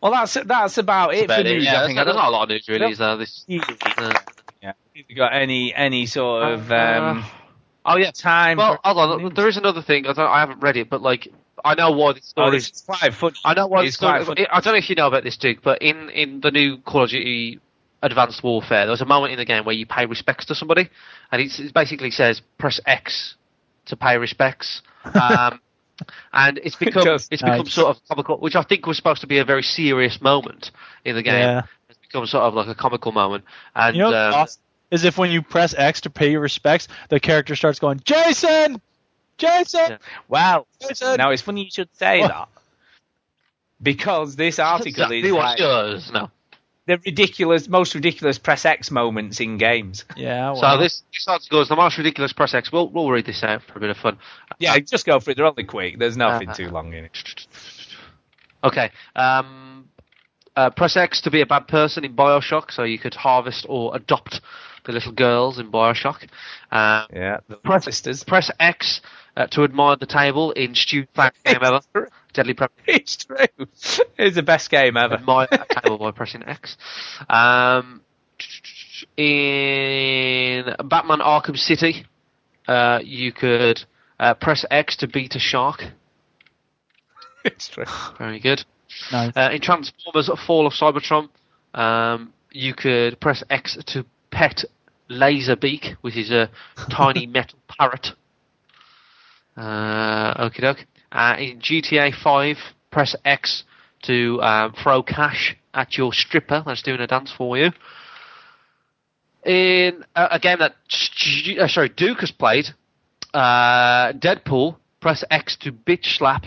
Well, that's that's about that's it about for it. news. Yeah, I think there's not a lot of news, really. So this, uh, yeah. You got any, any sort uh, of... Um, oh, yeah. Time. Well, hold on. There is another thing. I, don't, I haven't read it, but, like... I know why this story oh, is quite funny. I know why this story. Funny. I don't know if you know about this, Duke, but in, in the new Call of Duty Advanced Warfare, there was a moment in the game where you pay respects to somebody, and it's, it basically says press X to pay respects, um, and it's become it it's become nice. sort of comical, which I think was supposed to be a very serious moment in the game. Yeah. It's become sort of like a comical moment, and you know what's um, awesome is if when you press X to pay your respects, the character starts going Jason. Jason! Yeah. Wow. Jason. Now, it's funny you should say what? that. Because this article exactly is like yours. No. the ridiculous, most ridiculous press X moments in games. Yeah. Wow. So this, this article is the most ridiculous press X. We'll, we'll read this out for a bit of fun. Yeah, um, just go for it. They're only quick. There's nothing uh, too long in it. Okay. Um, uh, press X to be a bad person in BioShock, so you could harvest or adopt the little girls in BioShock. Um, yeah. The press, sisters. Press X... Uh, to admire the table in Stu Plank's game ever. True. Deadly Premonition. It's true. It's the best game ever. Admire the table by pressing X. Um, in Batman Arkham City, uh, you could uh, press X to beat a shark. It's true. Very good. Nice. Uh, in Transformers Fall of Cybertron, um, you could press X to pet Laserbeak, which is a tiny metal parrot. Uh, okie doke. Uh, in G T A five, press X to um, throw cash at your stripper that's doing a dance for you. In a, a game that uh, sorry Duke has played, uh, Deadpool, press X to bitch slap,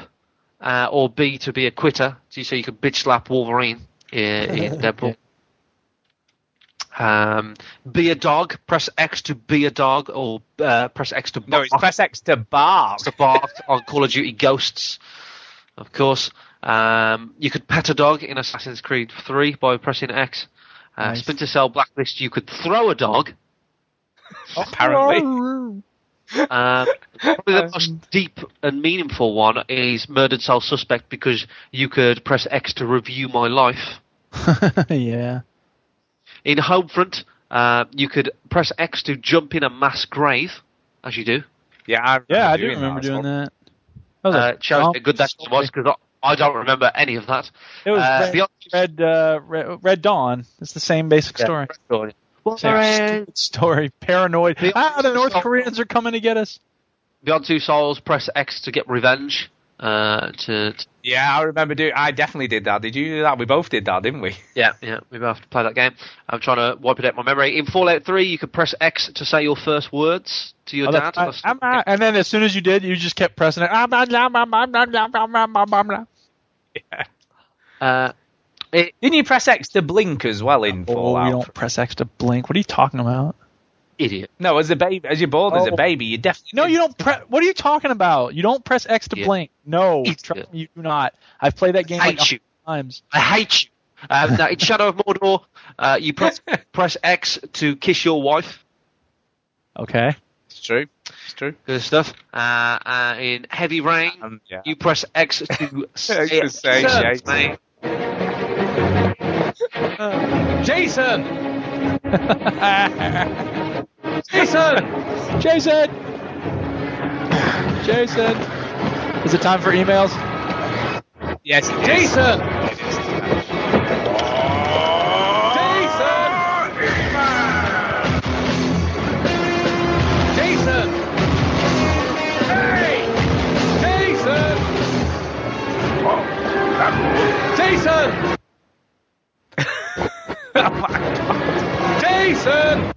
uh, or B to be a quitter, so you can bitch slap Wolverine in, in Deadpool. Um, be a dog. Press X to be a dog, or uh, press X to bark. No, it's press X to bark. to bark on Call of Duty Ghosts, of course. Um, you could pet a dog in Assassin's Creed three by pressing X. Uh, nice. Splinter Cell Blacklist, you could throw a dog. Apparently. um, probably the most deep and meaningful one is Murdered Soul Suspect, because you could press X to review my life. Yeah. In Homefront, uh, you could press X to jump in a mass grave, as you do. Yeah, I remember, yeah, I do remember that doing that. that was uh, shows how good that was, because I, I don't remember any of that. It was uh, Red, Red, uh, Red, Red Dawn. It's the same basic yeah, story. Red Dawn. Same story. Paranoid. Beyond ah, the North Souls. Koreans are coming to get us. Beyond Two Souls, press X to get revenge. Uh, to, to yeah, I remember doing. I definitely did that. Did you do that? We both did that, didn't we? Yeah, yeah. We both played that game. I'm trying to wipe it out my memory. In Fallout three, you could press X to say your first words to your oh, dad. I, I'm I, and then as soon as you did, you just kept pressing it. Yeah. Uh, it, didn't you press X to blink as well in oh, Fallout? We don't press X to blink. What are you talking about? Idiot. No, as a baby, as you're born oh. as a baby, you definitely. No, you don't press. What are you talking about? You don't press X to yeah. blink. No, try, you do not. I've played that game I hate like you. times. I hate you. Uh, now, in Shadow of Mordor, uh, you press press X to kiss your wife. Okay, it's true. It's true. Good stuff. Uh, uh, in Heavy Rain, um, yeah. you press X to say Jason. Uh, Jason. Jason! Jason! Jason! Is it time for emails? Yes, it Jason! Is. It is Jason! Jason! Hey! Jason! Oh, that Jason! son.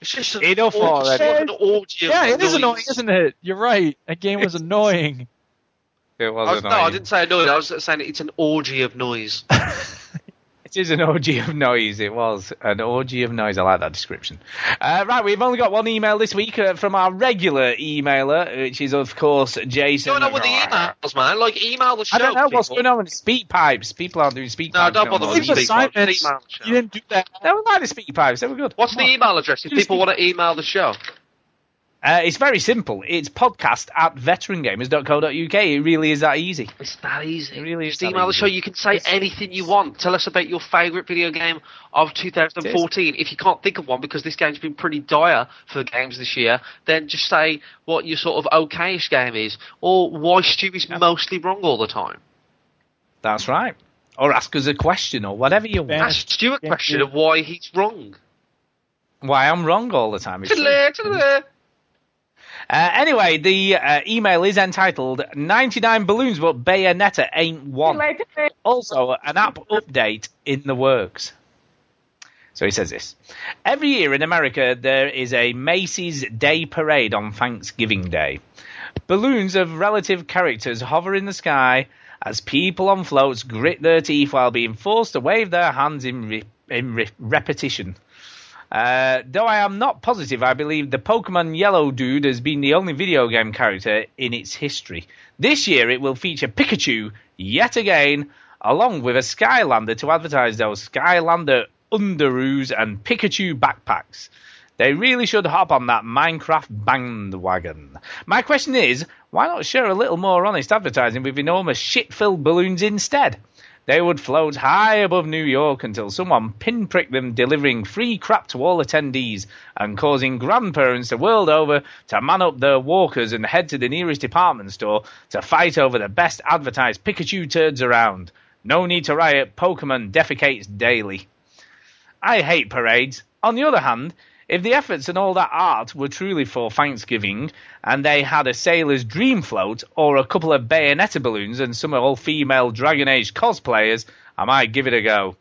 It's just an eight oh four. It's an orgy yeah, it noise. Is annoying, isn't it? You're right. That game was annoying. It was, I was annoying. No, I didn't say annoying. I was saying it's an orgy of noise. It is an orgy of noise. It was an orgy of noise. I like that description. Uh, right, we've only got one email this week uh, from our regular emailer, which is, of course, Jason. I don't know what the emails, man. Like, email the show. I don't know people. What's going on with speak pipes. People aren't doing speak no, pipes. No, don't bother with speak pipes. You didn't do that. They were like the speak pipes. They were good. What's Come the on. Email address if people want to email the show? Uh, it's very simple. It's podcast at veteran gamers dot co dot u k. It really is that easy. It's that easy. It really is. Just email the show. You can say it's... anything you want. Tell us about your favourite video game of two thousand fourteen. If you can't think of one, because this game's been pretty dire for the games this year, then just say what your sort of okayish game is, or why Stu is yeah. mostly wrong all the time. That's right. Or ask us a question, or whatever you want. Ask Stu a question yeah. of why he's wrong. Why I'm wrong all the time. It's true. Uh, anyway, the uh, email is entitled ninety-nine Balloons But Bayonetta Ain't One. Also, an app update in the works. So he says this. Every year in America, there is a Macy's Day Parade on Thanksgiving Day. Balloons of relative characters hover in the sky as people on floats grit their teeth while being forced to wave their hands in, re- in re- repetition. Uh, though I am not positive, I believe the Pokemon Yellow Dude has been the only video game character in its history. This year it will feature Pikachu yet again, along with a Skylander to advertise those Skylander underoos and Pikachu backpacks. They really should hop on that Minecraft bandwagon. My question is, why not share a little more honest advertising with enormous shit-filled balloons instead? They would float high above New York until someone pinpricked them, delivering free crap to all attendees and causing grandparents the world over to man up their walkers and head to the nearest department store to fight over the best advertised Pikachu turds around. No need to riot. Pokemon defecates daily. I hate parades. On the other hand, if the efforts and all that art were truly for Thanksgiving and they had a Sailor's Dream float or a couple of Bayonetta balloons and some all-female Dragon Age cosplayers, I might give it a go.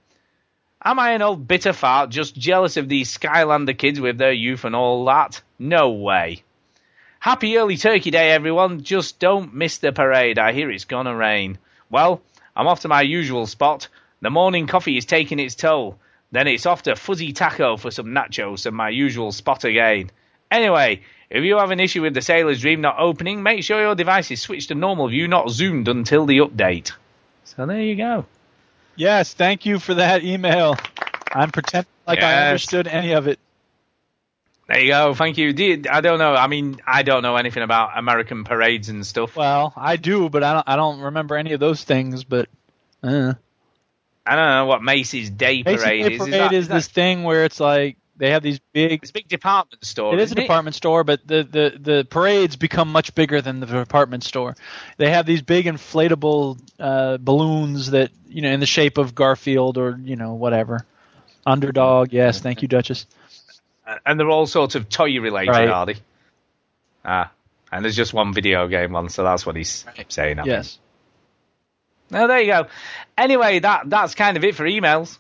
Am I an old bitter fart just jealous of these Skylander kids with their youth and all that? No way. Happy early Turkey Day, everyone. Just don't miss the parade. I hear it's gonna rain. Well, I'm off to my usual spot. The morning coffee is taking its toll. Then it's off to Fuzzy Taco for some nachos and my usual spot again. Anyway, if you have an issue with the Sailor's Dream not opening, make sure your device is switched to normal view, not zoomed until the update. So there you go. Yes, thank you for that email. I'm pretending like yes. I understood any of it. There you go. Thank you. I don't know. I mean, I don't know anything about American parades and stuff. Well, I do, but I don't, I don't remember any of those things, but... Uh. I don't know what Macy's Day Parade Macy's Day is. Macy's Day Parade is, is this thing where it's like they have these big... It's a big department store. It is a department it? store, but the, the, the parades become much bigger than the department store. They have these big inflatable uh, balloons that, you know, in the shape of Garfield or, you know, whatever. Underdog, yes, thank you, Duchess. And they're all sorts of toy-related, right. Are they? Ah, and there's just one video game one, so that's what he's saying. I yes. Think. No, there you go. Anyway, that that's kind of it for emails.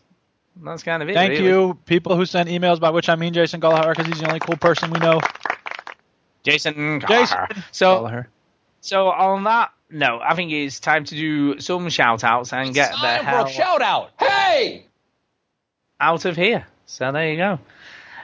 That's kind of it. Thank really. you, people who sent emails, by which I mean Jason Gallagher, because he's the only cool person we know. Jason Gallagher. Jason so, Gallagher. So on that note, I think it's time to do some shout-outs and it's get the hell shout-out. Hey! Out of here. So there you go.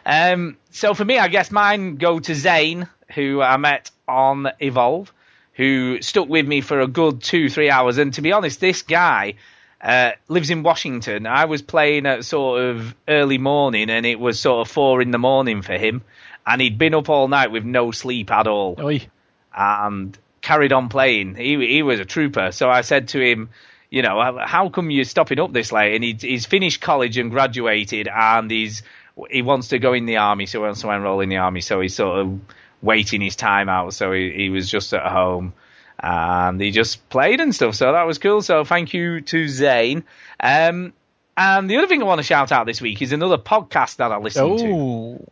Um, so for me, I guess mine go to Zane, who I met on Evolve, who stuck with me for a good two, three hours. And to be honest, this guy uh, lives in Washington. I was playing at sort of early morning, and it was sort of four in the morning for him. And he'd been up all night with no sleep at all. Oy. And carried on playing. He, he was a trooper. So I said to him, you know, how come you're stopping up this late? And he'd, he's finished college and graduated, and he's he wants to go in the army, so he wants to enroll in the army. So he's sort of... waiting his time out, so he, he was just at home and he just played and stuff, so that was cool. So thank you to Zane. Um and the other thing I want to shout out this week is another podcast that I listen oh. to,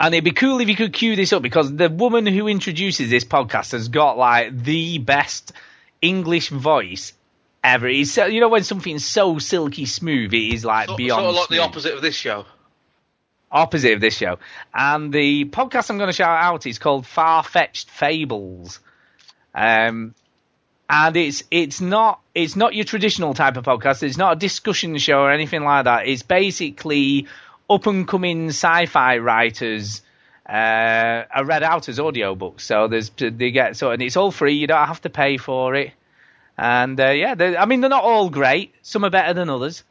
and it'd be cool if you could cue this up, because the woman who introduces this podcast has got like the best English voice ever. It's so, you know, when something's so silky smooth, it is like so, beyond sort of like smooth. The opposite of this show. Opposite of this show. And the podcast I'm going to shout out is called Far-Fetched Fables. Um, and it's it's not it's not your traditional type of podcast. It's not a discussion show or anything like that. It's basically up-and-coming sci-fi writers uh, are read out as audiobooks. So there's they get so and it's all free. You don't have to pay for it. And uh, yeah, I mean, they're not all great. Some are better than others.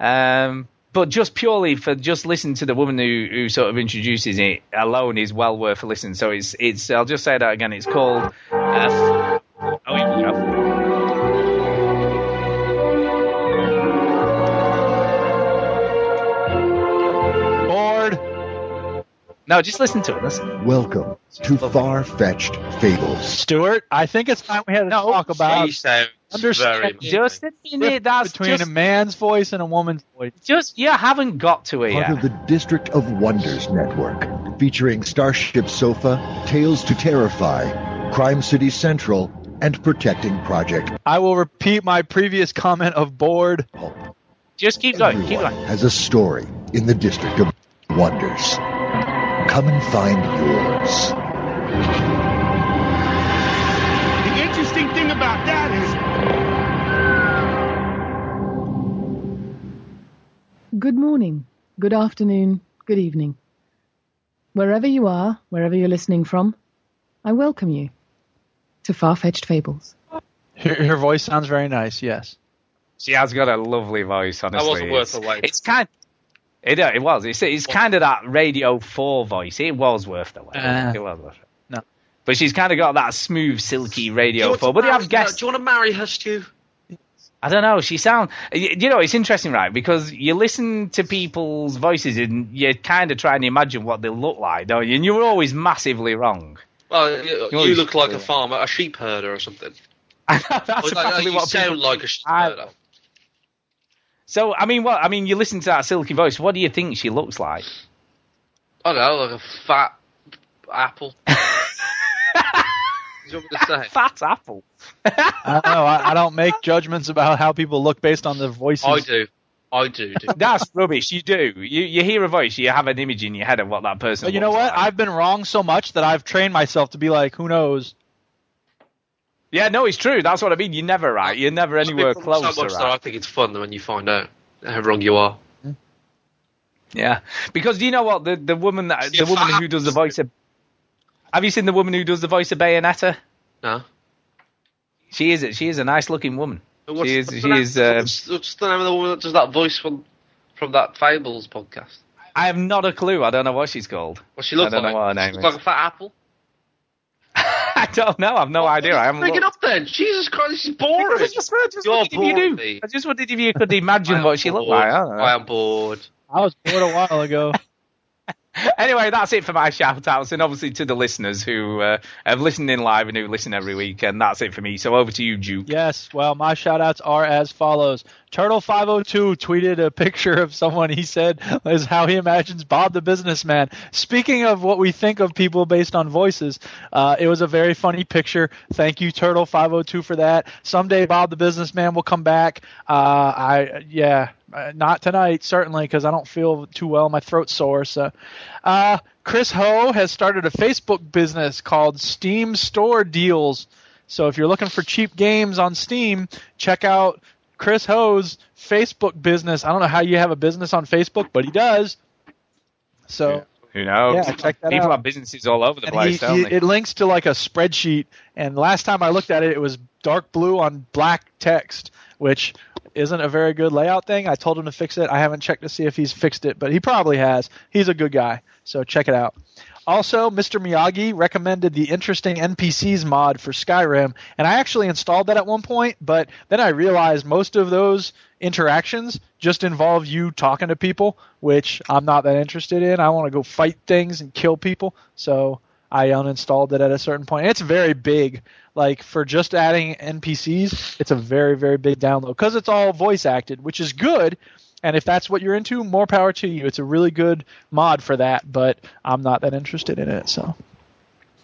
Um, but just purely for just listening to the woman who, who sort of introduces it alone is well worth a listen. So it's it's. I'll just say that again. It's called. Uh, oh, here we go. No, just listen to it. Listen. Welcome to Far-Fetched Fables. Stuart, I think it's time we had to no, talk about understanding just minute, that's between just, a man's voice and a woman's voice. Just you haven't got to it yet. Part of the District of Wonders network, featuring Starship Sofa, Tales to Terrify, Crime City Central, and Protecting Project. I will repeat my previous comment of bored. Just keep Everyone going. Keep going. Has a story in the District of Wonders. Come and find yours. The interesting thing about that is... Good morning, good afternoon, good evening. Wherever you are, wherever you're listening from, I welcome you to Far-Fetched Fables. Her, her voice sounds very nice, yes. She has got a lovely voice, honestly. That wasn't worth the wait. It's kind of... It, it was. It's, it's kind of that Radio four voice. It was worth the wait. Uh, it was worth it. No. But she's kind of got that smooth, silky Radio four. But I've guessed. Do you want to marry her, Stu? I don't know. She sounds. You know, it's interesting, right? Because you listen to people's voices and you kind of try and imagine what they look like, don't you? And you're always massively wrong. Well, you, you look like a farmer, a sheep herder or something. That's or exactly like, you what sound people, like a sheep herder. I, So, I mean, what? I mean, you listen to that silky voice. What do you think she looks like? I don't know, like a fat apple. Is what I'm gonna say? Fat apple. I don't know. I, I don't make judgments about how people look based on their voices. I do. I do. do. That's rubbish. You do. You you hear a voice, you have an image in your head of what that person. But you know what? Like. I've been wrong so much that I've trained myself to be like, who knows. Yeah, no, it's true. That's what I mean. You're never right. You're never anywhere close to right. So much that I think it's fun when you find out how wrong you are. Yeah, because do you know what the the woman that the woman who does the voice of have you seen the woman who does the voice of Bayonetta? No. She is she is a nice looking woman. What's, she is she is. What's, what's the name of the woman that does that voice from from that Fables podcast? I have not a clue. I don't know what she's called. What she looks like? I don't know what her name is. Like a fat apple. I don't know. I've no well, idea. I haven't. Pick it up then. Jesus Christ, this is boring. I just, I just You're boring. You I just wondered if you could imagine what she bored. looked like. I, I am bored. I was bored a while ago. Anyway, that's it for my shout-outs, and obviously to the listeners who uh, have listened in live and who listen every week, and that's it for me. So over to you, Duke. Yes, well, my shout-outs are as follows. Turtle five oh two tweeted a picture of someone he said is how he imagines Bob the Businessman. Speaking of what we think of people based on voices, uh, it was a very funny picture. Thank you, Turtle five oh two, for that. Someday Bob the Businessman will come back. Uh, I yeah. Uh, not tonight, certainly, because I don't feel too well. My throat's sore. So, uh, Chris Ho has started a Facebook business called Steam Store Deals. So if you're looking for cheap games on Steam, check out Chris Ho's Facebook business. I don't know how you have a business on Facebook, but he does. So. Yeah. Who knows? Yeah, check that People out. have businesses all over the and place, he, don't he, they? It links to like a spreadsheet, and last time I looked at it, it was dark blue on black text, which isn't a very good layout thing. I told him to fix it. I haven't checked to see if he's fixed it, but he probably has. He's a good guy, so check it out. Also, Mister Miyagi recommended the Interesting N P Cs mod for Skyrim, and I actually installed that at one point, but then I realized most of those interactions just involve you talking to people, which I'm not that interested in. I want to go fight things and kill people, so I uninstalled it at a certain point. And it's very big. Like, for just adding N P Cs, it's a very, very big download because it's all voice acted, which is good. And if that's what you're into, more power to you. It's a really good mod for that, but I'm not that interested in it. So,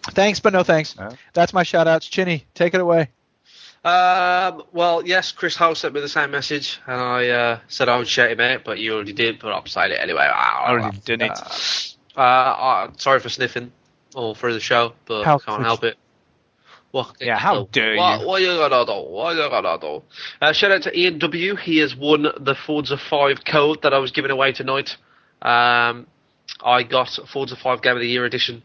thanks, but no thanks. No. That's my shout-outs. Chinny, take it away. Um, well, yes, Chris House sent me the same message, and I uh, said I would share it, mate, but you already did, but I'll sign it anyway. I already uh, did it. Uh, uh, sorry for sniffing all through the show, but I can't help it. What, yeah, how dare you? What, what are you gonna do? What are you gonna do? Uh, shout out to Ian W. He has won the Forza five code that I was giving away tonight. Um, I got Forza five Game of the Year edition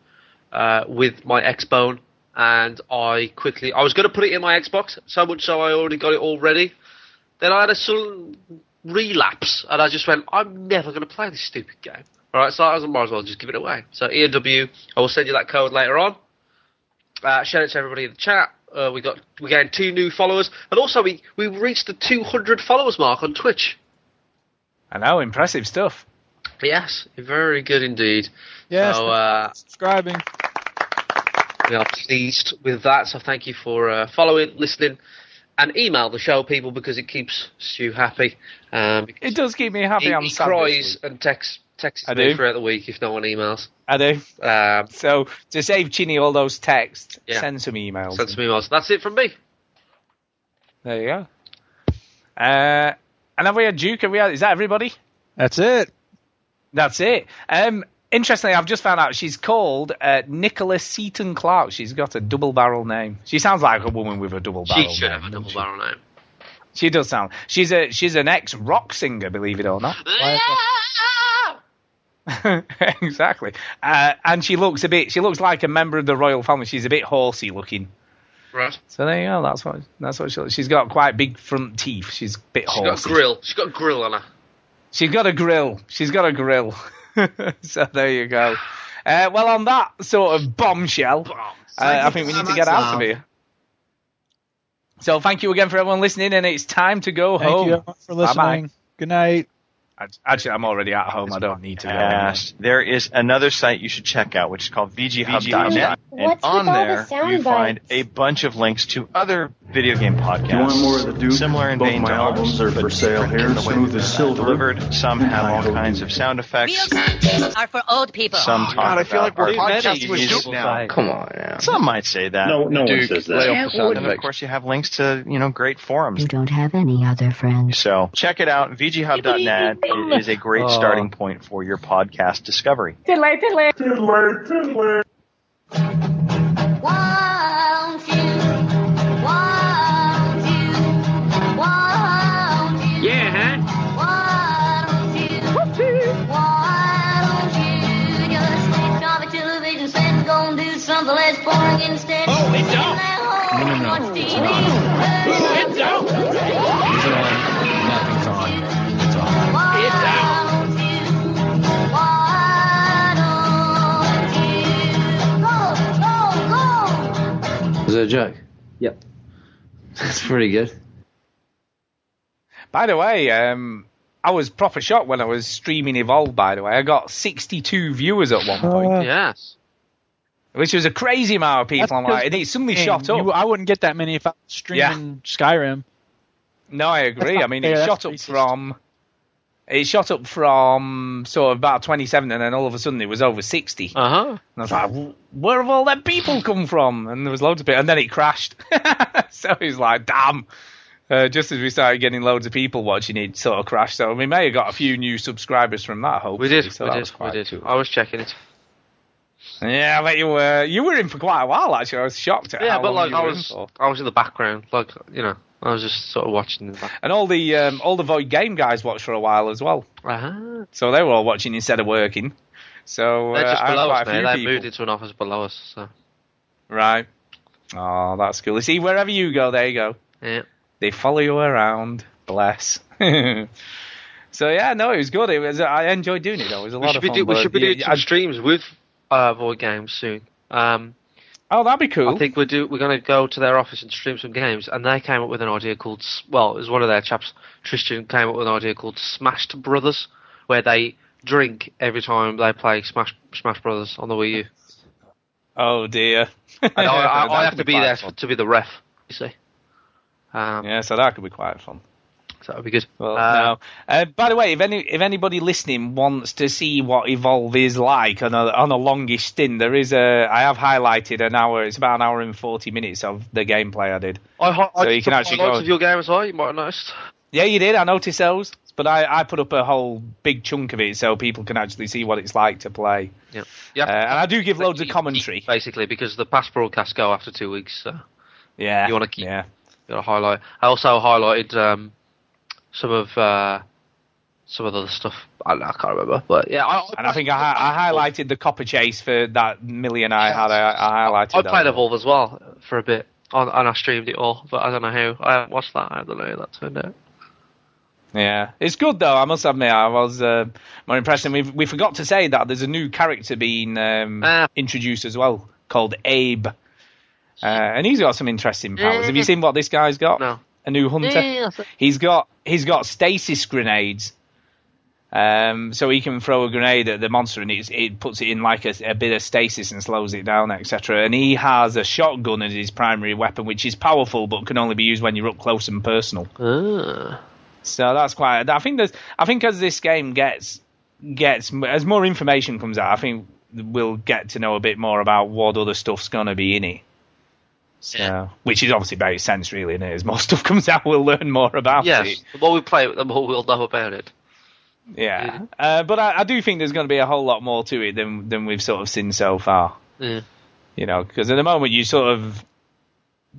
uh, with my Xbone. And I quickly, I was going to put it in my Xbox, so much so I already got it all ready. Then I had a sudden relapse, and I just went, I'm never going to play this stupid game. All right, so I was like, might as well just give it away. So E W, I will send you that code later on. Uh, shout out to everybody in the chat. Uh, we got we gained two new followers, and also we we reached the two hundred followers mark on Twitch. I know, impressive stuff. Yes, very good indeed. Yes, so, uh, subscribing. We are pleased with that, so thank you for uh, following, listening, and email the show, people, because it keeps Stu happy. Um, it does keep me happy. He, I'm he sad cries and texts texts me do. throughout the week if no one emails. I do. Um, so to save Chinny all those texts, yeah. send some emails. Send some emails. That's it from me. There you go. Uh, and have we had Duke? Have we had, is that everybody? That's it. That's it. Um. Interestingly, I've just found out she's called uh, Nicola Seaton Clark. She's got a double barrel name. She sounds like a woman with a double barrel name. She should name, have a double she? barrel name. She does sound. She's a she's an ex rock singer, believe it or not. Exactly. Uh, and she looks a bit. She looks like a member of the royal family. She's a bit horsey looking. Right. So there you go. That's what. That's what she looks. She's got quite big front teeth. She's a bit horsey. She's got a grill. She's got a grill on her. She's got a grill. She's got a grill. So there you go. Uh, well, on that sort of bombshell, uh, I think we need to get out of here. So thank you again for everyone listening, and it's time to go thank home. Thank you for listening. Bye-bye. Good night. Actually, I'm already at home. I don't need to go. Uh, there is another site you should check out, which is called V G hub dot net. And on there, the you bites? find a bunch of links to other video game podcasts. Do you want more of the Duke? Similar in vein to albums are for sale here. Smooth as silver. Delivered. Some have all kinds of sound effects. Are for old people. Some talk God, I feel about like we're podcast with Duke now. Come on, now. Some might say that. No, no Duke, one says that. And effects. Of course, you have links to you know great forums. You don't have any other friends. So check it out, V G hub dot net. It is a great starting point for your podcast discovery. Tiddly, tiddly. Tiddly, tiddly. One, two, one, two, one, two. Yeah, huh? One, two, one, two. One, two. Just switch off the television set and go and do something less boring instead. Oh, they don't. No, no, no. Watch T V. It's on. It's on. It's on. Nothing's on. It's out. Is that a joke? Yep. That's pretty good. By the way, um, I was proper shocked when I was streaming Evolve, by the way. I got sixty-two viewers at one point. Uh, yes. Which was a crazy amount of people. I'm like, and it suddenly game. shot up. You, I wouldn't get that many if I was streaming yeah. Skyrim. No, I agree. I mean, fair. it shot That's up racist. from... It shot up from sort of about twenty-seven, and then all of a sudden it was over sixty. Uh huh. And I was like, "Where have all them people come from?" And there was loads of people, and then it crashed. So he's like, "Damn!" Uh, just as we started getting loads of people watching, it sort of crashed. So we may have got a few new subscribers from that. Hopefully, we did. So we did. We did. Cool. I was checking it. Yeah, I bet you were. You were in for quite a while, actually. I was shocked at yeah, how but long like you I was, I was in the background, like you know. I was just sort of watching them. And all the um, all the Void Game guys watched for a while as well. Uh-huh. So they were all watching instead of working. So they're just uh, below us, mate. They moved into an office below us. So. Right. Oh, that's cool. You see, wherever you go, they go. Yeah. They follow you around. Bless. So yeah, no, it was good. It was. I enjoyed doing it though. It was a lot of fun. Do, we should be doing yeah, some I, streams with uh, Void Games soon. Um, Oh, that'd be cool. I think we're do we're going to go to their office and stream some games, and they came up with an idea called, well, it was one of their chaps, Tristan, came up with an idea called Smashed Brothers, where they drink every time they play Smash Smash Brothers on the Wii U. Oh dear! I, I, I have to be there fun. to be the ref. You see? Um, yeah, so that could be quite fun. So that would be good. Well, uh, no. Uh, by the way, if any if anybody listening wants to see what Evolve is like on a on a longish stint, there is a I have highlighted an hour. It's about an hour and forty minutes of the gameplay I did. I, I, so I you can actually go of your game as well. You might have noticed. Yeah, you did. I noticed those, but I, I put up a whole big chunk of it so people can actually see what it's like to play. Yeah, yeah. Uh, and I do give loads of commentary, basically, because the past broadcasts go after two weeks. So yeah, you want to keep. Yeah. You want to highlight. I also highlighted. Um, Some of uh, some of the other stuff I, I can't remember, but yeah. I, I and I think I, I highlighted the copper chase for that Millie and I had. I, I highlighted. I played that. Evolve as well for a bit, and I streamed it all. But I don't know who. I watched that. I don't know who that turned out. Yeah, it's good though. I must admit, I was uh, more impressed. And we we forgot to say that there's a new character being um, uh, introduced as well called Abe, uh, and he's got some interesting powers. Have you seen what this guy's got? No. A new hunter. He's got he's got stasis grenades, um, so he can throw a grenade at the monster and it, it puts it in like a, a bit of stasis and slows it down, et cetera. And he has a shotgun as his primary weapon, which is powerful but can only be used when you're up close and personal. Ooh. So that's quite. I think there's. I think as this game gets gets as more information comes out, I think we'll get to know a bit more about what other stuff's gonna be in it. So, yeah. Which is obviously very sense, really, and as more stuff comes out, we'll learn more about yes, it. Yes, the more we play it, the more we'll know about it. Yeah, yeah. Uh, but I, I do think there's going to be a whole lot more to it than than we've sort of seen so far. Yeah. You know, because at the moment you sort of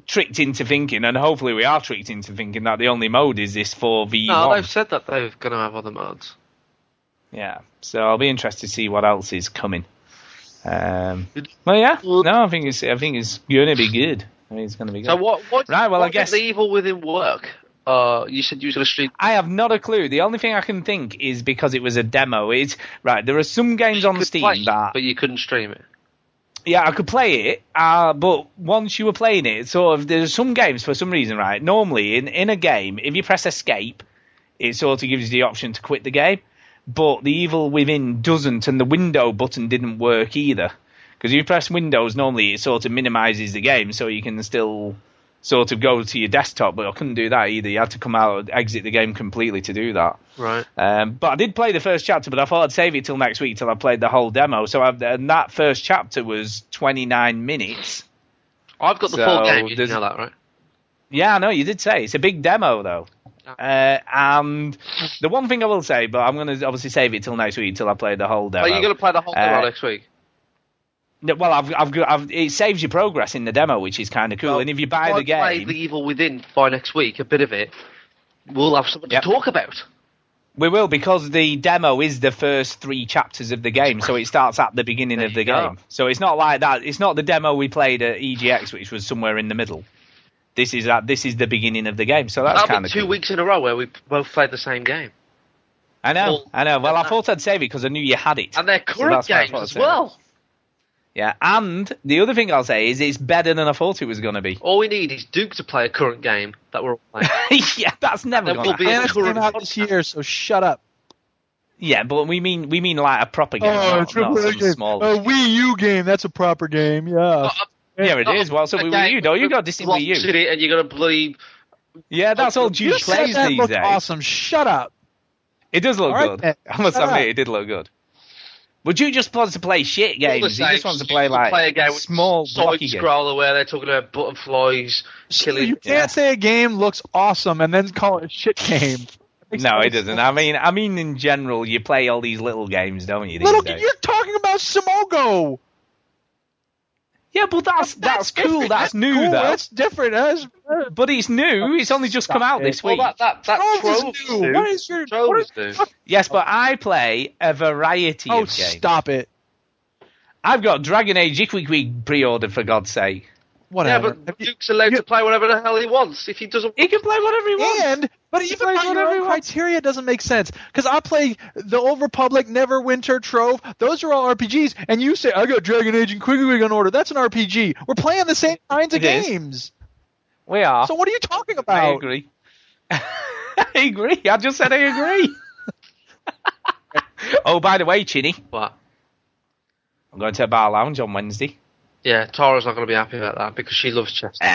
tricked into thinking, and hopefully we are tricked into thinking that the only mode is this four v one. No, they've said that they're going to have other modes. Yeah, so I'll be interested to see what else is coming. Um, well, yeah, no, I think it's I think it's going to be good. I mean, it's going to be good. So what? What? Right, well, what I guess the evil within work. Uh, you said you were stream. I have not a clue. The only thing I can think is because it was a demo. It's right. There are some games you on Steam play, that, but you couldn't stream it. Yeah, I could play it, uh, but once you were playing it, sort of, there's some games for some reason, right? Normally, in in a game, if you press escape, it sort of gives you the option to quit the game. But the evil within doesn't, and the window button didn't work either. Because if you press Windows, normally it sort of minimises the game, so you can still sort of go to your desktop. But I couldn't do that either. You had to come out and exit the game completely to do that. Right. Um, but I did play the first chapter, but I thought I'd save it till next week, till I played the whole demo. So I've, and that first chapter was twenty-nine minutes. I've got the so full game. You didn't know that, right? Yeah, I know, you did say. It's a big demo, though. Uh, and the one thing I will say, but I'm going to obviously save it till next week, till I play the whole demo. Are you going to play the whole demo uh, next week? No, well, I've, I've, I've, it saves your progress in the demo, which is kind of cool. Well, and if you buy if the I game, play The Evil Within by next week, a bit of it, we'll have something yep. to talk about. We will, because the demo is the first three chapters of the game, so it starts at the beginning of the go. game. So it's not like that. It's not the demo we played at E G X, which was somewhere in the middle. This is uh, this is the beginning of the game, so that's kind of two cool. weeks in a row where we both played the same game. I know, well, I know. Well, I thought I'd save it because I knew you had it. And they're current so games as well. Yeah, and the other thing I'll say is it's better than I thought it was going to be. All we need is Duke to play a current game that we're all playing. Yeah, that's never going to happen. It's out this year, so shut up. Yeah, but we mean we mean like a proper game, oh, not, not some game. small. A Wii U game, that's a proper game, yeah. Uh, Yeah, it is. Well, so we were you, though. You got Disney Wii U. And you're going to believe... Yeah, that's all Duke plays these days. You said that looked awesome. Shut up. It does look all good. Right, I must admit, up. it did look good. But Duke just wants to play shit games. He just wants to play, like, play a game small, blocky games. Scroller where they're talking about butterflies, killing... You can't yeah. say a game looks awesome and then call it a shit game. No, it doesn't. I mean, I mean, in general, you play all these little games, don't you? Little games? You're talking about Smogo! Yeah, but that's that's, that's cool. That's, that's new, cool. though. That's different. That's, uh, but it's new. It's only just come out this week. Well, that, that, that Trove is new. What is your... Trove is new. Yes, but I play a variety oh, of games. Oh, stop it. I've got Dragon Age Hickory's pre-ordered, for God's sake. Whatever. Yeah, but Duke's allowed you, to play whatever the hell he wants. If he doesn't... He can play whatever he wants. And, but he even by your own criteria doesn't make sense. Because I play The Old Republic, Neverwinter, Trove. Those are all R P Gs. And you say, I got Dragon Age and Quigley on order. That's an R P G. We're playing the same kinds of games. We are. So what are you talking about? I agree. I agree. I just said I agree. Oh, by the way, Chinny. What? I'm going to a bar lounge on Wednesday. Yeah, Tara's not going to be happy about that because she loves Chester.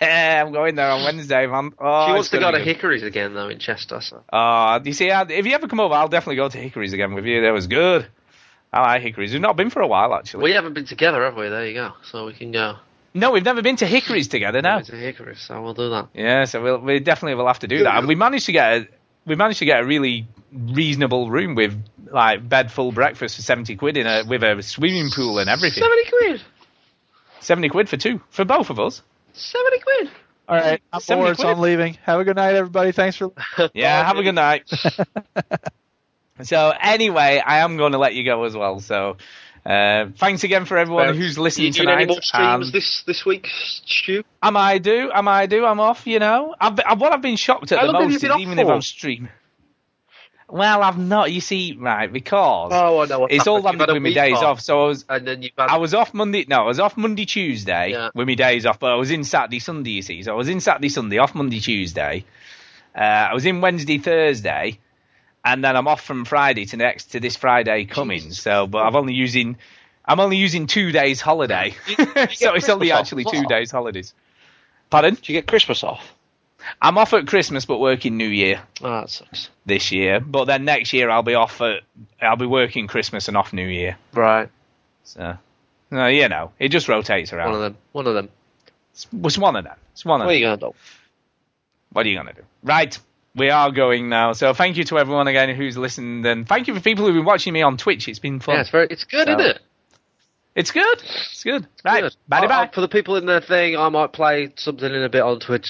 I'm going there on Wednesday, man. Oh, she wants to go to Hickory's again, though, in Chester. So. Uh, do you see, if you ever come over, I'll definitely go to Hickory's again with you. That was good. I like Hickory's. We've not been for a while, actually. We haven't been together, have we? There you go. So we can go. No, we've never been to Hickory's together, no. We've been to Hickory's, so we'll do that. Yeah, so we'll, we definitely will have to do that. And we managed to get a, we managed to get a really reasonable room with like bed full breakfast for seventy quid in a, with a swimming pool and everything. seventy quid? seventy quid for two, for both of us. seventy quid. All right, I'm bored, so I'm leaving. Have a good night, everybody. Thanks for... yeah, have a good night. So, anyway, I am going to let you go as well. So, uh, thanks again for everyone well, who's listening you tonight. You doing any more streams um, this, this week, Stu? Am I do? Am I do? I'm off, you know? I've, I've, what I've been shocked at I the most is even for. If I'm streaming. Well, I've not. You see, right, because oh, I know what's it's happened. All landed with my days off. off. So I was, and then had... I was off Monday. No, I was off Monday, Tuesday yeah. with my days off. But I was in Saturday, Sunday. You see, so I was in Saturday, Sunday, off Monday, Tuesday. Uh, I was in Wednesday, Thursday, and then I'm off from Friday to next to this Friday coming. Jesus. So, but I've only using, I'm only using two days holiday. You, you so Christmas it's only actually two off? days holidays. Pardon? Do you get Christmas off? I'm off at Christmas, but working New Year. Oh, that sucks. This year, but then next year I'll be off at. I'll be working Christmas and off New Year. Right. So, no, you know, it just rotates around. One of them. One of them. It's, it's one of them. It's one of what them. What are you gonna do? What are you gonna do? Right. We are going now. So thank you to everyone again who's listened, and thank you for people who've been watching me on Twitch. It's been fun. Yeah, it's very. It's good, so. Isn't it? It's good. It's good. It's right. Good. Bye, I, bye. I, for the people in their thing, I might play something in a bit on Twitch.